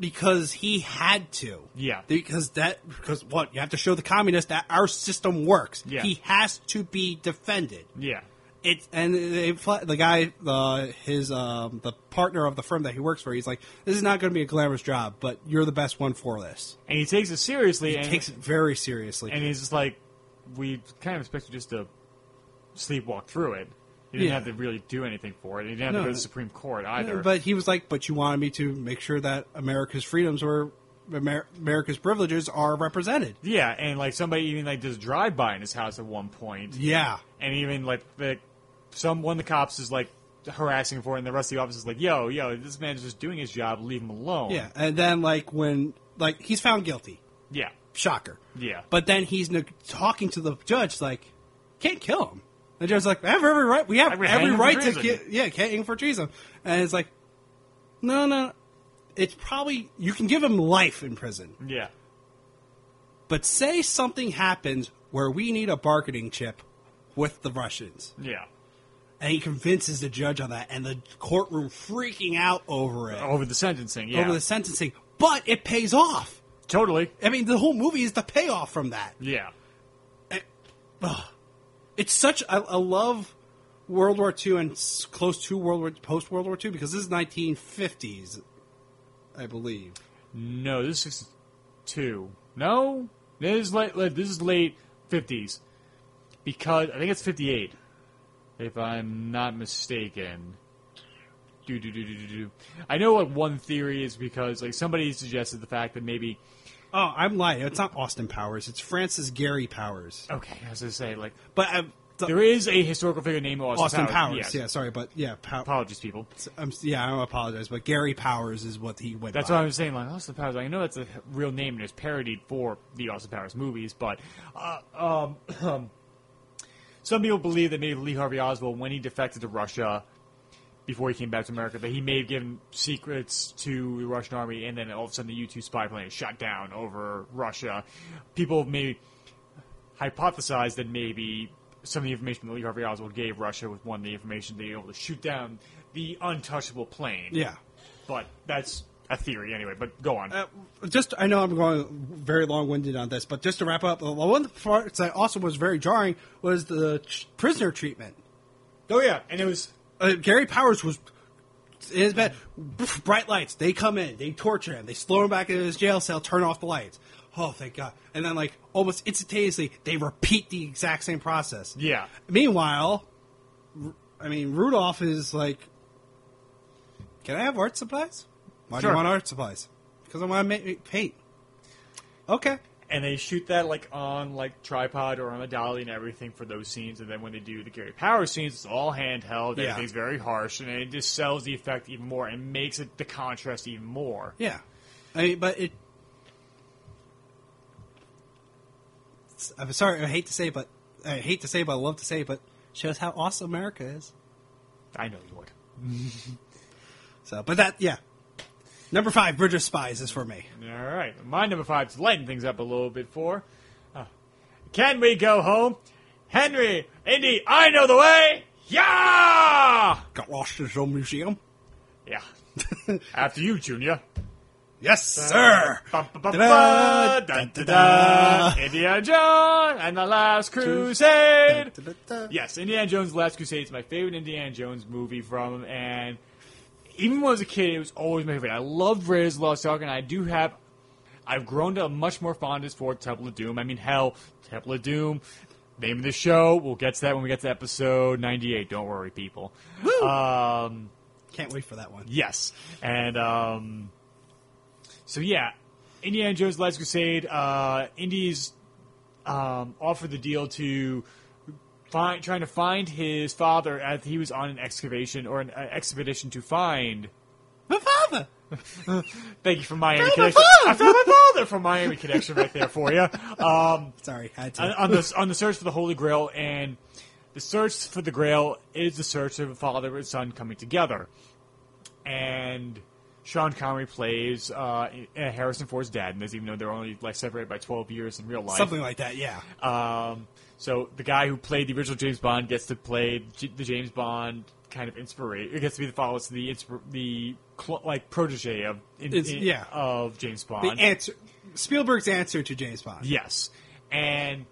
because he had to, yeah, because that because what you have to show the communists that our system works. Yeah. He has to be defended. Yeah. It's, and they, the guy, uh, his um, the partner of the firm that he works for, he's like, this is not going to be a glamorous job, but you're the best one for this. And he takes it seriously. He and takes it very seriously. And he's just like, we kind of expected just to sleepwalk through it. You didn't yeah. have to really do anything for it. You didn't have no, to go to the Supreme Court either. But he was like, but you wanted me to make sure that America's freedoms were... Amer- America's privileges are represented. Yeah, and like somebody even like just drive by in his house at one point. Yeah, and even like the, some one of the cops is like harassing for it, and the rest of the office is like, "Yo, yo, this man's just doing his job. Leave him alone." Yeah, and then like when like he's found guilty. Yeah, shocker. Yeah, but then he's ne- talking to the judge like, "Can't kill him." The judge's like, "I have every right. We have every, every right to kill. Yeah, can't hang for treason." And it's like, no, no. It's probably, you can give him life in prison. Yeah. But say something happens where we need a bargaining chip with the Russians. Yeah. And he convinces the judge on that, and the courtroom freaking out over it. Over the sentencing, yeah. Over the sentencing. But it pays off. Totally. I mean, the whole movie is the payoff from that. Yeah. It, ugh. It's such, I, I love World War Two and close to World War, post-World War Two, because this is nineteen fifties. I believe. No, this is sixty-two. No? This is late, this is late fifties. Because, I think it's fifty-eight. If I'm not mistaken. Do, do, do, do, do. I know what one theory is because, like, somebody suggested the fact that maybe... Oh, I'm lying. It's not Austin Powers. It's Francis Gary Powers. Okay, I was going to say, like... But I'm... The, there is a historical figure named Austin, Austin Powers. Powers. Yeah. yeah, sorry, but yeah. Pow- Apologies, people. I'm, yeah, I don't apologize, but Gary Powers is what he went That's by. What I was saying, like, Austin Powers. I know that's a real name and it's parodied for the Austin Powers movies, but uh, um, some people believe that maybe Lee Harvey Oswald, when he defected to Russia before he came back to America, that he may have given secrets to the Russian army, and then all of a sudden the U two spy plane is shot down over Russia. People may hypothesize that maybe... some of the information that Lee Harvey Oswald gave Russia was one of the information they were able to shoot down the untouchable plane. Yeah. But that's a theory anyway, but go on. Uh, just, I know I'm going very long-winded on this, but just to wrap up, one of the parts that also was very jarring was the ch- prisoner treatment. Oh, yeah. And it was... Uh, Gary Powers was... in his bed. Bright lights. They come in. They torture him. They slow him back into his jail cell, turn off the lights. Oh, thank God. And then, like, almost instantaneously, they repeat the exact same process. Yeah. Meanwhile, I mean, Rudolph is like, can I have art supplies? Why sure. do you want art supplies? Because I want to make paint. Okay. And they shoot that, like, on, like, tripod or on a dolly and everything for those scenes. And then when they do the Gary Powers scenes, it's all handheld. Yeah. Everything's very harsh. And it just sells the effect even more and makes it the contrast even more. Yeah. I mean, but it... I'm sorry, I hate to say, but I hate to say, but I love to say, but shows how awesome America is. I know you would. So, but that, yeah. Number five, Bridge of Spies is for me. All right, my number five to lighten things up a little bit for. Uh, can we go home, Henry? Indy, I know the way. Yeah. Got lost in his own museum. Yeah. After you, Junior. Yes, sir! Indiana Jones and the Last Crusade! Da, da, da, da. Yes, Indiana Jones' Last Crusade is my favorite Indiana Jones movie from him, and even when I was a kid, it was always my favorite. I loved Raiders of the Lost Ark, and I do have... I've grown to a much more fondness for Temple of Doom. I mean, hell, Temple of Doom, name of the show, we'll get to that when we get to episode ninety-eight, don't worry, people. Woo! Um, Can't wait for that one. Yes, and... um. So, yeah, Indiana Jones' Last Crusade, uh, Indy's um, offered the deal to find, trying to find his father as he was on an excavation or an uh, expedition to find... My father! Thank you for Miami Connection. I found my father from Miami Connection right there for you. Um, Sorry, I had to. On the, on the search for the Holy Grail, and the search for the Grail is the search of a father and son coming together. And... Sean Connery plays uh, Harrison Ford's dad in this, even though they're only like separated by twelve years in real life. Something like that, yeah. Um, so the guy who played the original James Bond gets to play G- the James Bond kind of inspiration. It gets to be the follow to the insp- the cl- like protege of in, in, yeah. of James Bond. The answer, Spielberg's answer to James Bond. Yes, and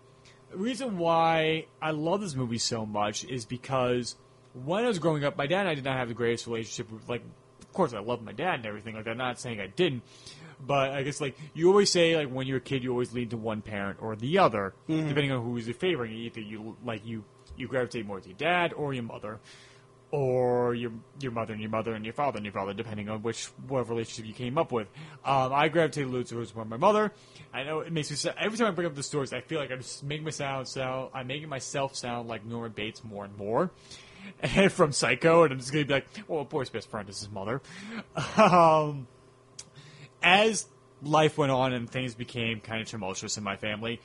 the reason why I love this movie so much is because when I was growing up, my dad and I did not have the greatest relationship with like. Of course, I love my dad and everything like that. I'm not saying I didn't, But I guess, like, you always say, like, when you're a kid, you always lean to one parent or the other, mm-hmm. depending on who is your favorite. Either you, like, you, you gravitate more to your dad or your mother, or your your mother and your mother and your father and your father, depending on which whatever relationship you came up with. Um, I gravitate a little towards my mother. I know it makes me – every time I bring up the stories, I feel like I just make my sound sound – I'm making myself sound like Norman Bates more and more. And from Psycho, and I'm just going to be like, well, a boy's best friend is his mother. Um, as life went on and things became kind of tumultuous in my family,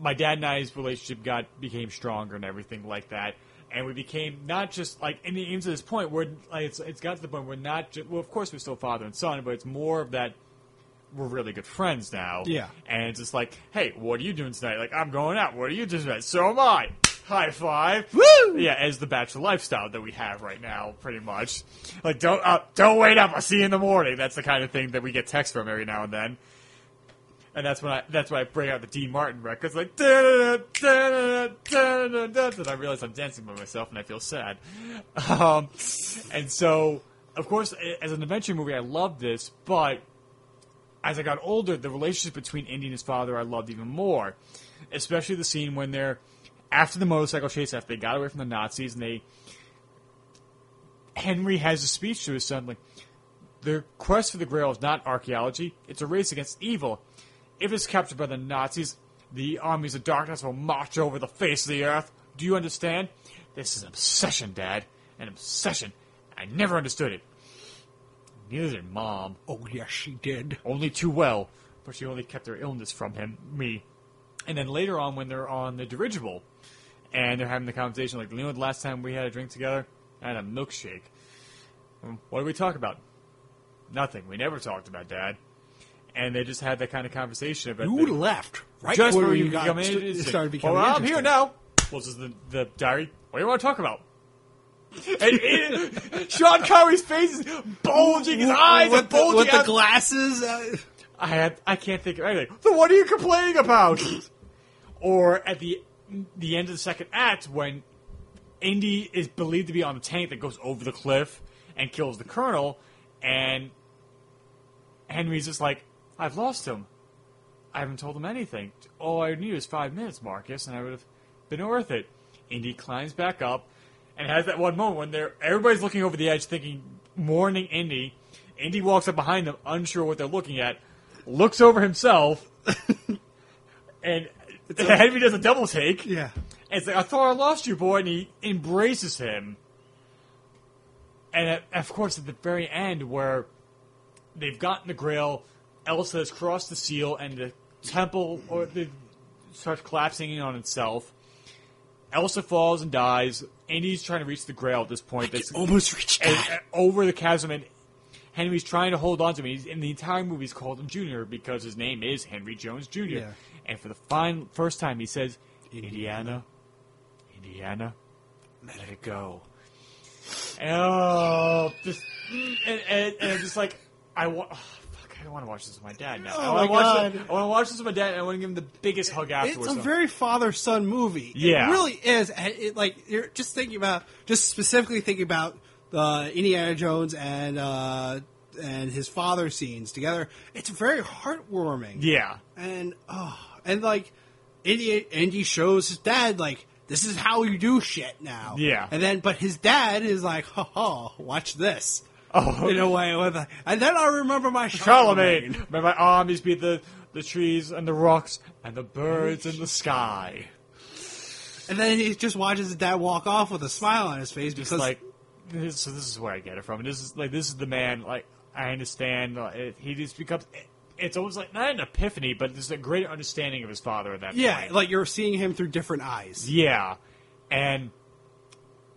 my dad and I's relationship got became stronger and everything like that. And we became not just, like, and even to this point, where like, it's it's got to the point where not just, well, of course we're still father and son, but it's more of that we're really good friends now. Yeah. And it's just like, hey, what are you doing tonight? Like, I'm going out. What are you doing tonight? So am I. High five. Woo! Yeah, as the bachelor lifestyle that we have right now, pretty much. Like, don't uh, don't wait up. I'll see you in the morning. That's the kind of thing that we get texts from every now and then. And that's when I that's when I bring out the Dean Martin records, like, da da da da, and I realize I'm dancing by myself and I feel sad. Um, and so, of course, as an adventure movie, I loved this, but as I got older, the relationship between Indy and his father I loved even more, especially the scene when they're after the motorcycle chase, after they got away from the Nazis, and they... Henry has a speech to his son, like, the quest for the Grail is not archaeology, it's a race against evil. If it's captured by the Nazis, the armies of darkness will march over the face of the earth. Do you understand? This is an obsession, Dad. An obsession. I never understood it. Neither did Mom. Oh, yes, she did. Only too well. But she only kept her illness from him, me. And then later on, when they're on the dirigible, and they're having the conversation, like, you know, the last time we had a drink together? I had a milkshake. What did we talk about? Nothing. We never talked about Dad. And they just had that kind of conversation about. You left right just before you got in, st- started becoming. Well, I'm here now. Well, this is the, the diary. What do you want to talk about? and, and Sean Connery's face is bulging, his eyes are bulging. With the glasses, uh... I had I can't think of anything. So what are you complaining about? Or at the the end of the second act, when Indy is believed to be on the tank that goes over the cliff and kills the colonel, and Henry's just like. I've lost him. I haven't told him anything. All I knew is five minutes, Marcus, and I would have been worth it. Indy climbs back up and has that one moment when they're, everybody's looking over the edge thinking, mourning Indy. Indy walks up behind them, unsure what they're looking at, looks over himself, and Henry does a double take. Yeah. And it's like, I thought I lost you, boy, and he embraces him. And, at, of course, at the very end where they've gotten the Grail... Elsa has crossed the seal, and the temple or the, starts collapsing in on itself. Elsa falls and dies. Indy's trying to reach the Grail at this point. That's almost reached and, and over the chasm, and Henry's trying to hold on to him. He's, and the entire movie's called him Junior because his name is Henry Jones Junior Yeah. And for the fine, first time, he says, Indiana, Indiana, let it go. And, oh, just, and, and, and I'm just like, I want... I want to watch this with my dad now. Oh I, want my God. This, I want to watch this with my dad, and I want to give him the biggest hug afterwards. It's a very father-son movie. Yeah. It really is. It, like, you're just thinking about, just specifically thinking about uh, Indiana Jones and uh, and his father scenes together. It's very heartwarming. Yeah. And, oh, and like, Indy, Indy shows his dad, like, this is how you do shit now. Yeah. And then, but his dad is like, ha ha, watch this. Oh, in a way, with a, and then I remember my Charlemagne. Charlemagne. May my armies be the, the trees and the rocks and the birds in the sky. And then he just watches his dad walk off with a smile on his face, just because like, this, so this is where I get it from. This is like this is the man. Like I understand, uh, it, he just becomes. It, it's almost like not an epiphany, but there's a greater understanding of his father at that yeah, point. Yeah, like you're seeing him through different eyes. Yeah, and.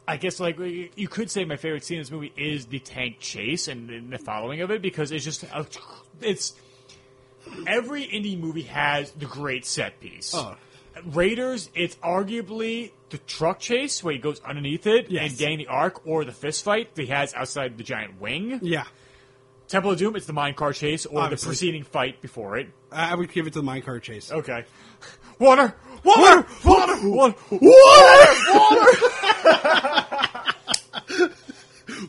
I guess, like, you could say my favorite scene in this movie is the tank chase and, and the following of it, because it's just, a, it's, every indie movie has the great set piece. Oh. Raiders, it's arguably the truck chase, where he goes underneath it yes. and getting the arc, or the fist fight that he has outside the giant wing. Yeah. Temple of Doom, it's the minecart chase, or Obviously. The preceding fight before it. I would give it to the minecart chase. Okay. Water! Water! Water! Water! Water! Water!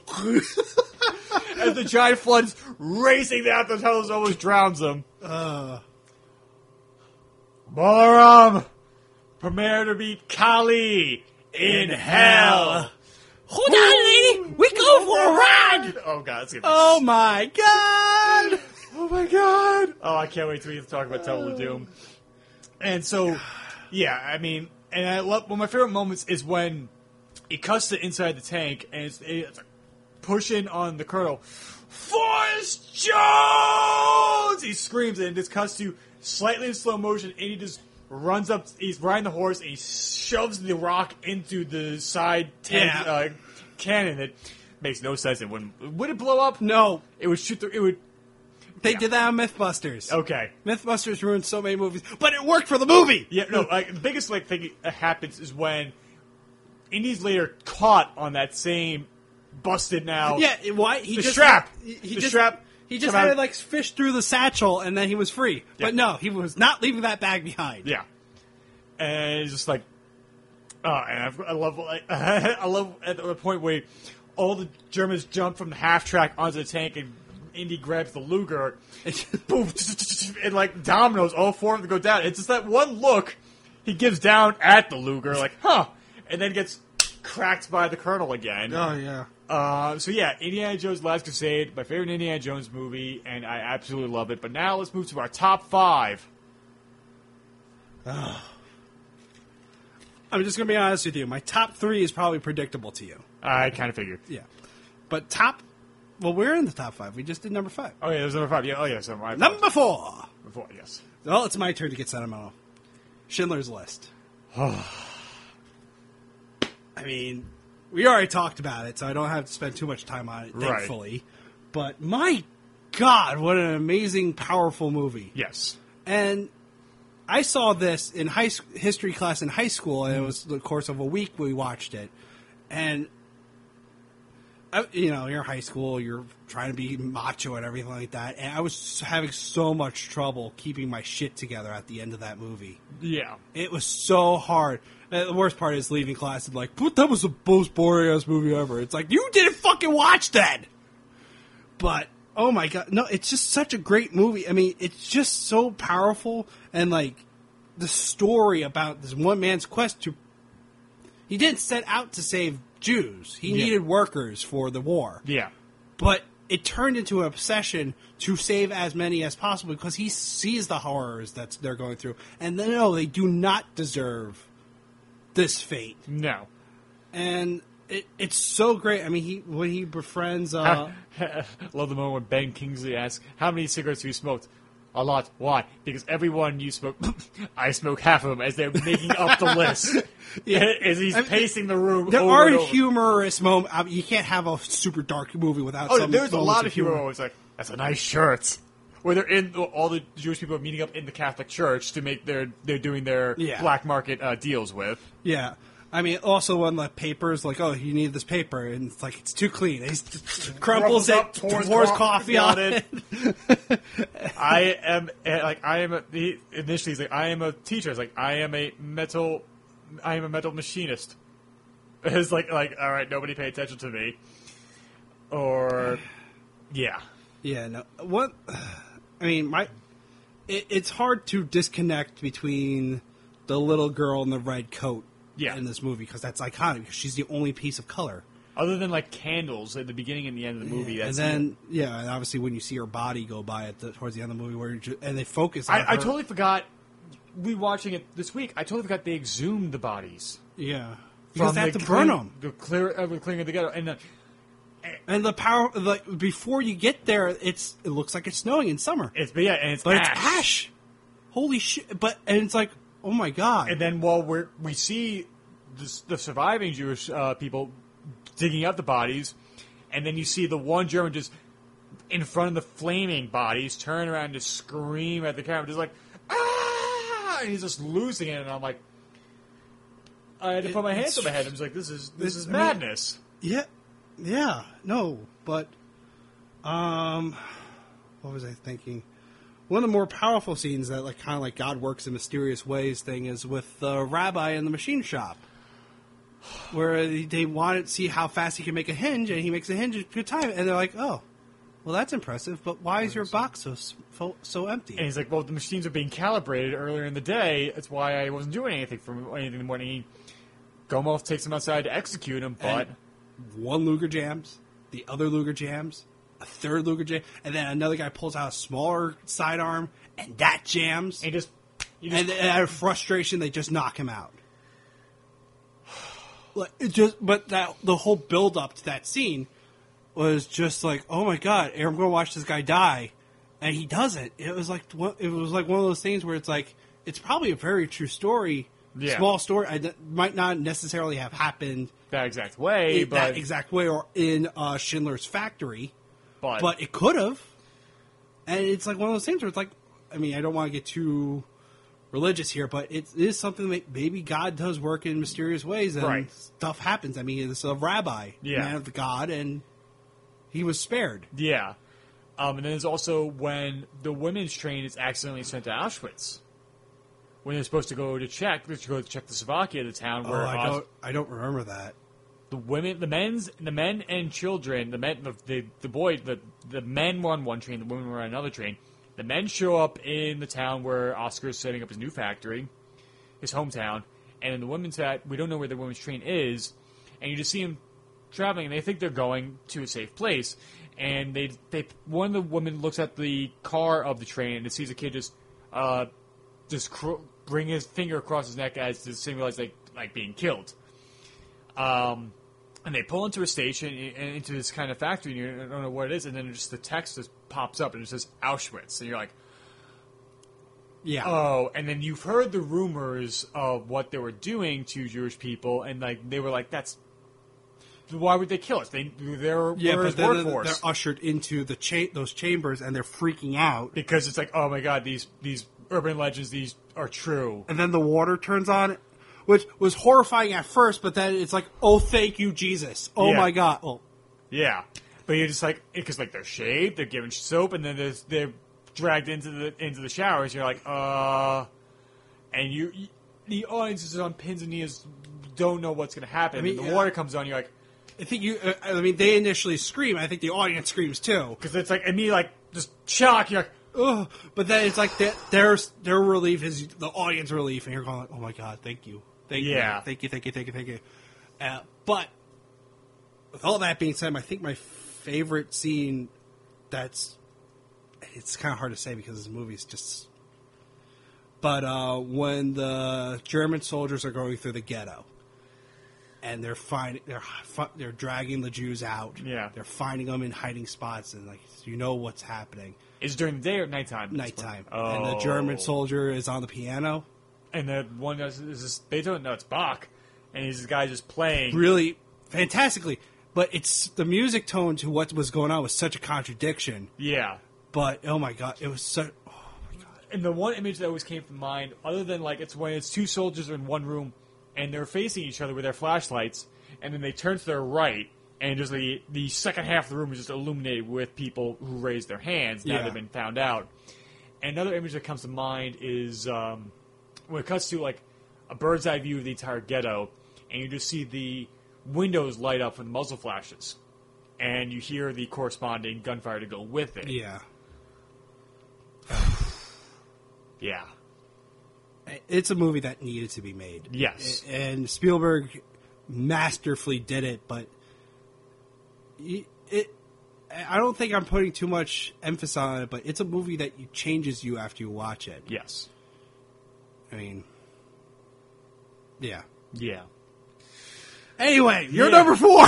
Water! as the giant flood's racing down the tunnels, almost drowns him. Uh. Balaram, prepare to meet Kali in, in hell. hell. Hold Ooh. on, lady. We go for a ride. Oh, God. It's oh, my God. Oh, my God. Oh, I can't wait till we talk about Temple of Doom. And so, yeah, I mean, and I love, one of my favorite moments is when it cuts to inside the tank and it's, it's like pushing on the colonel. Forrest Jones! He screams and it just cuts to slightly in slow motion and he just runs up, he's riding the horse and he shoves the rock into the side tank yeah. uh, cannon. That makes no sense. It wouldn't, would it blow up? No. It would shoot through, it would. They yeah. did that on MythBusters. Okay. MythBusters ruined so many movies, but it worked for the movie! Yeah, no, like, the biggest like thing that happens is when Indy's later caught on that same busted now... Yeah, why? He the just strap! Had, he, he the just, strap. He just had out. to, like, fish through the satchel, and then he was free. Yeah. But no, he was not leaving that bag behind. Yeah. And it's just like... Oh, and I, I love... Like, I love at the point where all the Germans jump from the half-track onto the tank and... Indy grabs the Luger, and boom, and like dominoes, all four of them go down. It's just that one look he gives down at the Luger, like, huh, and then gets cracked by the Colonel again. Oh, yeah. Uh, so, yeah, Indiana Jones Last Crusade, my favorite Indiana Jones movie, and I absolutely love it. But now let's move to our top five. I'm just going to be honest with you. My top three is probably predictable to you. I kind of figured. Yeah. But top... Well, we're in the top five. We just did number five. Oh, yeah, there's number five. Yeah, oh, yeah, so my number four. Four, yes. Well, it's my turn to get sentimental. Schindler's List. I mean, we already talked about it, so I don't have to spend too much time on it, thankfully. Right. But my God, what an amazing, powerful movie. Yes. And I saw this in high history class in high school, and mm. it was the course of a week we watched it. And... You know, you're in high school, you're trying to be macho and everything like that, and I was having so much trouble keeping my shit together at the end of that movie. Yeah. It was so hard. And the worst part is leaving class and like, but that was the most boring-ass movie ever. It's like, you didn't fucking watch that! But, oh my God, no, it's just such a great movie. I mean, it's just so powerful, and like, the story about this one man's quest to... He didn't set out to save... Jews. He yeah. needed workers for the war. Yeah. But it turned into an obsession to save as many as possible because he sees the horrors that they're going through. And they know they do not deserve this fate. No. And it, it's so great. I mean, he when he befriends... Uh, I love the moment when Ben Kingsley asks, how many cigarettes have you smoked? A lot. Why? Because everyone you smoke... I smoke half of them as they're making up the list. Yeah. As he's I mean, pacing the room There over are and over. humorous moments. I mean, you can't have a super dark movie without oh, some there's a lot of humor. humor. It's like, that's a nice shirt. Where they're in... All the Jewish people are meeting up in the Catholic Church to make their... They're doing their yeah. black market uh, deals with. Yeah. I mean, also on the papers, like, oh, you need this paper. And it's like, it's too clean. He crumples, crumples it, up, pours, pours coffee, coffee on it. it. I am, like, I am, a, he, initially he's like, I am a teacher. It's like, I am a metal, I am a metal machinist. It's like, like, all right, nobody pay attention to me. Or, yeah. Yeah, no, what, I mean, my, it, it's hard to disconnect between the little girl in the red coat. Yeah. In this movie, because that's iconic, because she's the only piece of color. Other than, like, candles at the beginning and the end of the movie. Yeah. That's and then, it. yeah, and obviously when you see her body go by at the, towards the end of the movie, where just, and they focus on I, her. I totally forgot, rewatching it this week, I totally forgot they exhumed the bodies. Yeah. Because they have to burn them. The clear, uh, clearing it together. And, uh, and the power, like, before you get there, it's it looks like it's snowing in summer. It's, but yeah, and it's but ash. It's ash. Holy shit. But, and it's like... Oh, my God. And then while we're, we see the, the surviving Jewish uh, people digging up the bodies, and then you see the one German just in front of the flaming bodies turn around to scream at the camera, just like, ah! And he's just losing it, and I'm like, I had to put my hands on my head. I'm just like, this is this is madness. I mean, yeah. Yeah. No, but, um, what was I thinking? One of the more powerful scenes that, like, kind of like God works in mysterious ways thing is with the uh, rabbi in the machine shop, where they want to see how fast he can make a hinge, and he makes a hinge at a good time, and they're like, "Oh, well, that's impressive, but why is your box so so, so empty? And he's like, well, the machines are being calibrated earlier in the day. That's why I wasn't doing anything for anything in the morning. He, Gomov takes him outside to execute him, but... And one Luger jams, the other Luger jams, a third Luger jam, and then another guy pulls out a smaller sidearm, and that jams. And just... You just and, and out of frustration, they just knock him out. Like, it just, but that the whole build up to that scene was just like, oh my god, I'm gonna watch this guy die, and he doesn't. It was like it was like one of those things where it's like it's probably a very true story, yeah. small story. I might not necessarily have happened that exact way, in, but that exact way, or in uh, Schindler's Factory, but, but it could have. And it's like one of those things where it's like, I mean, I don't want to get too religious here, but it is something that maybe God does work in mysterious ways, and right. stuff happens. I mean, it's a rabbi, yeah. man of God, and he was spared. Yeah. Um, and then there's also when the women's train is accidentally sent to Auschwitz, when they're supposed to go to check, to go to Czechoslovakia, the town where oh, I Aus- don't, I don't remember that. The women, the men's, the men and children, the men, the the, the boy, the the men were on one train, the women were on another train. The men show up in the town where Oscar is setting up his new factory, his hometown, and in the women's hat, we don't know where the women's train is, and you just see them traveling, and they think they're going to a safe place, and they they one of the women looks at the car of the train and sees a kid just uh just cr- bring his finger across his neck as to symbolize like like being killed, um, and they pull into a station and into this kind of factory, and you don't know what it is, and then just the text just pops up and it says Auschwitz, and you're like, yeah, oh. And then you've heard the rumors of what they were doing to Jewish people, and like they were like, that's why would they kill us? They they're yeah, but they're, they're, they're ushered into the cha- those chambers, and they're freaking out because it's like, oh my god, these these urban legends, these are true. And then the water turns on, which was horrifying at first, but then it's like, oh, thank you, Jesus. Oh, yeah. my God. Oh, yeah. But you're just like, because like they're shaved, they're given soap, and then they're, they're dragged into the into the showers. You're like, uh, and you, you the audience is on pins and knees, don't know what's going to happen. I mean, and the yeah. water comes on. You're like, I think you. Uh, I mean, they initially scream. I think the audience screams too, because it's like, and me like just shock. You're like, ugh. But then it's like that. Their their relief is the audience relief, and you're going, like, oh my God, thank you. Thank yeah. you, thank you, thank you, thank you, thank you. Uh, but with all that being said, I think my favorite scene that's – it's kind of hard to say because this movie is just – but uh, when the German soldiers are going through the ghetto and they're find, they're they're dragging the Jews out. Yeah. They're finding them in hiding spots, and like you know what's happening. Is it during the day or nighttime? Nighttime. Oh. And the German soldier is on the piano. And the one is this Beethoven, no, it's Bach, and he's this guy just playing really fantastically. But it's the music tone to what was going on was such a contradiction. Yeah. But oh my god, it was so. Oh my god. And the one image that always came to mind, other than like it's when it's two soldiers in one room and they're facing each other with their flashlights, and then they turn to their right, and just the the second half of the room is just illuminated with people who raised their hands now yeah. they've been found out. And another image that comes to mind is. Um, When it cuts to, like, a bird's eye view of the entire ghetto, and you just see the windows light up with muzzle flashes, and you hear the corresponding gunfire to go with it. Yeah. yeah. It's a movie that needed to be made. Yes. And Spielberg masterfully did it, but it, I don't think I'm putting too much emphasis on it, but it's a movie that changes you after you watch it. Yes. I mean, yeah. Yeah. Anyway, you're yeah. number four.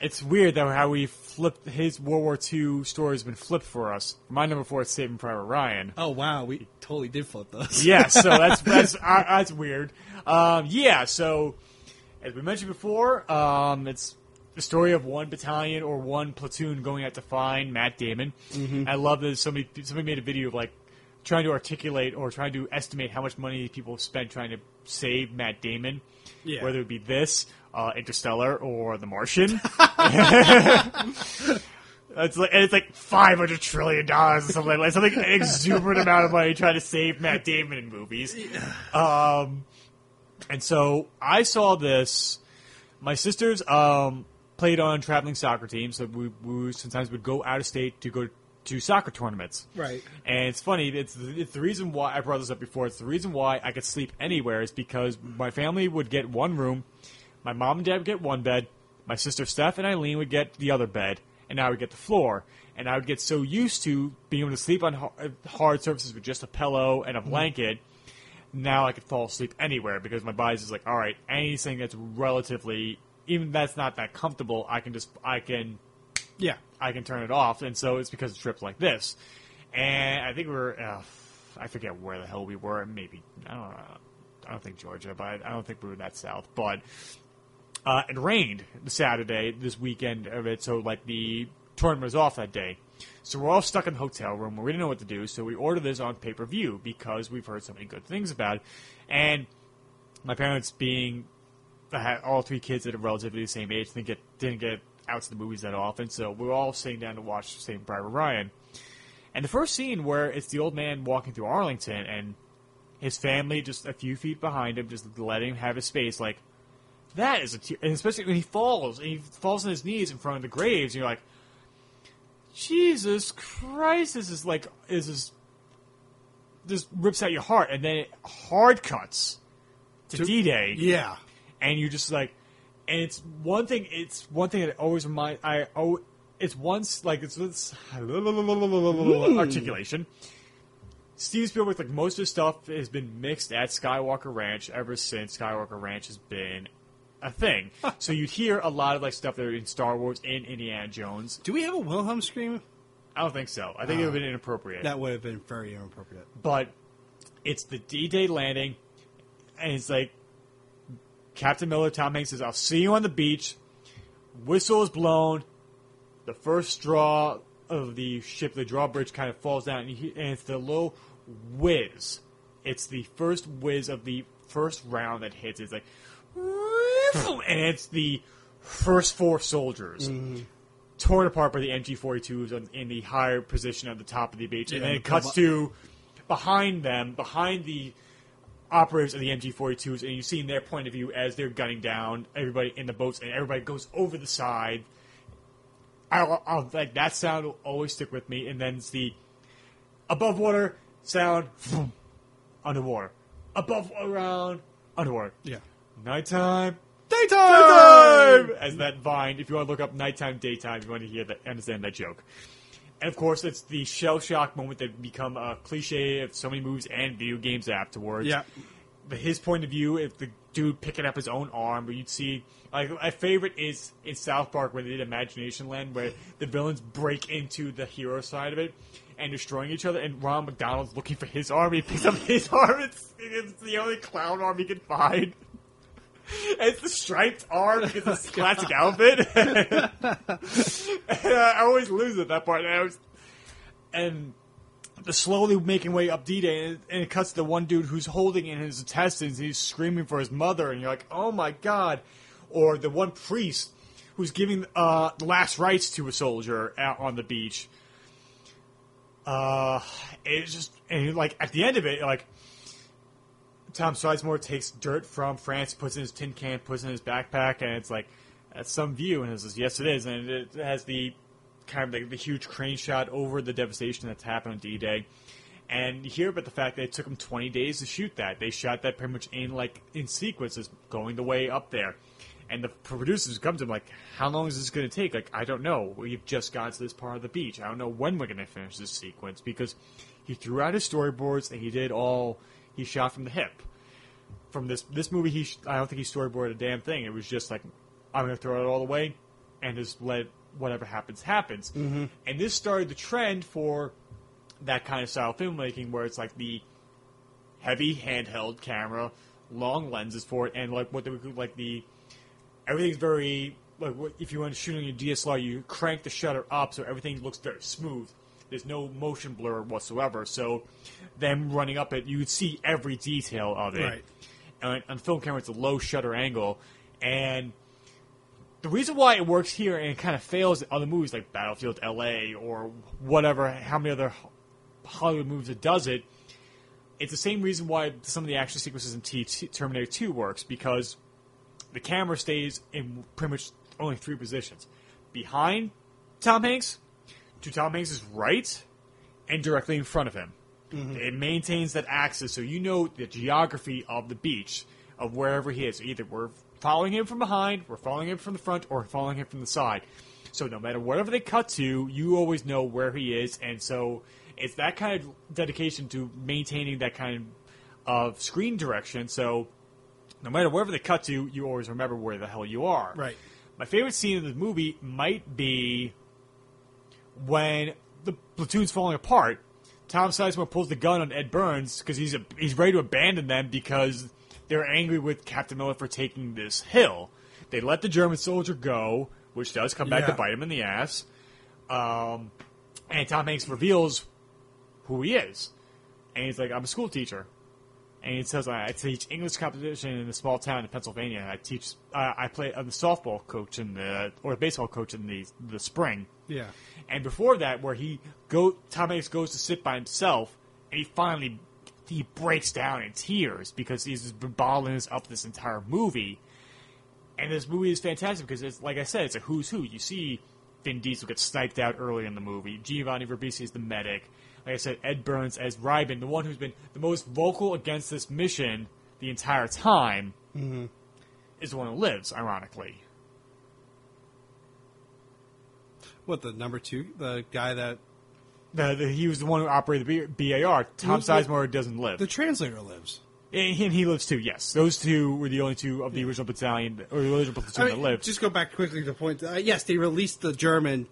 It's weird, though, how we flipped his World War Two story has been flipped for us. My number four is Saving Private Ryan. Oh, wow. We totally did flip those. Yeah, so that's that's, uh, that's weird. Um, yeah, so as we mentioned before, um, it's the story of one battalion or one platoon going out to find Matt Damon. Mm-hmm. I love that somebody, somebody made a video of, like, trying to articulate or trying to estimate how much money people have spent trying to save Matt Damon, yeah. whether it be this, uh, Interstellar, or The Martian. It's like, and it's like five hundred trillion dollars or something like that. Something an exuberant amount of money trying to save Matt Damon in movies. Um, and so I saw this. My sisters um, played on traveling soccer teams, so we, we sometimes would go out of state to go to soccer tournaments. Right. And it's funny, it's, it's the reason why, I brought this up before, it's the reason why I could sleep anywhere is because my family would get one room, my mom and dad would get one bed, my sister Steph and Eileen would get the other bed, and I would get the floor. And I would get so used to being able to sleep on hard surfaces with just a pillow and a blanket, mm-hmm. now I could fall asleep anywhere because my body's just like, all right, anything that's relatively, even that's not that comfortable, I can just, I can, yeah, I can turn it off. And so it's because of trips like this. And I think we were, uh, I forget where the hell we were, maybe, I don't know, I don't think Georgia, but I don't think we were that south, but... Uh, it rained Saturday, this weekend of it, so, like, the tournament was off that day. So we're all stuck in the hotel room. We didn't know what to do, so we ordered this on pay-per-view because we've heard so many good things about it. And my parents being – all three kids at a relatively the same age didn't get, didn't get out to the movies that often, so we were all sitting down to watch the same Briar Ryan. And the first scene where it's the old man walking through Arlington and his family just a few feet behind him, just letting him have his space, like, that is a tear, and especially when he falls, and he falls on his knees in front of the graves, and you're like, Jesus Christ, this is like, this is, this rips out your heart, and then it hard cuts to, to D-Day. Yeah. And you're just like, and it's one thing, it's one thing that always reminds, I, oh, it's once, like, it's, it's mm. articulation. Steven Spielberg, like, most of his stuff has been mixed at Skywalker Ranch ever since Skywalker Ranch has been a thing. So you'd hear a lot of, like, stuff that are in Star Wars and Indiana Jones. Do we have a Wilhelm scream? I don't think so. I think uh, it would have been inappropriate. That would have been very inappropriate. But it's the D-Day landing, and it's like Captain Miller, Tom Hanks says, I'll see you on the beach. Whistle is blown. The first straw of the ship, the drawbridge kind of falls down, and, he, and it's the low whiz. It's the first whiz of the first round that hits. It's like... And it's the first four soldiers mm-hmm. torn apart by the M G forty-twos on, in the higher position at the top of the beach. Yeah, and then and it cuts to behind them, behind the operatives of the M G forty-twos, and you see in their point of view as they're gunning down everybody in the boats, and everybody goes over the side. I'll, I'll, like, that sound will always stick with me. And then it's the above water sound, underwater. Above, around, underwater. Yeah. Nighttime. Daytime! Daytime! As that vine, if you want to look up nighttime, daytime, you want to hear that, understand that joke. And of course, it's the shell shock moment that become a cliche of so many movies and video games afterwards. Yeah. But his point of view, if the dude picking up his own arm, but you'd see, like, my favorite is in South Park when they did Imagination Land, where the villains break into the hero side of it and destroying each other, and Ron McDonald's looking for his arm, he picks up his arm, it's, it's the only clown arm he can find. And it's the striped arm because it's this classic outfit. And I always lose at that part. And, I was, and the slowly making way up D-Day, and it, and it cuts to the one dude who's holding in his intestines, and he's screaming for his mother, and you're like, oh my God. Or the one priest who's giving uh, the last rites to a soldier out on the beach. Uh, it's just, and like at the end of it, like, Tom Sizemore takes dirt from France, puts it in his tin can, puts it in his backpack, and it's like, that's some view. And it says, yes, it is. And it has the kind of like the huge crane shot over the devastation that's happened on D-Day. And you hear about the fact that it took them twenty days to shoot that. They shot that pretty much in like in sequences going the way up there. And the producers come to him like, how long is this going to take? Like, I don't know. We've just got to this part of the beach. I don't know when we're going to finish this sequence because he threw out his storyboards and he did all... He shot from the hip. From this this movie, he sh- I don't think he storyboarded a damn thing. It was just like, I'm going to throw it all away and just let whatever happens, happens. Mm-hmm. And this started the trend for that kind of style of filmmaking where it's like the heavy handheld camera, long lenses for it, and like what they would like the... Everything's very... like if you want to shoot on your D S L R, you crank the shutter up so everything looks very smooth. There's no motion blur whatsoever, so them running up it, you would see every detail of it. Right. And on film camera, it's a low shutter angle, and the reason why it works here and it kind of fails in other movies like Battlefield L A or whatever, how many other Hollywood movies it does it, it's the same reason why some of the action sequences in T- Terminator two works, because the camera stays in pretty much only three positions. Behind Tom Hanks, to Tom Hanks' right, and directly in front of him. Mm-hmm. It maintains that axis, so you know the geography of the beach, of wherever he is. Either we're following him from behind, we're following him from the front, or following him from the side. So no matter whatever they cut to, you always know where he is, and so it's that kind of dedication to maintaining that kind of screen direction, so no matter wherever they cut to, you always remember where the hell you are. Right. My favorite scene in the movie might be when the platoon's falling apart, Tom Sizemore pulls the gun on Ed Burns because he's a, he's ready to abandon them because they're angry with Captain Miller for taking this hill. They let the German soldier go, which does come back yeah. to bite him in the ass. Um, and Tom Hanks reveals who he is. And he's like, I'm a school teacher. And he says, I teach English competition in a small town in Pennsylvania. I teach, uh, I play, I'm the softball coach in the, or the baseball coach in the the spring. Yeah. And before that, where he go, Tom Hanks goes to sit by himself, and he finally, he breaks down in tears because he's been bottling this up this entire movie. And this movie is fantastic because it's, like I said, it's a who's who. You see Vin Diesel get sniped out early in the movie. Giovanni Ribisi is the medic. Like I said, Ed Burns as Ryben, the one who's been the most vocal against this mission the entire time, mm-hmm. is the one who lives, ironically. What, the number two? The guy that... The, the, he was the one who operated the B A R. Tom Sizemore doesn't live. The translator lives. And he, and he lives too, yes. Those two were the only two of the yeah. original battalion, or the original platoon I mean, that lived. Just go back quickly to the point. Uh, yes, they released the German...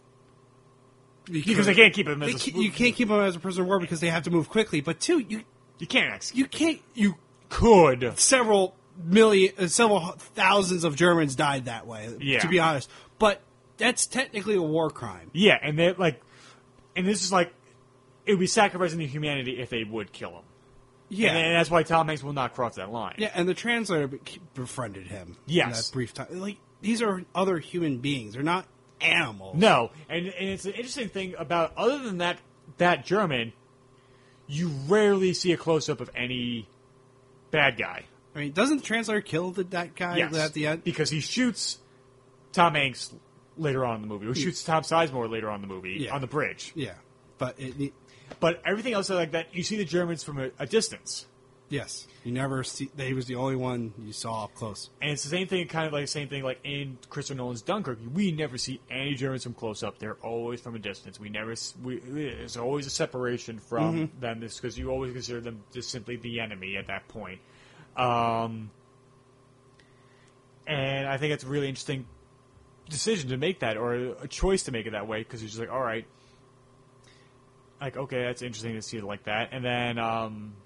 Because, because they can't keep him as a, you can't keep him as a prisoner of war because they have to move quickly. But two, you you can't execute. You can't. You could. Several million, uh, several thousands of Germans died that way. Yeah. To be honest, but that's technically a war crime. Yeah, and they like, and this is like, it would be sacrificing their humanity if they would kill him. Yeah, and, and that's why Tom Hanks will not cross that line. Yeah, and the translator befriended him. Yes, in that brief time. Like these are other human beings. They're not. Animals. No, and, and it's an interesting thing about, other than that that German, you rarely see a close-up of any bad guy. I mean, doesn't the translator kill the, that guy yes, at the end? Because he shoots Tom Hanks later on in the movie. He shoots Tom Sizemore later on in the movie, yeah. on the bridge. Yeah, but it, it, but everything else like that, you see the Germans from a, a distance. Yes, you never see. He was the only one you saw up close, and it's the same thing, kind of like the same thing, like in Christopher Nolan's Dunkirk. We never see any Germans from close up; they're always from a distance. We never, we, there's always a separation from mm-hmm. them, because you always consider them just simply the enemy at that point. Um, and I think it's a really interesting decision to make that, or a choice to make it that way, because you're just like, all right, like okay, that's interesting to see it like that, and then. Um,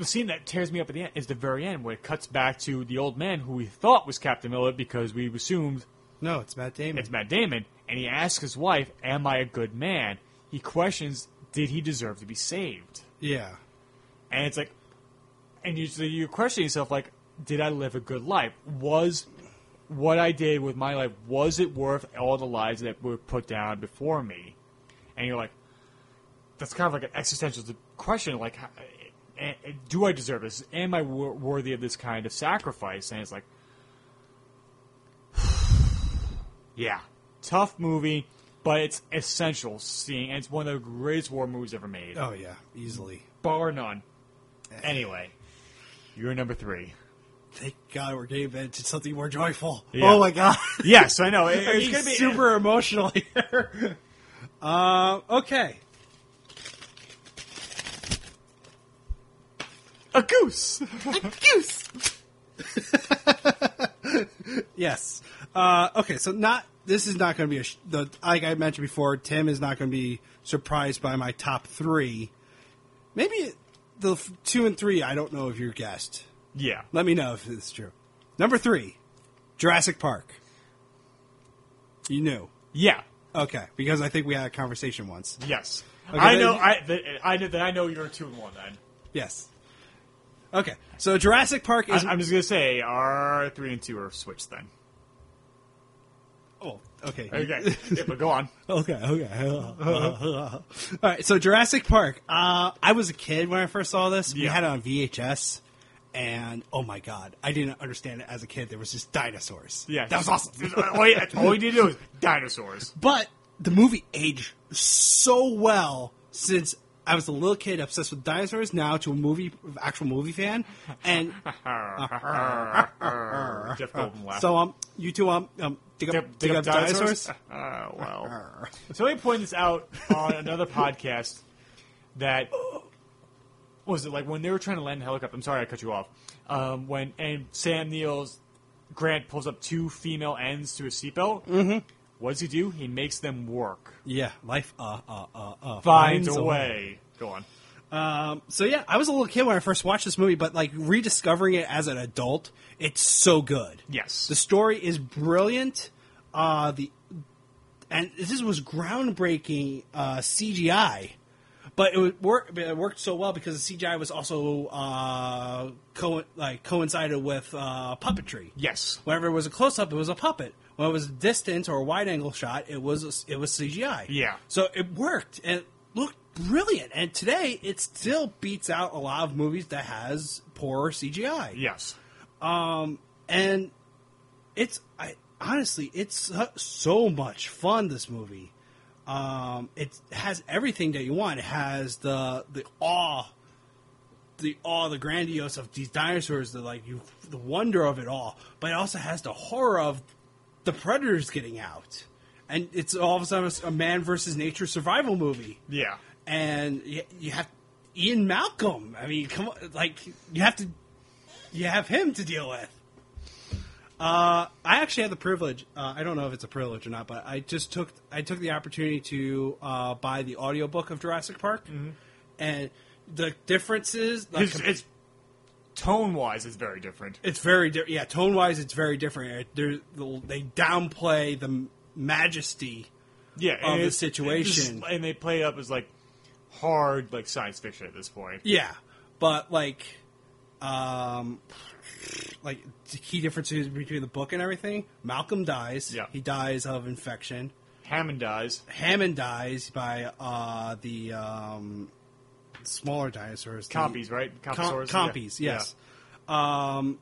The scene that tears me up at the end is the very end, when it cuts back to the old man who we thought was Captain Miller because we assumed... No, it's Matt Damon. It's Matt Damon. And he asks his wife, am I a good man? He questions, did he deserve to be saved? Yeah. And it's like... And you, so you're questioning yourself, like, did I live a good life? Was what I did with my life, was it worth all the lives that were put down before me? And you're like... That's kind of like an existential question, like... Do I deserve this? Am I worthy of this kind of sacrifice? And it's like, yeah, tough movie, but it's essential. Seeing, and it's one of the greatest war movies ever made. Oh yeah, easily, bar none. Anyway, you're number three. Thank God we're getting back to something more joyful. Yeah. Oh my God. Yes, I know. It, it's gonna be super emotional here. uh, okay. A goose! A goose! Yes. Uh, okay, so not this is not going to be a... Sh- the, like I mentioned before, Tim is not going to be surprised by my top three. Maybe the f- two and three, I don't know if you're guessed. Yeah. Let me know if it's true. Number three, Jurassic Park. You knew? Yeah. Okay, because I think we had a conversation once. Yes. Okay, I know then, I, the, I, the, I know you're two and one then. Yes. Okay, so Jurassic Park is... I'm just going to say, our three and two are switched then. Oh, okay. Okay, yeah, but go on. Okay, okay. All right, so Jurassic Park. Uh, I was a kid when I first saw this. Yeah. We had it on V H S, And, oh, my God, I didn't understand it as a kid. There was just dinosaurs. Yeah. That was awesome. all, you, all you need to do is dinosaurs. But the movie aged so well since I was a little kid obsessed with dinosaurs now to a movie, actual movie fan. And uh, Jeff Goldblum laughed. So um, you two um, um, dig up, dig dig up, dig up dinosaurs? dinosaurs? Uh, well. So let me point this out on another podcast that... was it like when they were trying to land a helicopter? I'm sorry, I cut you off. Um, when and Sam Neill's Grant pulls up two female ends to a seatbelt. Mm-hmm. What does he do? He makes them work. Yeah, life uh, uh, uh, uh, finds, finds a way. way. Go on. Um, so yeah, I was a little kid when I first watched this movie, but like rediscovering it as an adult, it's so good. Yes, the story is brilliant. Uh, the and this was groundbreaking uh, C G I. But it, work, it worked so well because the C G I was also uh, co- like coincided with uh, puppetry. Yes. Whenever it was a close-up, it was a puppet. When it was a distance or a wide-angle shot, it was it was C G I. Yeah. So it worked, and it looked brilliant. And today, it still beats out a lot of movies that has poor C G I. Yes. Um, and it's I, honestly, it's so much fun, this movie. Um, it has everything that you want. It has the the awe, the awe, the grandiose of these dinosaurs, the like you, the wonder of it all. But it also has the horror of the predators getting out, and it's all of a sudden a man versus nature survival movie. Yeah, and you, you have Ian Malcolm. I mean, come on, like you have to, you have him to deal with. Uh, I actually had the privilege. Uh, I don't know if it's a privilege or not, but I just took I took the opportunity to uh, buy the audiobook of Jurassic Park, mm-hmm. and the differences. Like, it's, it's tone wise, it's very different. It's very different. Yeah, tone wise, it's very different. They're, they downplay the majesty yeah, of the situation, just, and they play it up as like hard like science fiction at this point. Yeah, but like. Um, like the key differences between the book and everything. Malcolm dies. Yeah. He dies of infection. Hammond dies. Hammond dies by uh, the um, smaller dinosaurs. Compies, the, right? Comp- Compies, yeah. yes. Yeah. Um,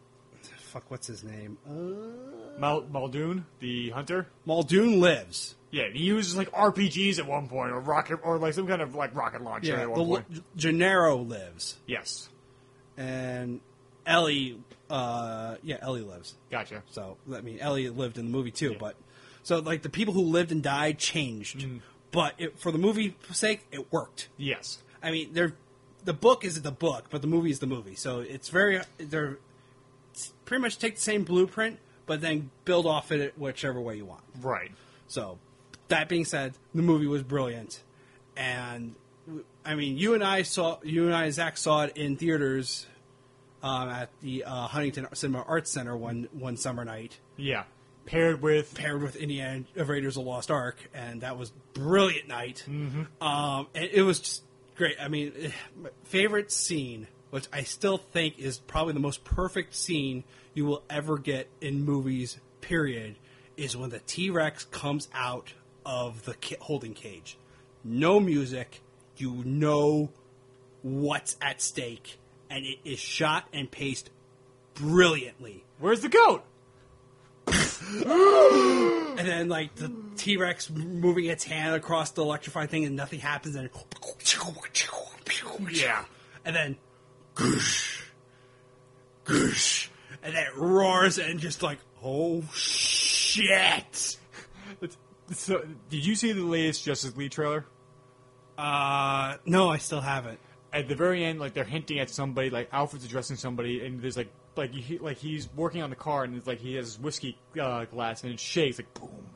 fuck, what's his name? Uh, Mal- Muldoon, the hunter. Muldoon lives. Yeah, he uses like R P Gs at one point, or rocket, or like some kind of like rocket launcher yeah, at one the, point. Gennaro lives. Yes. And Ellie, uh, yeah, Ellie lives. Gotcha. So, I mean, Ellie lived in the movie, too. Yeah. But so, like, the people who lived and died changed. Mm. But it, for the movie's sake, it worked. Yes. I mean, they're, the book is the book, but the movie is the movie. So it's very, they're it's pretty much take the same blueprint, but then build off it whichever way you want. Right. So, that being said, the movie was brilliant. And... I mean, you and I saw you and I and Zach saw it in theaters um, at the uh, Huntington Cinema Arts Center one one summer night. Yeah, paired with paired with Indiana of Raiders of the Lost Ark, and that was a brilliant night. Mm-hmm. Um, and it was just great. I mean, my favorite scene, which I still think is probably the most perfect scene you will ever get in movies. Period, is when the T-Rex comes out of the holding cage. No music. You know what's at stake, and it is shot and paced brilliantly. Where's the goat? And then, like, the T-Rex moving its hand across the electrified thing, and nothing happens, and... Yeah. And then... Goosh. Goosh. And then it roars, and just like, oh, shit! So, did you see the latest Justice League trailer? Uh, no, I still haven't. At the very end, like, they're hinting at somebody, like, Alfred's addressing somebody, and there's, like, like, you, like he's working on the car, and it's like he has his whiskey uh, glass, and it shakes, like, boom,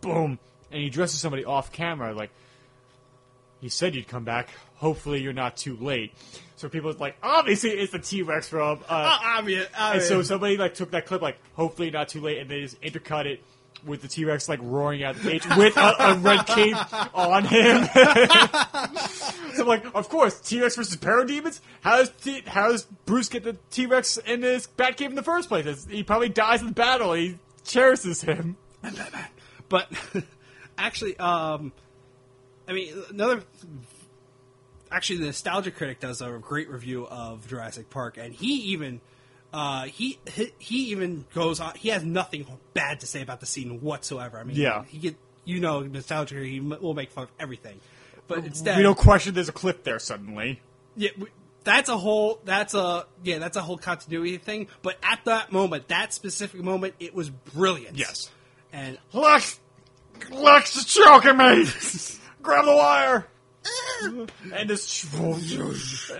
boom, and he addresses somebody off-camera, like, he said you'd come back, hopefully you're not too late. So people are like, obviously it's the T-Rex from, uh, uh obvious, obvious. And so somebody, like, took that clip, like, hopefully you're not too late, and they just intercut it. With the T-Rex, like, roaring out the cage with a, a red cape on him. So I'm like, of course, T-Rex versus parademons? How does, T- how does Bruce get the T-Rex in his bat cave in the first place? It's, he probably dies in the battle. He cherishes him. But, actually, um, I mean, another... Actually, the Nostalgia Critic does a great review of Jurassic Park, and he even Uh, he, he he even goes on. He has nothing bad to say about the scene whatsoever. I mean, yeah. he get you know, nostalgia. He will make fun of everything, but instead we don't question there's a clip there suddenly. Yeah, we, that's a whole. That's a yeah. That's a whole continuity thing. But at that moment, that specific moment, it was brilliant. Yes. And Lex, Lex is choking me. Grab the wire. And this now he's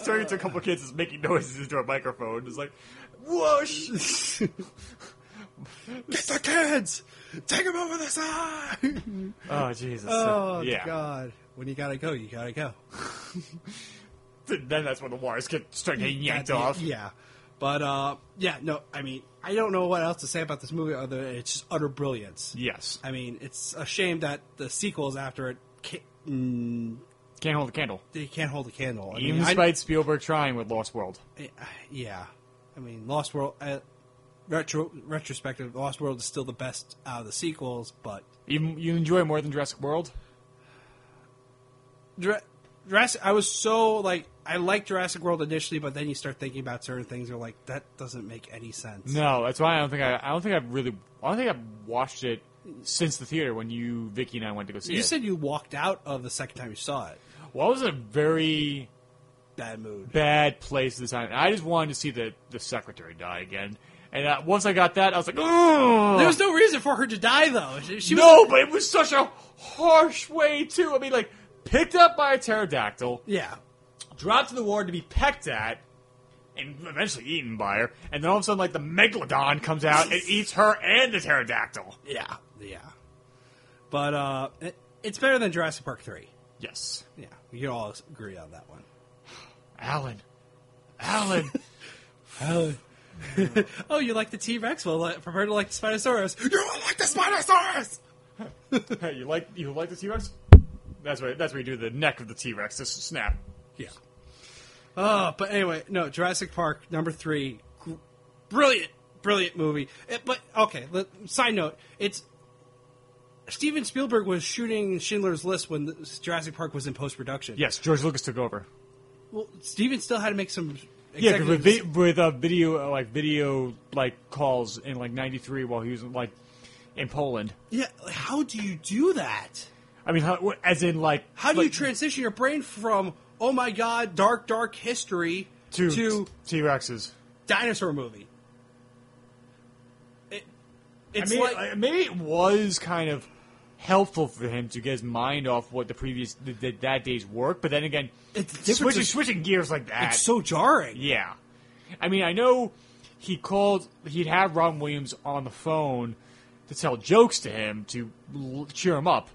turning into a couple of kids is making noises into a microphone. It's like, whoosh! Get the kids! Take them over the side! Oh, Jesus. Oh, yeah. God. When you gotta go, you gotta go. Then that's when the wires get straight yanked that, off. Yeah. But, uh, yeah, no, I mean, I don't know what else to say about this movie other than it's just utter brilliance. Yes. I mean, it's a shame that the sequels after it can't, mm, can't hold a candle. They can't hold a candle. I Even mean, despite I, Spielberg trying with Lost World. Yeah. I mean, Lost World, uh, retro, retrospective, Lost World is still the best out of the sequels, but... Even, you enjoy it more than Jurassic World? Dr- Jurassic, I was so, like... I like Jurassic World initially, but then you start thinking about certain things. You're like, that doesn't make any sense. No, that's why I don't think I. I don't think I've really. I don't think I've watched it since the theater when you, Vicky, and I went to go see you it. You said you walked out of the second time you saw it. Well, I was in a very bad mood, bad place this time. I just wanted to see the the secretary die again. And uh, once I got that, I was like, oh! There was no reason for her to die, though. She, she no, was... but it was such a harsh way too. I mean, like picked up by a pterodactyl. Yeah. Dropped to the ward to be pecked at, and eventually eaten by her, and then all of a sudden, like, the Megalodon comes out and eats her and the pterodactyl. Yeah, yeah. But, uh, it, it's better than Jurassic Park three. Yes. Yeah, we can all agree on that one. Alan. Alan. Alan. Oh, you like the T-Rex? Well, uh, prefer to like the Spinosaurus. You don't like the Spinosaurus! Hey, you like, you like the T-Rex? That's where, that's where you do the neck of the T-Rex, just snap. Yeah. Uh, but anyway, no, Jurassic Park, number three, gr- brilliant, brilliant movie. It, but, okay, let, side note, it's, Steven Spielberg was shooting Schindler's List when the, Jurassic Park was in post-production. Yes, George Lucas took over. Well, Steven still had to make some... Yeah, because with, vi- with uh, video, uh, like, video, like, calls in, like, ninety-three while he was, like, in Poland. Yeah, how do you do that? I mean, how, as in, like... How do like, you transition your brain from... Oh my God! Dark, dark history to, to T-Rexes, dinosaur movie. It, it's I mean, like I, maybe it was kind of helpful for him to get his mind off what the previous the, the, that day's work, but then again, it's switching, switching gears like that. It's so jarring. Yeah, I mean, I know he called. He'd have Ron Williams on the phone to tell jokes to him to cheer him up.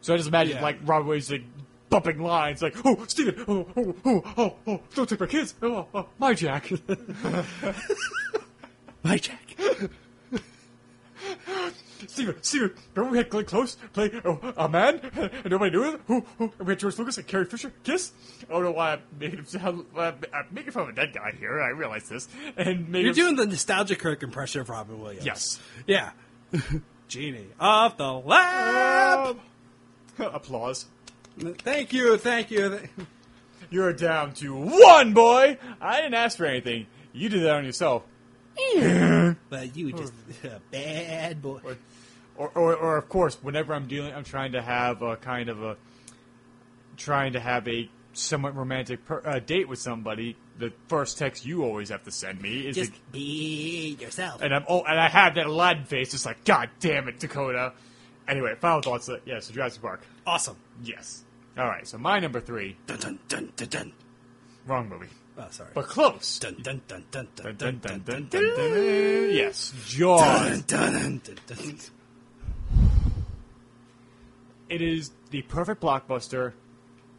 So I just imagine yeah. like Ron Williams like. Bumping lines like, oh, Steven, oh, oh, oh, oh, oh, don't take my kids, oh, oh, my Jack. My Jack. Steven, Steven, remember we had Glenn Close play oh, a man, and nobody knew him? Who, who, and we had George Lucas and Carrie Fisher kiss? I don't know why I'm making him sound, I'm making fun of a dead guy here, I realize this. And You're him... doing the nostalgic Kirk impression of Robin Williams. Yes. Yeah. Genie of the lab! Um, applause. Thank you, thank you. You're down to one, boy. I didn't ask for anything. You did that on yourself. But you were just a bad boy. Or, or, or, or, of course, whenever I'm dealing, I'm trying to have a kind of a, trying to have a somewhat romantic per, uh, date with somebody. The first text you always have to send me is just the, be yourself. And I'm oh, and I have that Aladdin face. It's like, God damn it, Dakota. Anyway, final thoughts. Yes, yeah, so Jurassic Park. Awesome. Yes. All right, so my number three. Dun dun dun dun dun. Wrong movie. Oh, sorry. But close. Dun dun dun dun dun dun dun dun dun. Yes, Jaws. Dun dun dun dun. It is the perfect blockbuster.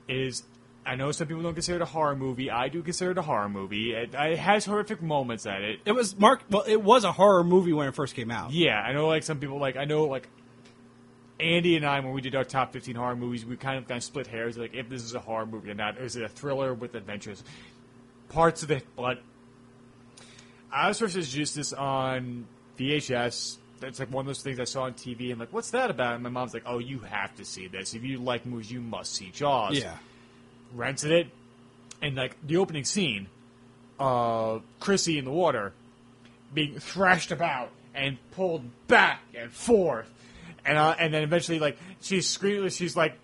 It is. I know some people don't consider it a horror movie. I do consider it a horror movie. It, it has horrific moments at it. It was Mark. Well, it was a horror movie when it first came out. Yeah, I know. Like some people, like I know, like. Andy and I, when we did our top fifteen horror movies, we kind of kind of split hairs, like, if this is a horror movie or not. Is it a thriller with adventures? Parts of it, but... I was first introduced this on V H S. It's, like, one of those things I saw on T V. I'm like, what's that about? And my mom's like, oh, you have to see this. If you like movies, you must see Jaws. Yeah. Rented it. And, like, the opening scene uh, Chrissy in the water being thrashed about and pulled back and forth, and uh, and then eventually, like, she's screaming, she's like,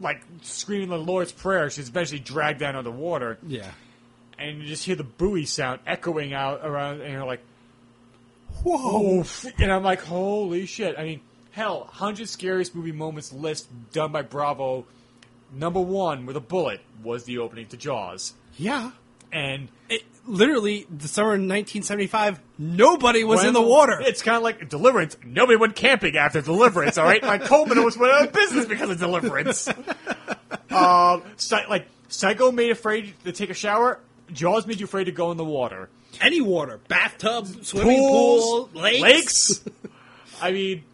like screaming the Lord's Prayer. She's eventually dragged down under water. Yeah, and you just hear the buoy sound echoing out around, and you're like, whoa! And I'm like, holy shit! I mean, hell, one hundred Scariest Movie Moments list done by Bravo. Number one with a bullet was the opening to Jaws. Yeah. And it, literally, the summer of nineteen seventy-five, nobody was when, in the water. It's kind of like Deliverance. Nobody went camping after Deliverance, all right? Like, Coleman almost went out of business because of Deliverance. um, so, like, Psycho made afraid to take a shower. Jaws made you afraid to go in the water. Any water. Bathtub, swimming pools, pool, lakes. Lakes. I mean...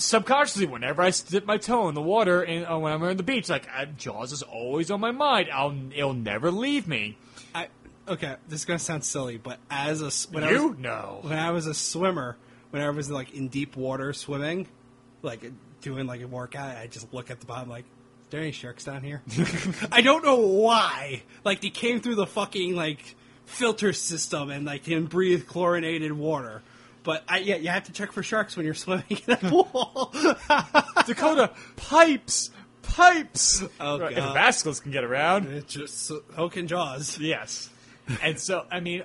subconsciously, whenever I dip my toe in the water and uh, when I'm on the beach, like, I, Jaws is always on my mind. I'll, it'll never leave me. I, okay, this is gonna sound silly, but as a when you I was, know when I was a swimmer, when I was like in deep water swimming, like doing like a workout, I just look at the bottom like, is there any sharks down here? I don't know why. Like, they came through the fucking like filter system and like can breathe chlorinated water. But, I, yeah, you have to check for sharks when you're swimming in that pool. Dakota, pipes! Pipes! Oh, right. If the Vascals can get around. It's just Hulk and Jaws. Yes. And so, I mean,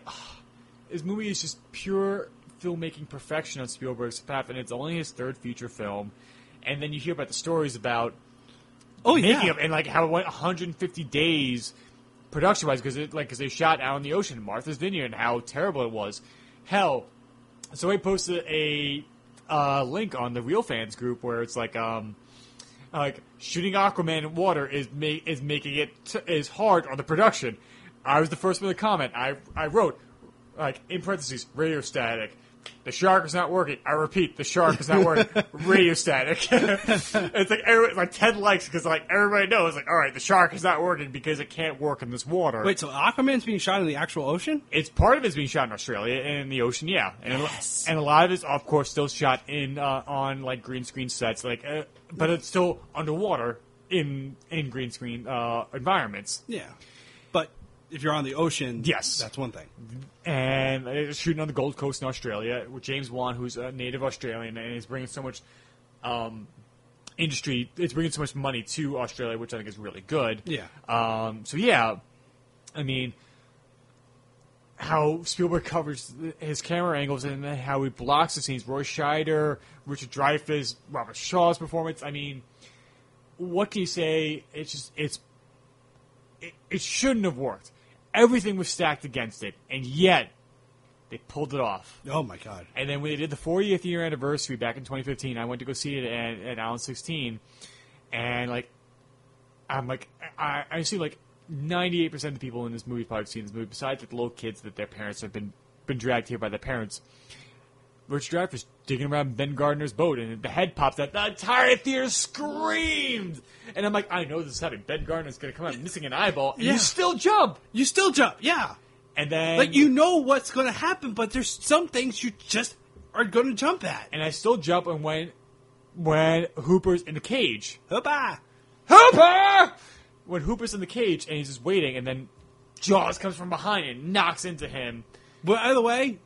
this movie is just pure filmmaking perfection on Spielberg's path, and it's only his third feature film. And then you hear about the stories about oh, making yeah. it, and, like, how it went one hundred fifty days production-wise, because like, 'cause they shot out in the ocean, Martha's Vineyard, and how terrible it was. Hell... So I posted a uh, link on the Real Fans group where it's like, um, like shooting Aquaman in water is ma is making it t is hard on the production. I was the first one to comment. I I wrote, like, in parentheses, radio static. The shark is not working. I repeat, the shark is not working. Radio static. It's like every, like ten likes because like everybody knows like all right, the shark is not working because it can't work in this water. Wait, so Aquaman's being shot in the actual ocean? It's part of it's being shot in Australia and in the ocean, yeah. And yes. And a lot of it's of course still shot in uh, on like green screen sets, like uh, but it's still underwater in in green screen uh, environments. Yeah. If you're on the ocean, yes, that's one thing. And it's shooting on the Gold Coast in Australia with James Wan, who's a native Australian, and is bringing so much um, industry. It's bringing so much money to Australia, which I think is really good. Yeah. Um, so yeah, I mean, how Spielberg covers his camera angles and how he blocks the scenes. Roy Scheider, Richard Dreyfuss, Robert Shaw's performance. I mean, what can you say? It's just it's it, it shouldn't have worked. Everything was stacked against it, and yet they pulled it off. Oh, my God. And then when they did the fortieth year anniversary back in twenty fifteen, I went to go see it at, at Allen sixteen, and, like, I'm like, I, I see, like, ninety-eight percent of the people in this movie probably have seen this movie, besides the little kids that their parents have been, been dragged here by their parents. Richard Dreyfuss digging around Ben Gardner's boat, and the head pops out. The entire theater screamed, and I'm like, I know this is happening. Ben Gardner's going to come out missing an eyeball, and yeah. you still jump. You still jump, yeah. And then, like, you know what's going to happen, but there's some things you just are going to jump at. And I still jump, and when, when Hooper's in the cage, Hooper, Hooper, when Hooper's in the cage, and he's just waiting, and then Jaws comes from behind and knocks into him. But either way.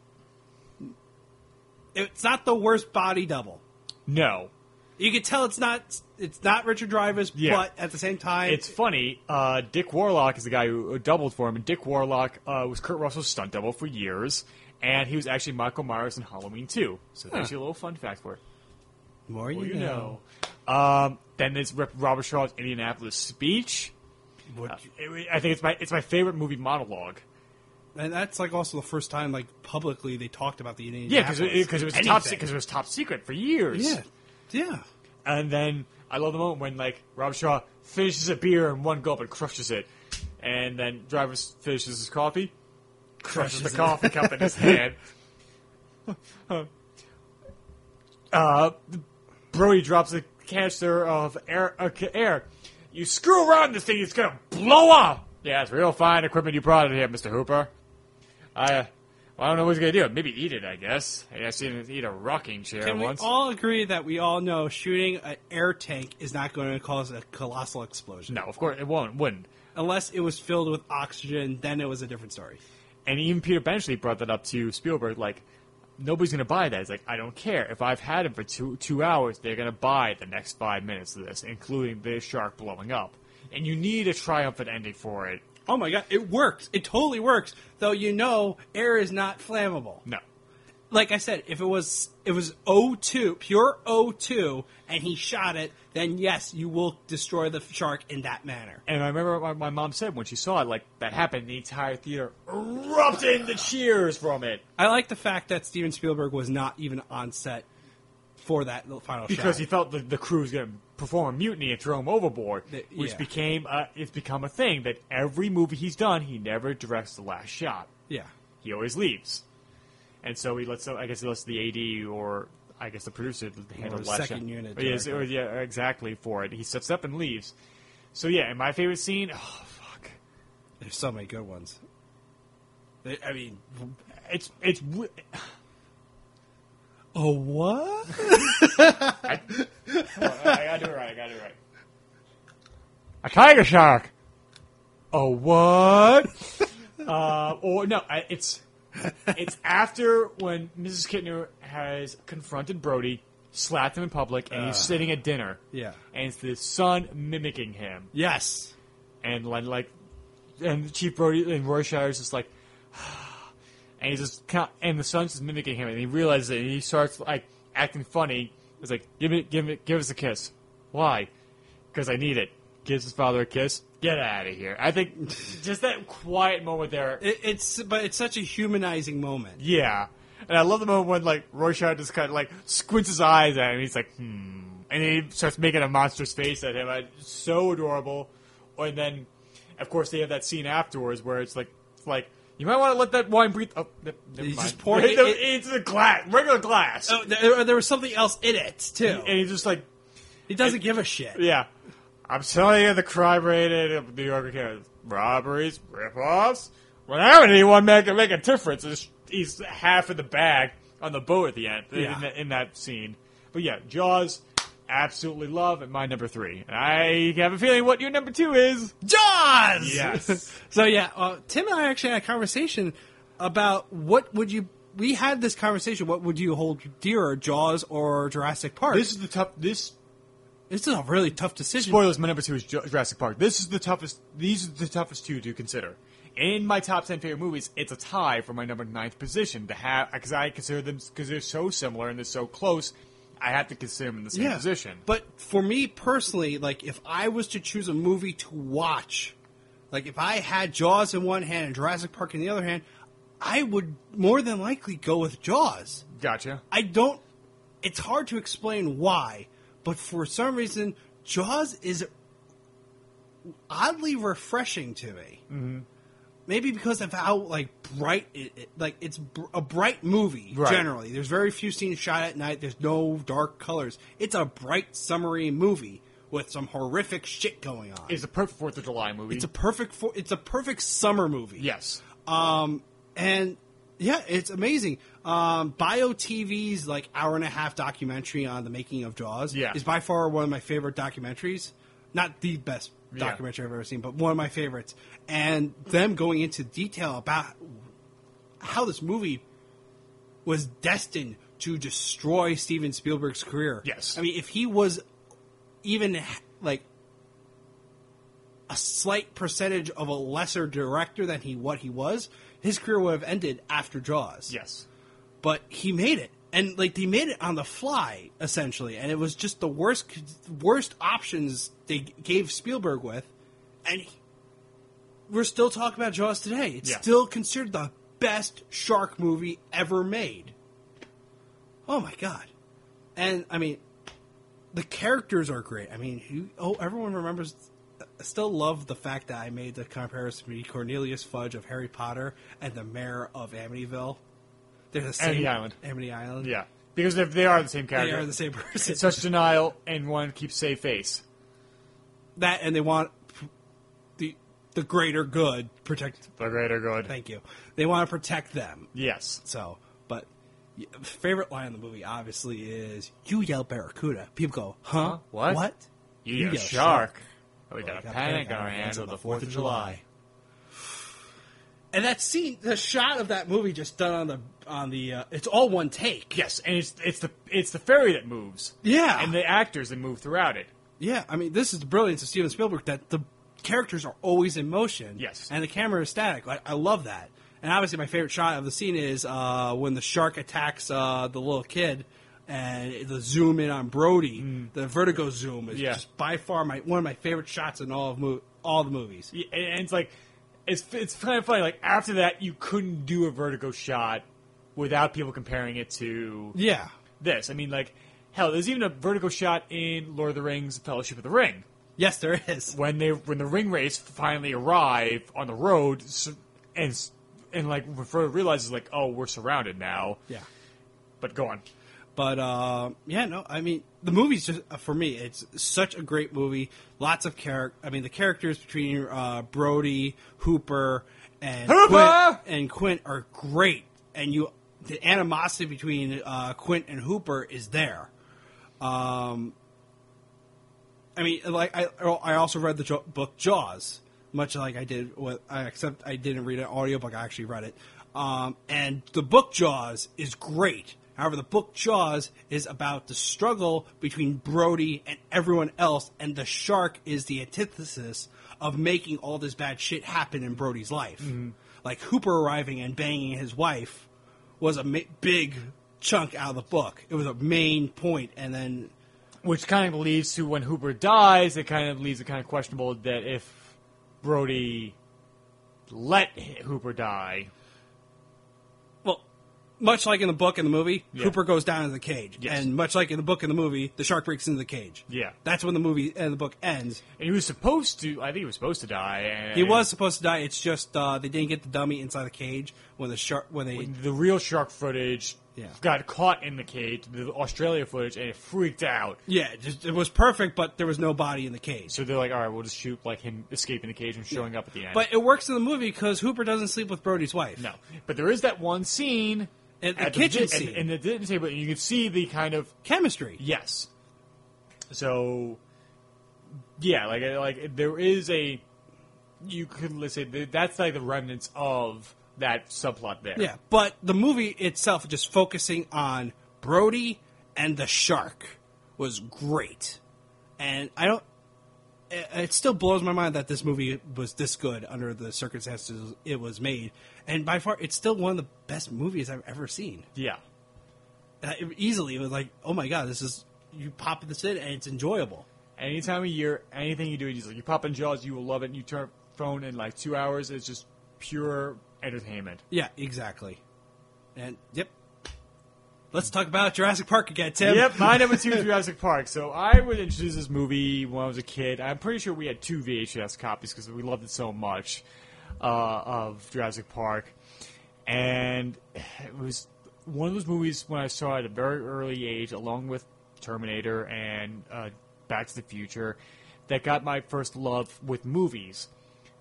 It's not the worst body double. No, you can tell it's not. It's not Richard Dreyfuss, yeah. but at the same time, it's funny. Uh, Dick Warlock is the guy who doubled for him, and Dick Warlock uh, was Kurt Russell's stunt double for years, and he was actually Michael Myers in Halloween two. So huh. That's actually a little fun fact for it. More you, well, you know. know. Um, then there's Robert Shaw's Indianapolis speech. What? Uh, it, I think it's my it's my favorite movie monologue. And that's like also the first time like publicly they talked about the Indian. Yeah, because it, it, it was top because it was top secret for years. Yeah, yeah. And then I love the moment when like Rob Shaw finishes a beer in one gulp and crushes it, and then Dreyfuss finishes his coffee, crushes, crushes the coffee cup in his hand. uh, Brody drops a canister of air. Uh, air. You screw around this thing, it's gonna blow up. Yeah, it's real fine equipment you brought in here, Mister Hooper. I, well, I don't know what he's going to do. Maybe eat it, I guess. I seen him eat a rocking chair Can once. Can we all agree that we all know shooting an air tank is not going to cause a colossal explosion? No, of course it won't. Wouldn't. unless it was filled with oxygen, then it was a different story. And even Peter Benchley brought that up to Spielberg, like, nobody's going to buy that. It's like, I don't care. If I've had it for two two hours, they're going to buy the next five minutes of this, including the shark blowing up. And you need a triumphant ending for it. Oh, my God. It works. It totally works. Though, you know, air is not flammable. No. Like I said, if it was it was O two, pure O two, and he shot it, then yes, you will destroy the shark in that manner. And I remember what my mom said when she saw it, like, that happened, the entire theater erupted into cheers from it. I like the fact that Steven Spielberg was not even on set for that final because shot. Because he felt the, the crew was going to perform a mutiny and throw him overboard, the, which yeah. became a, it's become a thing that every movie he's done, he never directs the last shot. Yeah. He always leaves. And so he lets, I guess he lets the A D or I guess the producer handle the last second unit. Yes, or, yeah, exactly for it. He steps up and leaves. So yeah, and my favorite scene. Oh fuck! There's so many good ones. I mean, it's it's. Oh what? I, hold on, I gotta do it right. I gotta do it right. A tiger shark. Oh what? uh, or no, I, it's. It's after when Missus Kittner has confronted Brody, slapped him in public, and uh, he's sitting at dinner. Yeah. And it's the son mimicking him. Yes. And like, and Chief Brody and Roy Shire's just like, and he's just kind of, and the son's just mimicking him, and he realizes it, and he starts like acting funny. It's like, give me, give me, give us a kiss. Why? Because I need it. Gives his father a kiss. Get out of here. I think just that quiet moment there. It, it's But it's such a humanizing moment. Yeah. And I love the moment when, like, Rorschach just kind of, like, squints his eyes at him. He's like, hmm. And he starts making a monstrous face at him. It's so adorable. And then, of course, they have that scene afterwards where it's like, it's like you might want to let that wine breathe. Oh, never mind. Just poured it, it, it's a glass. Regular glass. Oh, there, there was something else in it, too. And, and he just, like... He doesn't it, give a shit. Yeah. I'm telling you, the crime rate in New York is robberies, rip-offs. Whenever anyone make, make a difference, it's, he's half in the bag on the boat at the end, yeah. in, the, in that scene. But yeah, Jaws, absolutely love, and my number three. And I have a feeling what your number two is. Jaws! Yes. So yeah, uh, Tim and I actually had a conversation about what would you... We had this conversation, what would you hold dearer, Jaws or Jurassic Park? This is the tough... This... This is a really tough decision. Spoilers, my number two is Jurassic Park. This is the toughest. These are the toughest two to consider. In my top ten favorite movies, it's a tie for my number ninth position to have because I consider them because they're so similar and they're so close. I have to consider them in the same yeah. position. But for me personally, like if I was to choose a movie to watch, like if I had Jaws in one hand and Jurassic Park in the other hand, I would more than likely go with Jaws. Gotcha. I don't. It's hard to explain why. But for some reason, Jaws is oddly refreshing to me. Mm-hmm. Maybe because of how like bright it, it like it's br- a bright movie. Right. Generally, there's very few scenes shot at night. There's no dark colors. It's a bright, summery movie with some horrific shit going on. It's a perfect Fourth of July movie. It's a perfect. For- it's a perfect summer movie. Yes. Um and. Yeah, it's amazing. Um, Bio T V's like hour and a half documentary on the making of Jaws yeah. is by far one of my favorite documentaries. Not the best documentary yeah. I've ever seen, but one of my favorites. And them going into detail about how this movie was destined to destroy Steven Spielberg's career. Yes. I mean, if he was even like a slight percentage of a lesser director than he what he was, his career would have ended after Jaws. Yes. But he made it. And, like, they made it on the fly, essentially. And it was just the worst worst options they gave Spielberg with. And he, we're still talking about Jaws today. It's yeah. still considered the best shark movie ever made. Oh, my God. And, I mean, the characters are great. I mean, who, oh, everyone remembers... I still love the fact that I made the comparison between Cornelius Fudge of Harry Potter and the mayor of Amityville. They're the same. Amity Island. Amity Island. Yeah. Because they are the same character. They are the same person. It's such denial and one keeps save face. That and they want the the greater good protect. The greater good. Thank you. They want to protect them. Yes. So, but favorite line in the movie obviously is, you yell barracuda. People go, huh? What? What? You, you yell, yell shark. shark. We got a panic on our hands on the fourth of July. And that scene, the shot of that movie just done on the on the uh, it's all one take. Yes, and it's it's the it's the ferry that moves. Yeah. And the actors that move throughout it. Yeah, I mean, this is the brilliance of Steven Spielberg, that the characters are always in motion. Yes. And the camera is static. Like, I love that. And obviously my favorite shot of the scene is uh, when the shark attacks uh, the little kid. And the zoom in on Brody, mm. the vertigo zoom is yeah. just by far my one of my favorite shots in all of mo- all the movies. Yeah, and it's like, it's it's kind of funny. Like after that, you couldn't do a vertigo shot without people comparing it to yeah this. I mean, like hell, there's even a vertigo shot in Lord of the Rings: Fellowship of the Ring. Yes, there is. When they when the ring race finally arrive on the road, and and like realizes like, oh, we're surrounded now. Yeah, but go on. But, uh, yeah, no, I mean, the movie's just, for me, it's such a great movie. Lots of character. I mean, the characters between uh, Brody, Hooper, and Hooper! Quint, and Quint are great. And you, the animosity between uh, Quint and Hooper is there. Um, I mean, like I, I also read the jo- book Jaws, much like I did, with, except I didn't read an audiobook. I actually read it. Um, and the book Jaws is great. However, the book Jaws is about the struggle between Brody and everyone else, and the shark is the antithesis of making all this bad shit happen in Brody's life. Mm-hmm. Like, Hooper arriving and banging his wife was a ma- big chunk out of the book. It was a main point, and then... Which kind of leads to when Hooper dies, it kind of leaves it kind of questionable that if Brody let Hooper die... Much like in the book and the movie, yeah. Hooper goes down in the cage. Yes. And much like in the book and the movie, the shark breaks into the cage. Yeah. That's when the movie and the book ends. And he was supposed to, I think he was supposed to die. And he was supposed to die. It's just uh, they didn't get the dummy inside the cage when the shark, when they... When the real shark footage yeah. got caught in the cage, the Australia footage, and it freaked out. Yeah, just, it was perfect, but there was no body in the cage. So they're like, all right, we'll just shoot like him escaping the cage and showing yeah. up at the end. But it works in the movie because Hooper doesn't sleep with Brody's wife. No. But there is that one scene... In the kitchen the, scene. In the kitchen table, you can see the kind of... Chemistry. Yes. So, yeah, like, like there is a... You could, let's say, that's like the remnants of that subplot there. Yeah, but the movie itself, just focusing on Brody and the shark, was great. And I don't... It still blows my mind that this movie was this good under the circumstances it was made. And by far, it's still one of the best movies I've ever seen. Yeah. Uh, it, easily, it was like, oh my God, this is, you pop this in and it's enjoyable. Any time of year, anything you do, it's like you pop in Jaws, you will love it, and you turn phone in like two hours, it's just pure entertainment. Yeah, exactly. And, yep. Let's talk about Jurassic Park again, Tim. Yep, my number two is Jurassic Park. So I was introduced to this movie when I was a kid. I'm pretty sure we had two V H S copies because we loved it so much uh, of Jurassic Park. And it was one of those movies when I saw it at a very early age, along with Terminator and uh, Back to the Future, that got my first love with movies.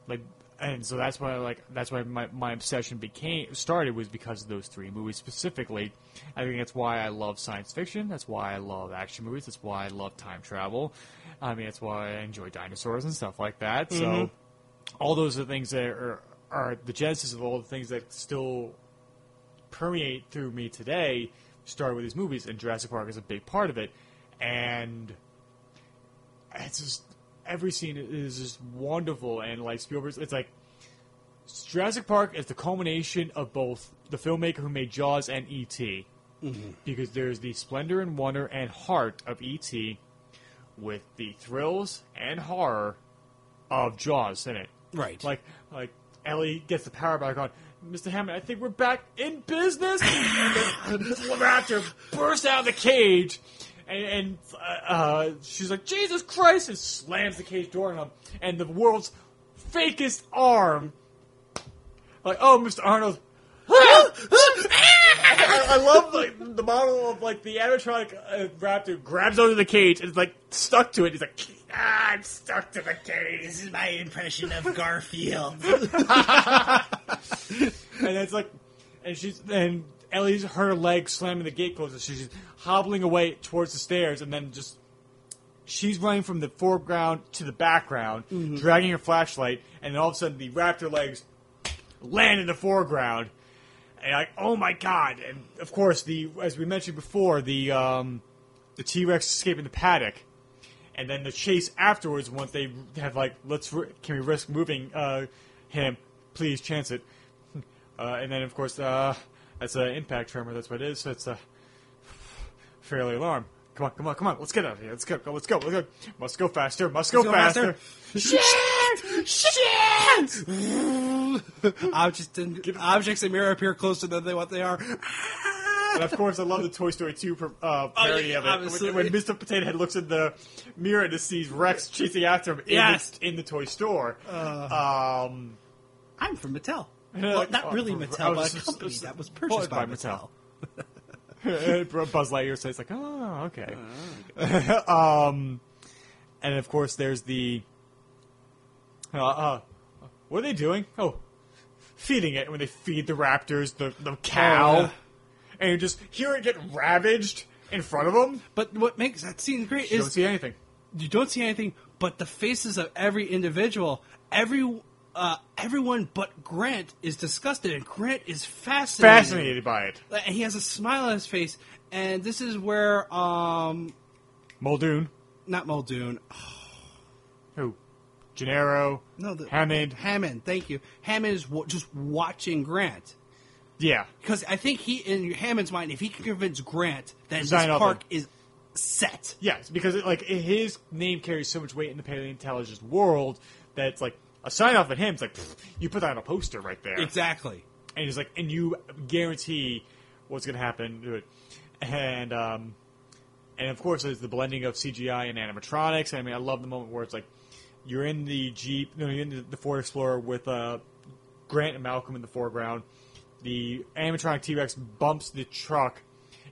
Like, and so that's why, like, that's why my, my obsession became started was because of those three movies specifically. I think that's why I love science fiction. That's why I love action movies. That's why I love time travel. I mean, that's why I enjoy dinosaurs and stuff like that. Mm-hmm. So, all those are things that are, are the genesis of all the things that still permeate through me today. Started with these movies, and Jurassic Park is a big part of it. And it's just. Every scene is just wonderful, and like Spielberg's, it's like Jurassic Park is the culmination of both the filmmaker who made Jaws and E T Mm-hmm. Because there's the splendor and wonder and heart of E T with the thrills and horror of Jaws in it. Right. Like, like Ellie gets the power back on. Mister Hammond, I think we're back in business. And the raptor bursts out of the cage. And, and uh, she's like, Jesus Christ, and slams the cage door on him. And the world's fakest arm. Like, oh, Mister Arnold. I, I love like, the model of, like, the animatronic uh, raptor grabs onto the cage and is, like, stuck to it. He's like, ah, I'm stuck to the cage. This is my impression of Garfield. And it's like, and she's, and... Ellie's, her leg slamming the gate closes. She's hobbling away towards the stairs and then just she's running from the foreground to the background, mm-hmm. dragging her flashlight, and then all of a sudden the raptor legs land in the foreground. And like, oh my god! And of course, the as we mentioned before, the um, the T-Rex escaping the paddock, and then the chase afterwards. Once they have like, let's can we risk moving uh, him? Please chance it. Uh, and then of course, uh, that's an impact tremor. That's what it is. So it's a fairly alarm. Come on, come on, come on! Let's get out of here. Let's go, go, let's go, let's go. Must go faster. Must go, go faster. faster. Shit! Shit! Objects and objects in mirror appear closer than they what they are. And of course, I love the Toy Story two uh, parody oh, yeah, of it. When, when Mister Potato Head looks in the mirror and sees Rex chasing after him yes. in, the, in the toy store. Uh, um, I'm from Mattel. Well, not uh, really uh, Mattel, but a company just, that was purchased by, by Mattel. Mattel. Buzz Lightyear says, like, oh, okay. Uh, okay. um, and of course, there's the... Uh, uh, what are they doing? Oh. Feeding it when they feed the raptors, the, the cow, oh, yeah. and you just hear it get ravaged in front of them. But what makes that scene great you is... You don't see anything. You don't see anything, but the faces of every individual, every uh, everyone but Grant is disgusted, and Grant is fascinated. Fascinated by it. And he has a smile on his face, and this is where... Um, Muldoon. Not Muldoon. Who? Gennaro, no, the, Hammond. Hammond, thank you. Hammond is w- just watching Grant. Yeah. Because I think he, in Hammond's mind, if he can convince Grant that this park is set. Yes, because it, like his name carries so much weight in the paleontologist world that it's like, a sign-off at him, it's like, pfft, you put that on a poster right there. Exactly. And he's like, and you guarantee what's going to happen to it. And, um, and of course, there's the blending of C G I and animatronics. I mean, I love the moment where it's like, you're in the Jeep, no, you're in the Ford Explorer with uh, Grant and Malcolm in the foreground. The animatronic T-Rex bumps the truck,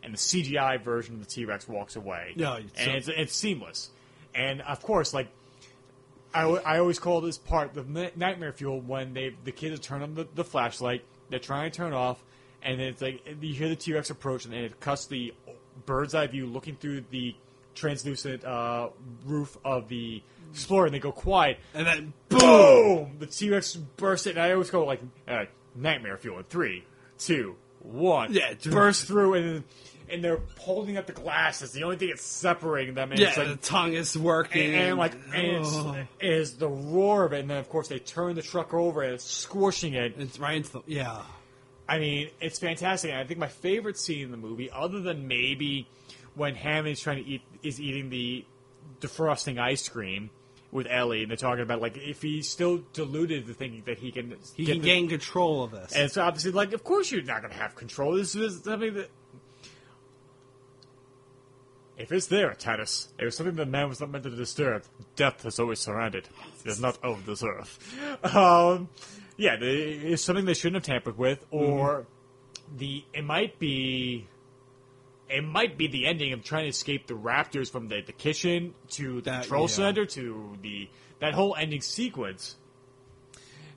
and the C G I version of the T-Rex walks away. No, it's and so- it's, it's seamless. And, of course, like, I, w- I always call this part the n- nightmare fuel when they the kids turn on the, the flashlight, they're trying to turn off, and it's like you hear the T-Rex approach, and it cuts the bird's eye view looking through the translucent uh, roof of the Explorer, and they go quiet, and then boom, the T-Rex bursts it, and I always go like uh, nightmare fuel in three, two, one, yeah, burst through, and and they're holding up the glass. It's the only thing that's separating them, and yeah, it's like, the tongue is working, and, and like and oh. it's, it is the roar of it, and then of course they turn the truck over and it's squishing it, it's right into the, yeah, I mean, it's fantastic. And I think my favorite scene in the movie, other than maybe when Hammond's trying to eat is eating the defrosting ice cream with Ellie, and they're talking about like if he's still deluded to thinking that he can he can the, gain control of this, and it's obviously like, of course you're not going to have control. This is something that if it's there, Titus, it was something that man was not meant to disturb. Death has always surrounded. It is not of this earth. Um, yeah, the, it's something they shouldn't have tampered with, or mm-hmm. the it might be. It might be the ending of trying to escape the raptors from the, the kitchen to the that, control yeah. center to the that whole ending sequence.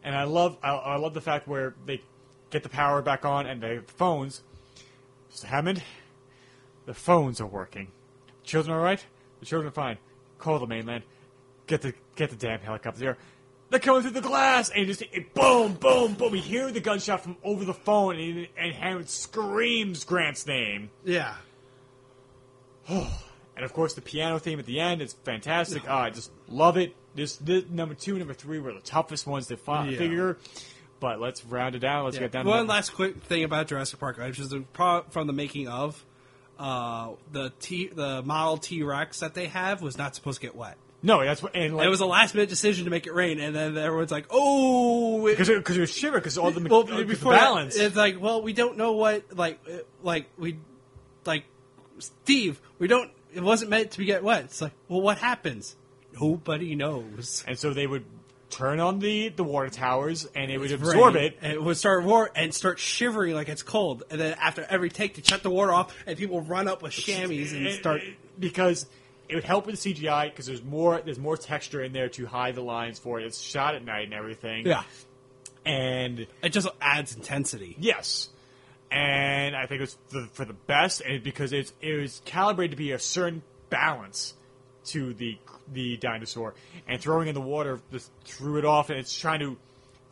And I love I, I love the fact where they get the power back on and the phones. Mister Hammond, the phones are working. The children are right. The children are fine. Call the mainland. Get the get the damn helicopter here. They're coming through the glass, and just it, boom, boom, boom. We hear the gunshot from over the phone, and, and Hammond screams Grant's name. Yeah. And of course, the piano theme at the end is fantastic. Oh, I just love it. This, this number two, and number three were the toughest ones to fi- yeah. figure. But let's round it down. Let's yeah. get down. One to last quick thing about Jurassic Park, which is from the making of uh, the T, the model T Rex that they have was not supposed to get wet. No, that's what, and like, it was a last-minute decision to make it rain, and then everyone's like, "Oh, because it, it was shiver, because all the, well, the balance." That, it's like, well, we don't know what, like, like we, like Steve, we don't. It wasn't meant to get wet. It's like, well, what happens? Nobody knows. And so they would turn on the, the water towers, and it would absorb rain, it, and it would start war and start shivering like it's cold. And then after every take, they shut the water off, and people run up with chamois and start because. It would help with C G I because there's more there's more texture in there to hide the lines for it. It's shot at night and everything. Yeah. And it just adds intensity. Yes. And I think it's for the best, and because it's it was calibrated to be a certain balance to the the dinosaur, and throwing in the water just threw it off, and it's trying to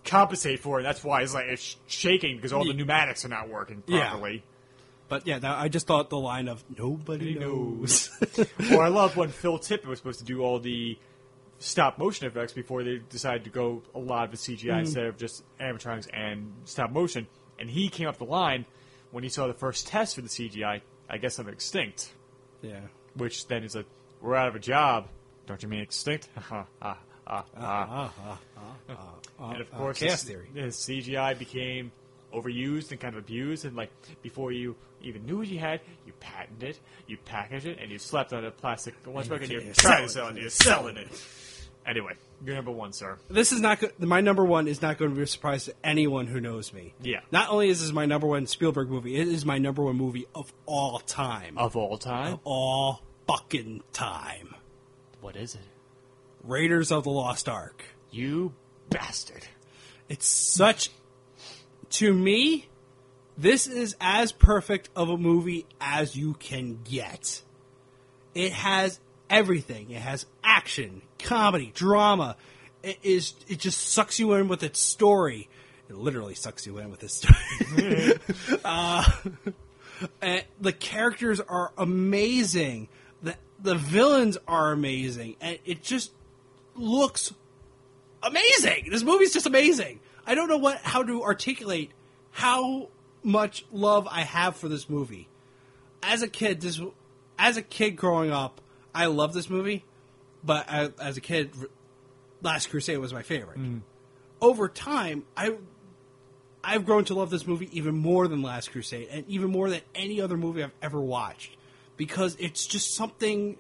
compensate for it. That's why it's like it's shaking because all the pneumatics are not working properly. Yeah. But yeah, I just thought the line of nobody knows. Or I love when Phil Tippett was supposed to do all the stop motion effects before they decided to go a lot of the C G I mm. instead of just animatronics and stop motion. And he came up the line when he saw the first test for the C G I. I guess I'm extinct. Yeah. Which then is like, we're out of a job. Don't you mean extinct? Ha ha ha ha ha ha. And of course, uh, his, his C G I became overused and kind of abused, and like before you even knew what you had, you patented it, you packaged it, and you slapped on a plastic lunchbag, and you're trying to sell it, and you're selling it. Anyway, your number one, sir. This is not good. My number one is not going to be a surprise to anyone who knows me. Yeah. Not only is this my number one Spielberg movie, it is my number one movie of all time. Of all time? Of all fucking time. What is it? Raiders of the Lost Ark. You bastard. It's such... To me, this is as perfect of a movie as you can get. It has everything. It has action, comedy, drama. It is. It just sucks you in with its story. It literally sucks you in with its story. uh, and the characters are amazing. The the villains are amazing, and it just looks amazing. This movie's just amazing. I don't know what how to articulate how much love I have for this movie. As a kid, this as a kid growing up, I loved this movie, but I, as a kid, Last Crusade was my favorite. Mm. Over time, I I've grown to love this movie even more than Last Crusade, and even more than any other movie I've ever watched, because it's just something.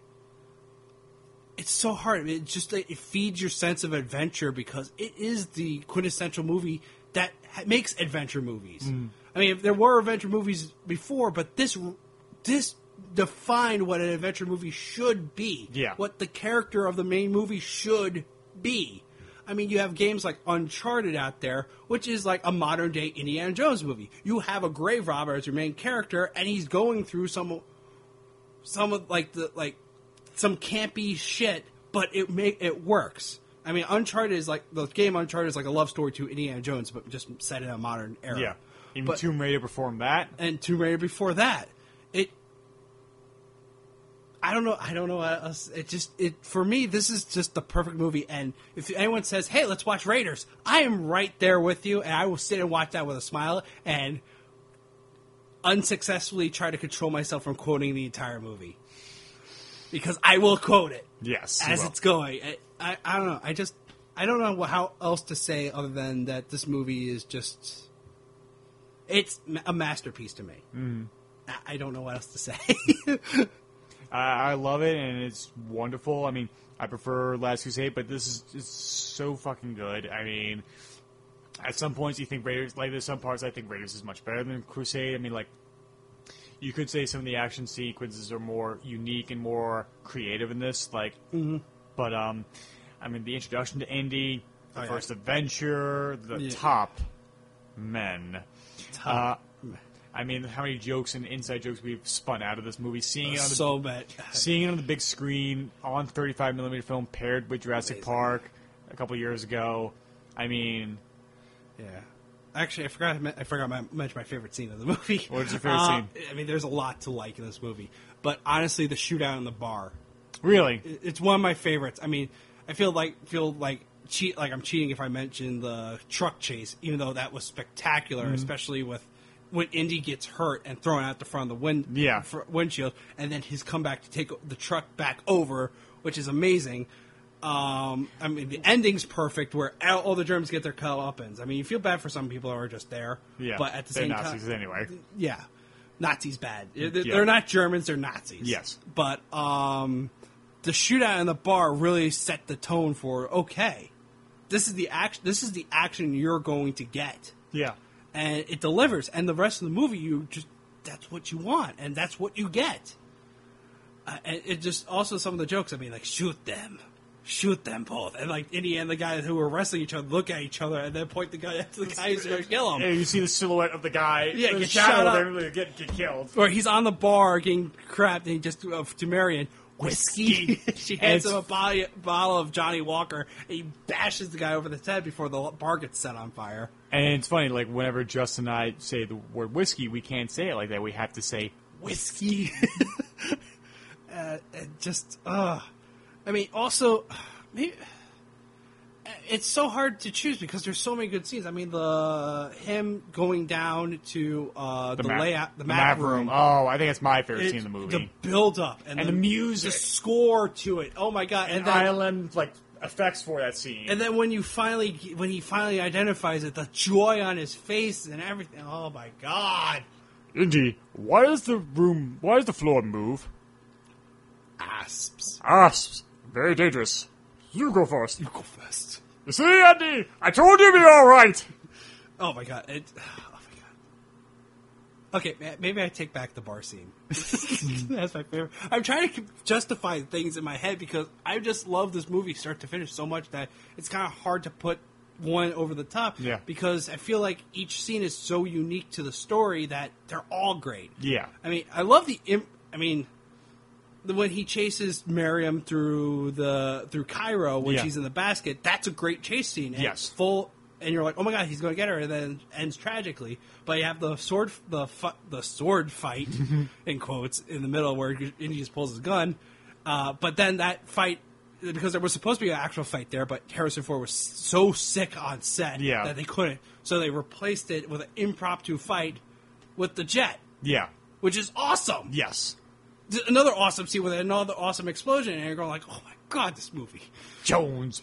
It's so hard. It just it feeds your sense of adventure because it is the quintessential movie that makes adventure movies. Mm. I mean, there were adventure movies before, but this this defined what an adventure movie should be. Yeah. What the character of the main movie should be. I mean, you have games like Uncharted out there, which is like a modern-day Indiana Jones movie. You have a grave robber as your main character, and he's going through some some of like the like. Some campy shit, but it make, it works. I mean, Uncharted is like the game. Uncharted is like a love story to Indiana Jones, but just set in a modern era. Yeah, even but, Tomb Raider before that, and Tomb Raider before that. It, I don't know. I don't know. It just it for me. This is just the perfect movie. And if anyone says, "Hey, let's watch Raiders," I am right there with you, and I will sit and watch that with a smile and unsuccessfully try to control myself from quoting the entire movie. Because I will quote it. Yes. As it's going. I, I, I don't know. I just, I don't know how else to say other than that this movie is just, it's a masterpiece to me. Mm. I, I don't know what else to say. I, I love it, and it's wonderful. I mean, I prefer Last Crusade, but this is it's so fucking good. I mean, at some points you think Raiders, like there's some parts I think Raiders is much better than Crusade. I mean, like, you could say some of the action sequences are more unique and more creative in this, like, mm-hmm. but, um, I mean, the introduction to Indy, the oh, first yeah. adventure, the yeah. top men. Top. Uh, I mean, how many jokes and inside jokes we've spun out of this movie. Seeing it on the, so bad. Seeing it on the big screen on thirty-five millimeter film paired with Jurassic Amazing. Park a couple years ago. I mean... Yeah. Actually, I forgot. I forgot my, much my favorite scene of the movie. What's your favorite uh, scene? I mean, there's a lot to like in this movie, but honestly, the shootout in the bar. Really, it's one of my favorites. I mean, I feel like feel like cheat like I'm cheating if I mention the truck chase, even though that was spectacular, mm-hmm. especially with when Indy gets hurt and thrown out the front of the wind yeah. windshield, and then his comeback to take the truck back over, which is amazing. Um, I mean, the ending's perfect where all the Germans get their comeuppance. I mean, you feel bad for some people who are just there. Yeah, but at the same time, they're Nazis anyway. Yeah, Nazis bad. They're, yeah. they're not Germans, they're Nazis. Yes. But um, the shootout in the bar really set the tone for, okay, this is the action, this is the action you're going to get. Yeah. And it delivers. And the rest of the movie, you just that's what you want, and that's what you get. Uh, and it just also some of the jokes, I mean, like, shoot them. Shoot them both. And, like, in the end, the guys who were wrestling each other look at each other and then point the gun at the guy who's going to kill him. And you see the silhouette of the guy. Yeah, get shot up. Get, get killed. Or he's on the bar getting crapped and he just, uh, to Marion, whiskey. whiskey. She hands him a body, bottle of Johnny Walker, and he bashes the guy over the head before the bar gets set on fire. And it's funny, like, whenever Justin and I say the word whiskey, we can't say it like that. We have to say whiskey. uh, and just, uh, I mean, also, maybe, it's so hard to choose because there's so many good scenes. I mean, the him going down to uh, the, the map, layout, the, the map, map room. room. Oh, I think that's my favorite it, scene in the movie. The build up and, and the, the music, the score to it. Oh my god! And, and island like effects for that scene. And then when you finally, when he finally identifies it, the joy on his face and everything. Oh my god! Indy, why does the room? Why does the floor move? Asps. Asps. Very dangerous. You go first. You go first. You see, Andy? I told you it'd be all right. Oh, my God. It, oh, my God. Okay, maybe I take back the bar scene. That's my favorite. I'm trying to justify things in my head because I just love this movie start to finish so much that it's kind of hard to put one over the top. Yeah. Because I feel like each scene is so unique to the story that they're all great. Yeah. I mean, I love the... Imp- I mean... when he chases Miriam through the through Cairo when yeah. she's in the basket, that's a great chase scene. And yes, it's full, and you're like, oh my god, he's going to get her, and then ends tragically. But you have the sword the fu- the sword fight in quotes in the middle where Indy just pulls his gun. Uh, but then that fight, because there was supposed to be an actual fight there, but Harrison Ford was so sick on set yeah. that they couldn't, so they replaced it with an impromptu fight with the jet. Yeah, which is awesome. Yes. Another awesome scene with another awesome explosion, and you're going like, oh my god, this movie. Jones.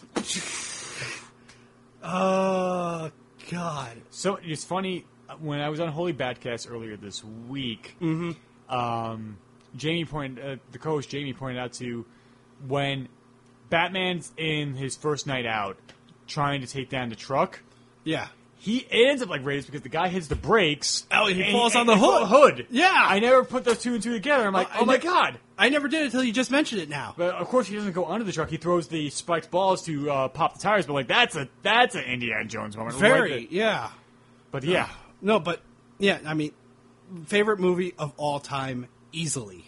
Oh, God. So, it's funny, when I was on Holy Badcast earlier this week, mm-hmm. um, Jamie pointed, uh, the co-host Jamie pointed out to when Batman's in his first night out trying to take down the truck. Yeah. He ends up like raised because the guy hits the brakes. Oh, he and, falls and, on the hood. hood. Yeah. I never put those two and two together. I'm like, uh, oh, I my ne- God. I never did until you just mentioned it now. But, of course, he doesn't go under the truck. He throws the spiked balls to uh, pop the tires. But, like, that's a that's an Indiana Jones moment. Very, right yeah. But, yeah. Uh, no, but, yeah, I mean, favorite movie of all time, easily.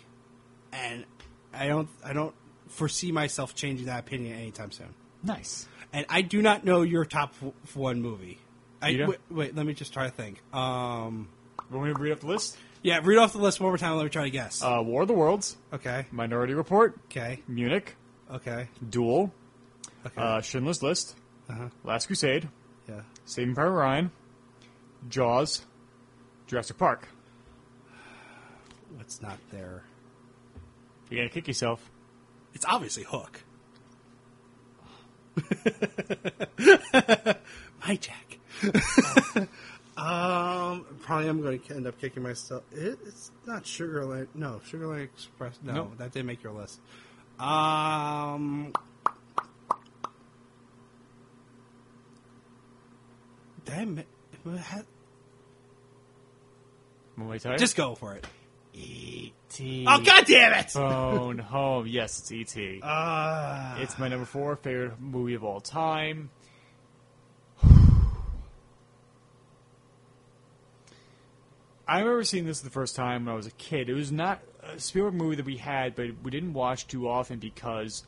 And I don't I don't foresee myself changing that opinion anytime soon. Nice. And I do not know your top f- one movie. I, wait, wait, let me just try to think. Um, Want me to read off the list? Yeah, read off the list one more time and let me try to guess. Uh, War of the Worlds. Okay. Minority Report. Okay. Munich. Okay. Duel. Okay. Uh, Schindler's List. Uh-huh. Last Crusade. Yeah. Saving Private Ryan. Jaws. Jurassic Park. What's not there? You're going to kick yourself. It's obviously Hook. My Jack. um, probably I'm going to end up kicking myself. It, it's not Sugarland. No, Sugarland Express. No, nope. That didn't make your list. Um, damn it! Just go for it. E T Oh, god damn it! Phone home. Yes, it's E T Uh, it's my number four favorite movie of all time. I remember seeing this the first time when I was a kid. It was not a Spielberg movie that we had, but we didn't watch too often because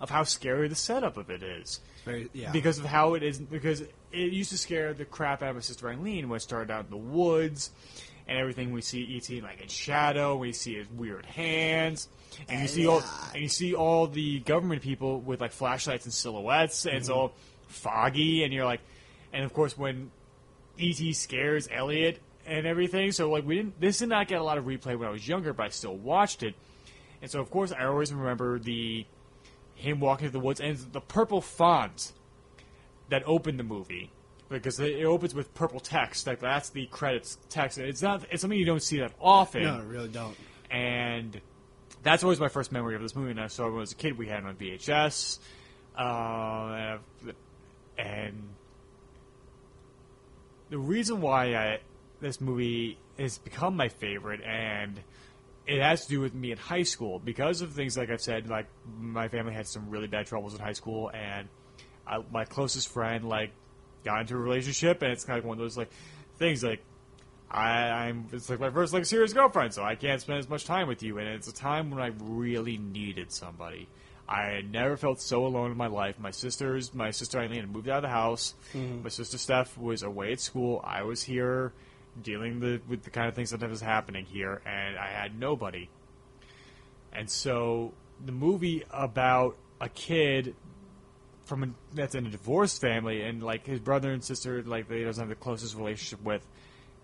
of how scary the setup of it is. Very, yeah. Because of how it is, because it used to scare the crap out of my sister Eileen when it started out in the woods and everything. We see E T like in shadow. We see his weird hands, and you see all and you see all the government people with like flashlights and silhouettes, and mm-hmm. it's all foggy, and you're like, and of course when E T scares Elliot. And everything, so like we didn't. This did not get a lot of replay when I was younger, but I still watched it. And so, of course, I always remember the him walking through the woods and the purple font that opened the movie because it opens with purple text. Like that's the credits text. It's not. It's something you don't see that often. No, I really don't. And that's always my first memory of this movie. And I saw it when I was a kid. We had it on V H S, uh, and the reason why I. This movie has become my favorite, and it has to do with me in high school. Because of things like I've said, like my family had some really bad troubles in high school, and I, my closest friend like got into a relationship, and it's kind of one of those like things like, I, I'm it's like my first like serious girlfriend, so I can't spend as much time with you. And it's a time when I really needed somebody. I had never felt so alone in my life. My sisters, my sister Eileen had moved out of the house. Mm-hmm. My sister Steph was away at school. I was here dealing the, with the kind of things that was happening here, and I had nobody. And so the movie about a kid from a, that's in a divorced family, and like his brother and sister, like they doesn't have the closest relationship with,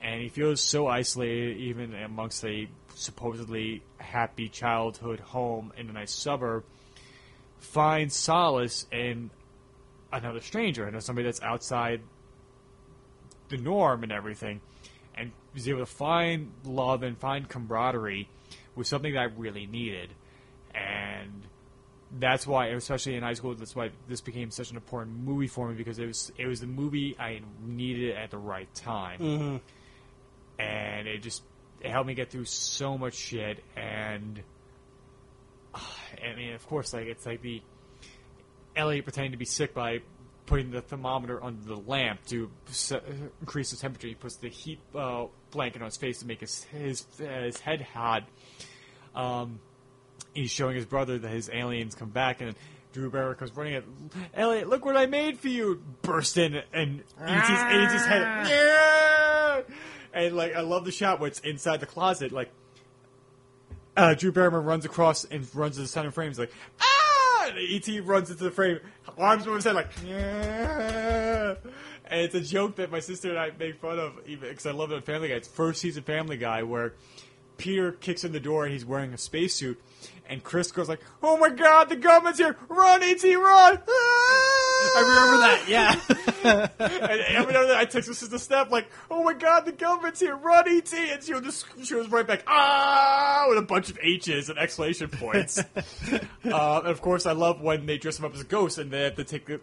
and he feels so isolated even amongst a supposedly happy childhood home in a nice suburb. Find solace in another stranger, and somebody that's outside the norm and everything, and was able to find love and find camaraderie was something that I really needed. And that's why, especially in high school, that's why this became such an important movie for me, because it was it was the movie I needed at the right time. Mm-hmm. And it just it helped me get through so much shit. And I mean, of course, like it's like the Elliot pretending to be sick by putting the thermometer under the lamp to increase the temperature. He puts the heat uh, blanket on his face to make his his, his head hot. Um, he's showing his brother that his aliens come back, and Drew Barrymore comes running at Elliot. Look what I made for you! Burst in and eats his, eats his head. Yeah! And like I love the shot where it's inside the closet, like. Uh, Drew Barrymore runs across and runs to the center frame. He's like, ah! And E T runs into the frame. Arms over his head like, yeah! And it's a joke that my sister and I make fun of because I love it on Family Guy. It's first season Family Guy where Peter kicks in the door and he's wearing a spacesuit. And Chris goes like, oh my god, the government's here! Run, E T, run! Ah! I remember that, yeah. and, and I remember that I texted Sister Steph like, "Oh my God, the government's here! Run, E T!" And she was just, she was right back, ah, with a bunch of H's and exclamation points. uh, and of course, I love when they dress him up as a ghost, and they have to take the,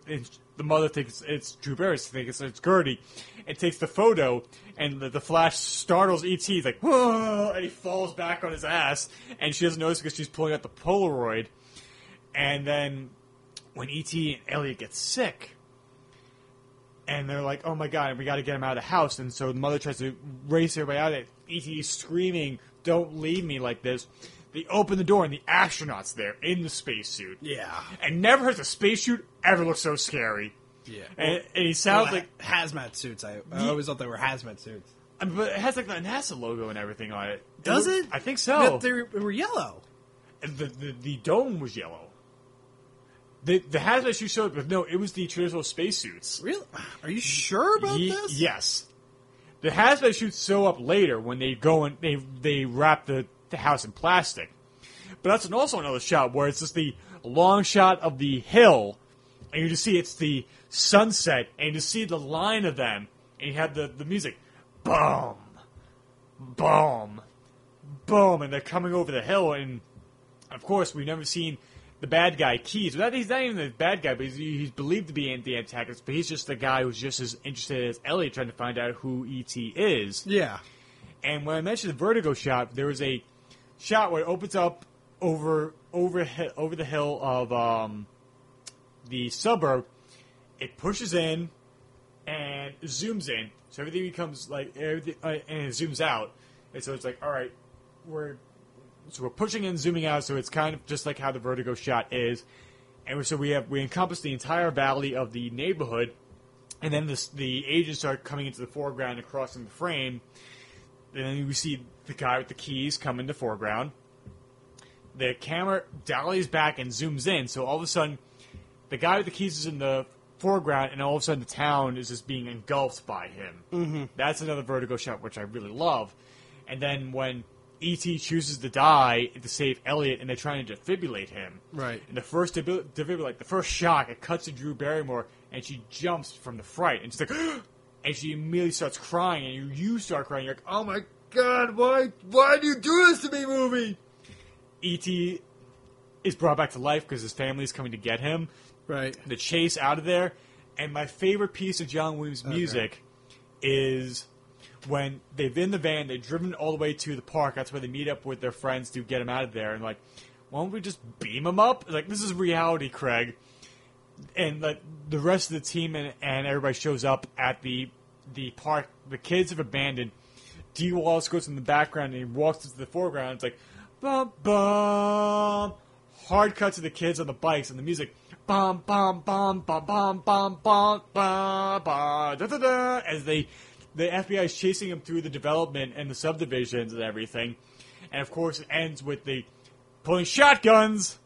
the mother thinks it's Drew Barrymore, thinks it's Gertie, and takes the photo, and the, the flash startles E T. He's like, whoa, and he falls back on his ass, and she doesn't notice because she's pulling out the Polaroid, and then. When E T and Elliot get sick, and they're like, oh my god, we gotta get him out of the house, and so the mother tries to race everybody out of it. E T is screaming, don't leave me like this. They open the door, and the astronaut's there in the spacesuit. Yeah. And never has a spacesuit ever looked so scary. Yeah. And, and he sounds well, like... Hazmat suits. I, I always thought they were hazmat suits. I mean, but it has like the NASA logo and everything on it. Does it? it? I think so. But they were yellow. The, the, the dome was yellow. The, the hazmat you showed, but no, it was the traditional spacesuits. Really? Are you sure about Ye- this? Yes. The hazmat suits show up later when they go and they they wrap the, the house in plastic. But that's an, also another shot where it's just the long shot of the hill, and you just see it's the sunset, and you see the line of them, and you have the, the music. Boom. Boom. Boom. And they're coming over the hill, and of course, we've never seen... The bad guy, Keys. Well, he's not even the bad guy, but he's, he's believed to be the antagonist, but he's just the guy who's just as interested as Elliot trying to find out who E T is. Yeah. And when I mentioned the vertigo shot, there was a shot where it opens up over over over the hill of um, the suburb. It pushes in and zooms in. So everything becomes like... Everything, uh, and it zooms out. And so it's like, all right, we're... So we're pushing and zooming out, so it's kind of just like how the vertigo shot is. And so we have we encompass the entire valley of the neighborhood, and then this, the agents start coming into the foreground and crossing the frame. And then we see the guy with the keys come in the foreground. The camera dollies back and zooms in, so all of a sudden, the guy with the keys is in the foreground, and all of a sudden the town is just being engulfed by him. Mm-hmm. That's another vertigo shot, which I really love. And then when... E T chooses to die to save Elliot, and they're trying to defibrillate him. Right. And the first defibrillate, defibrillate the first shock, it cuts to Drew Barrymore, and she jumps from the fright, and she's like, and she immediately starts crying, and you, you start crying. You're like, oh my god, why, why do you do this to me, movie? E T is brought back to life because his family is coming to get him. Right. The chase out of there, and my favorite piece of John Williams' music okay. is. When they've been in the van, they've driven all the way to the park. That's where they meet up with their friends to get him out of there. And like, why don't we just beam him up? Like, this is reality, Craig. And like, the rest of the team and, and everybody shows up at the the park. The kids have abandoned D Wallace goes in the background and he walks into the foreground. It's like, bum, bum. Hard cut to the kids on the bikes and the music. Bum, bum, bum, bum, bum, bum, bum, bum, bum, da, da, da, as they, the F B I is chasing him through the development and the subdivisions and everything. And, of course, it ends with the pulling shotguns.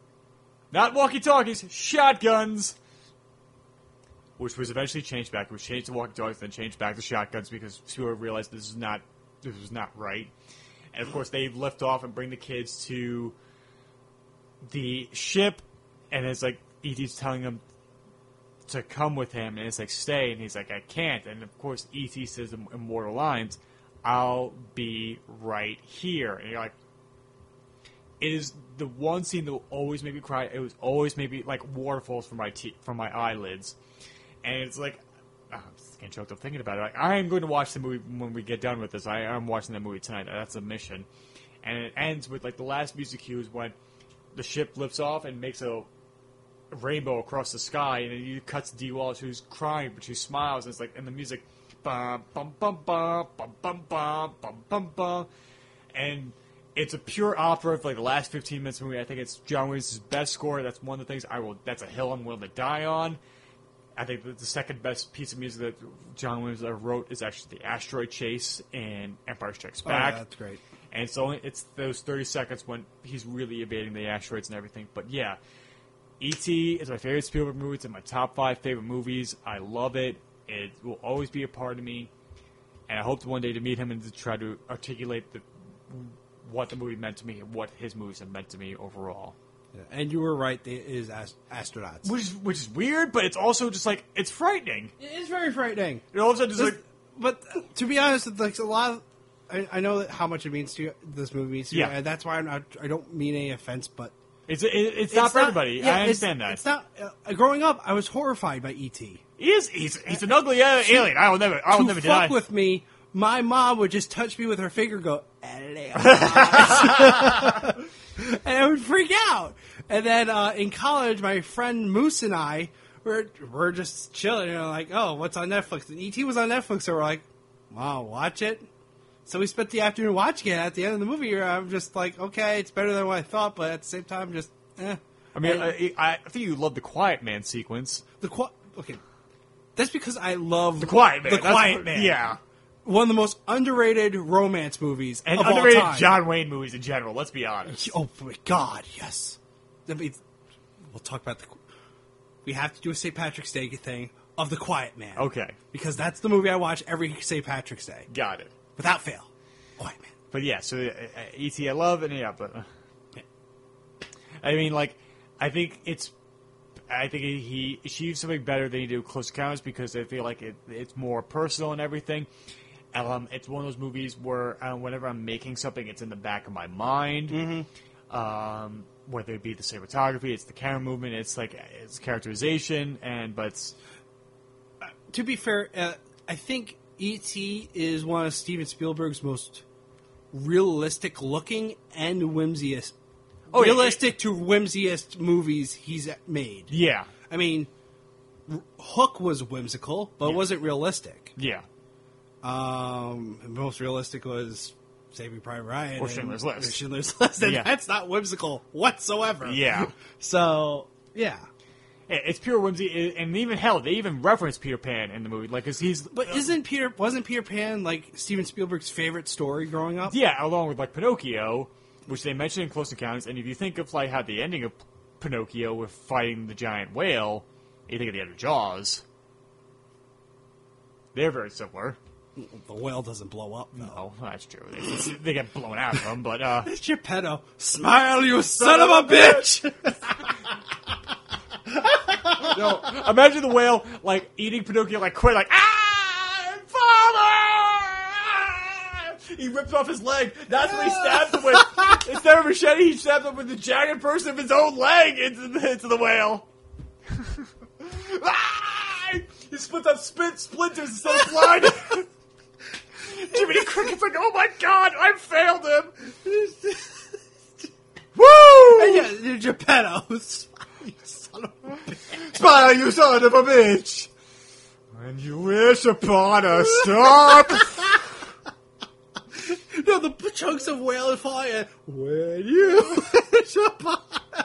Not walkie-talkies, shotguns. Which was eventually changed back. It was changed to walkie-talkies, then changed back to shotguns because Spielberg realized this is not, this was not right. And, of course, they lift off and bring the kids to the ship. And it's like, E T's telling him to come with him. And it's like, stay. And he's like, I can't. And, of course, E T says in immortal lines, I'll be right here. And you're like, it is the one scene that will always make me cry. It was always maybe like waterfalls from my te- from my eyelids. And it's like, oh, I'm just getting choked up thinking about it. Like, I am going to watch the movie when we get done with this. I am watching that movie tonight. That's a mission. And it ends with like the last music cue is when the ship lifts off and makes a rainbow across the sky. And then you cuts D. Wallace, who's crying, but she smiles. And it's like, and the music, bum, bum, bum, bum, bum, bum, bum, bum, bum, bum. And it's a pure opera for like the last fifteen minutes of the movie. I think it's John Williams' best score. That's one of the things I will. That's a hill I'm willing to die on. I think that the second best piece of music that John Williams ever wrote is actually the asteroid chase in Empire Strikes Back. Oh, yeah, that's great. And it's only it's those thirty seconds when he's really evading the asteroids and everything. But yeah, E T is my favorite Spielberg movie. It's in my top five favorite movies. I love it. It will always be a part of me. And I hope one day to meet him and to try to articulate the what the movie meant to me and what his movies have meant to me overall. Yeah. And you were right, it is ast- astronauts. Which is, which is weird, but it's also just like, it's frightening. It is very frightening. It also just this, like... But uh, to be honest, like a lot of, I, I know that how much it means to you, this movie means to yeah. you, and that's why I'm not, I don't mean any offense, but... It's it, it's, it's not for not, everybody. Yeah, I understand it's, that. It's not... Uh, growing up, I was horrified by E T. He is, he's, he's an ugly uh, to, alien. I will never, I will never deny. To fuck with me, my mom would just touch me with her finger and go, and I would freak out. And then uh, in college, my friend Moose and I were were just chilling. And like, oh, what's on Netflix? And E T was on Netflix, so we're like, wow, watch it. So we spent the afternoon watching it. At the end of the movie, I'm just like, okay, it's better than what I thought, but at the same time, just eh. I mean, I, I, I think you love the Quiet Man sequence. The Quiet, okay, that's because I love the Quiet Man. The Quiet that's, Man, yeah. One of the most underrated romance movies and of all time. And underrated John Wayne movies in general, let's be honest. Oh, my God, yes. I mean, we'll talk about the... We have to do a Saint Patrick's Day thing of The Quiet Man. Okay. Because that's the movie I watch every Saint Patrick's Day. Got it. Without fail. Quiet Man. But yeah, so uh, E T I love, and yeah, but... Uh, yeah. I mean, like, I think it's... I think he achieves something better than he did with Close Encounters because I feel like it, it's more personal and everything. Um, it's one of those movies where uh, whenever I'm making something, it's in the back of my mind. Mm-hmm. Um, whether it be the cinematography, it's the camera movement, it's like it's characterization, and but it's... Uh, to be fair, uh, I think E T is one of Steven Spielberg's most realistic-looking and whimsiest, oh, realistic it, to whimsiest movies he's made. Yeah, I mean, R- Hook was whimsical, but yeah. It wasn't realistic. Yeah. Um, most realistic was Saving Private Ryan or Schindler's List. Schindler's List, and yeah. That's not whimsical whatsoever. Yeah. So yeah, it's pure whimsy, and even hell, they even reference Peter Pan in the movie, like because he's. But uh, isn't Peter? Wasn't Peter Pan like Steven Spielberg's favorite story growing up? Yeah, along with like Pinocchio, which they mentioned in Close Encounters, and if you think of like how the ending of Pinocchio with fighting the giant whale, you think of the end of Jaws. They're very similar. The whale doesn't blow up, though. No, that's true. They, they get blown out of them, but... Uh, it's Geppetto. Smile, you son of a bitch! No, imagine the whale, like, eating Pinocchio, like, quit, like, ah! Father! He rips off his leg. That's what he stabs him with. Instead of a machete, he stabs him with the jagged person of his own leg into the, into the whale. Ah! He splits up split splinters instead of flying. Jiminy Cricket's like, oh my God, I failed him! Woo! And yeah, you're Geppetto. You son of a bitch. Smile, you son of a bitch! When you wish upon a star. No, the chunks of whale and fire. When you finish a pie.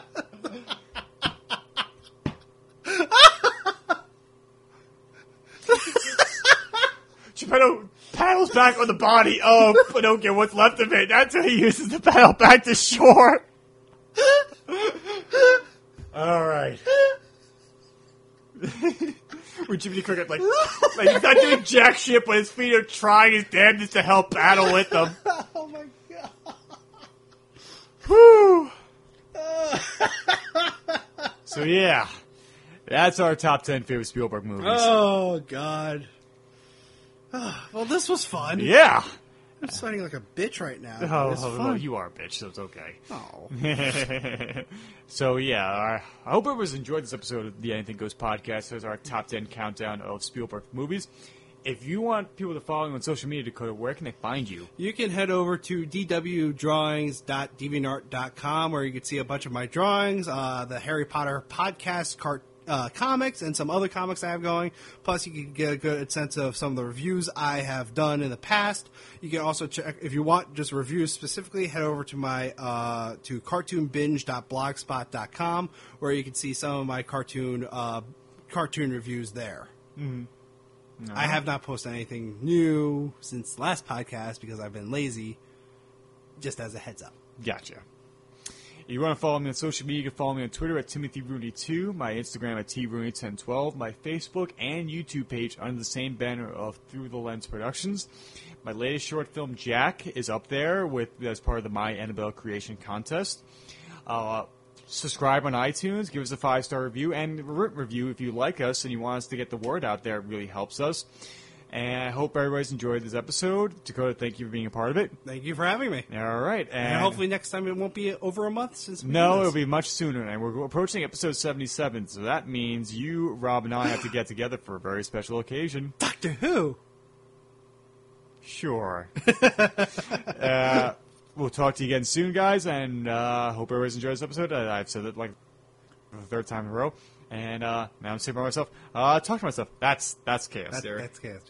Geppetto paddles back on the body of Pinocchio, what's left of it. That's how he uses the paddle back to shore. All right. With Jiminy Cricket, like, like, he's not doing jack shit, but his feet are trying his damnedest to help battle with them. Oh my god. Whew. So, yeah. That's our top ten favorite Spielberg movies. Oh, God. Well, this was fun. Yeah. I'm sweating like a bitch right now. Oh, it's oh fun. Well, you are a bitch, so it's okay. Oh. So, yeah, our, I hope everyone's enjoyed this episode of the Anything Goes podcast. Here's our top ten countdown of Spielberg movies. If you want people to follow you on social media, Dakota, where can they find you? You can head over to d w drawings dot deviant art dot com, where you can see a bunch of my drawings, uh, the Harry Potter podcast, cartoon. Uh, comics and some other comics I have going. Plus, you can get a good sense of some of the reviews I have done in the past. You can also check, if you want just reviews specifically, head over to my uh, to cartoon binge dot blogspot dot com, where you can see some of my cartoon uh, cartoon reviews there. Mm-hmm. No. I have not posted anything new since last podcast because I've been lazy. Just as a heads up. Gotcha. If you want to follow me on social media, you can follow me on Twitter at Timothy Rooney two, my Instagram at T Rooney ten twelve, my Facebook and YouTube page under the same banner of Through the Lens Productions. My latest short film, Jack, is up there with as part of the My Annabelle Creation Contest. Uh, subscribe on iTunes, give us a five-star review, and written review if you like us and you want us to get the word out there. It really helps us. And I hope everybody's enjoyed this episode. Dakota, thank you for being a part of it. Thank you for having me. All right. And, and hopefully next time it won't be over a month since we No, it'll be much sooner. And we're approaching episode seventy-seven, so that means you, Rob, and I have to get together for a very special occasion. Doctor Who? Sure. uh, we'll talk to you again soon, guys, and uh hope everybody's enjoyed this episode. I, I've said it like the third time in a row. And uh, now I'm saying by myself, uh, talk to myself. That's that's chaos, that, Derek. That's chaos, dude.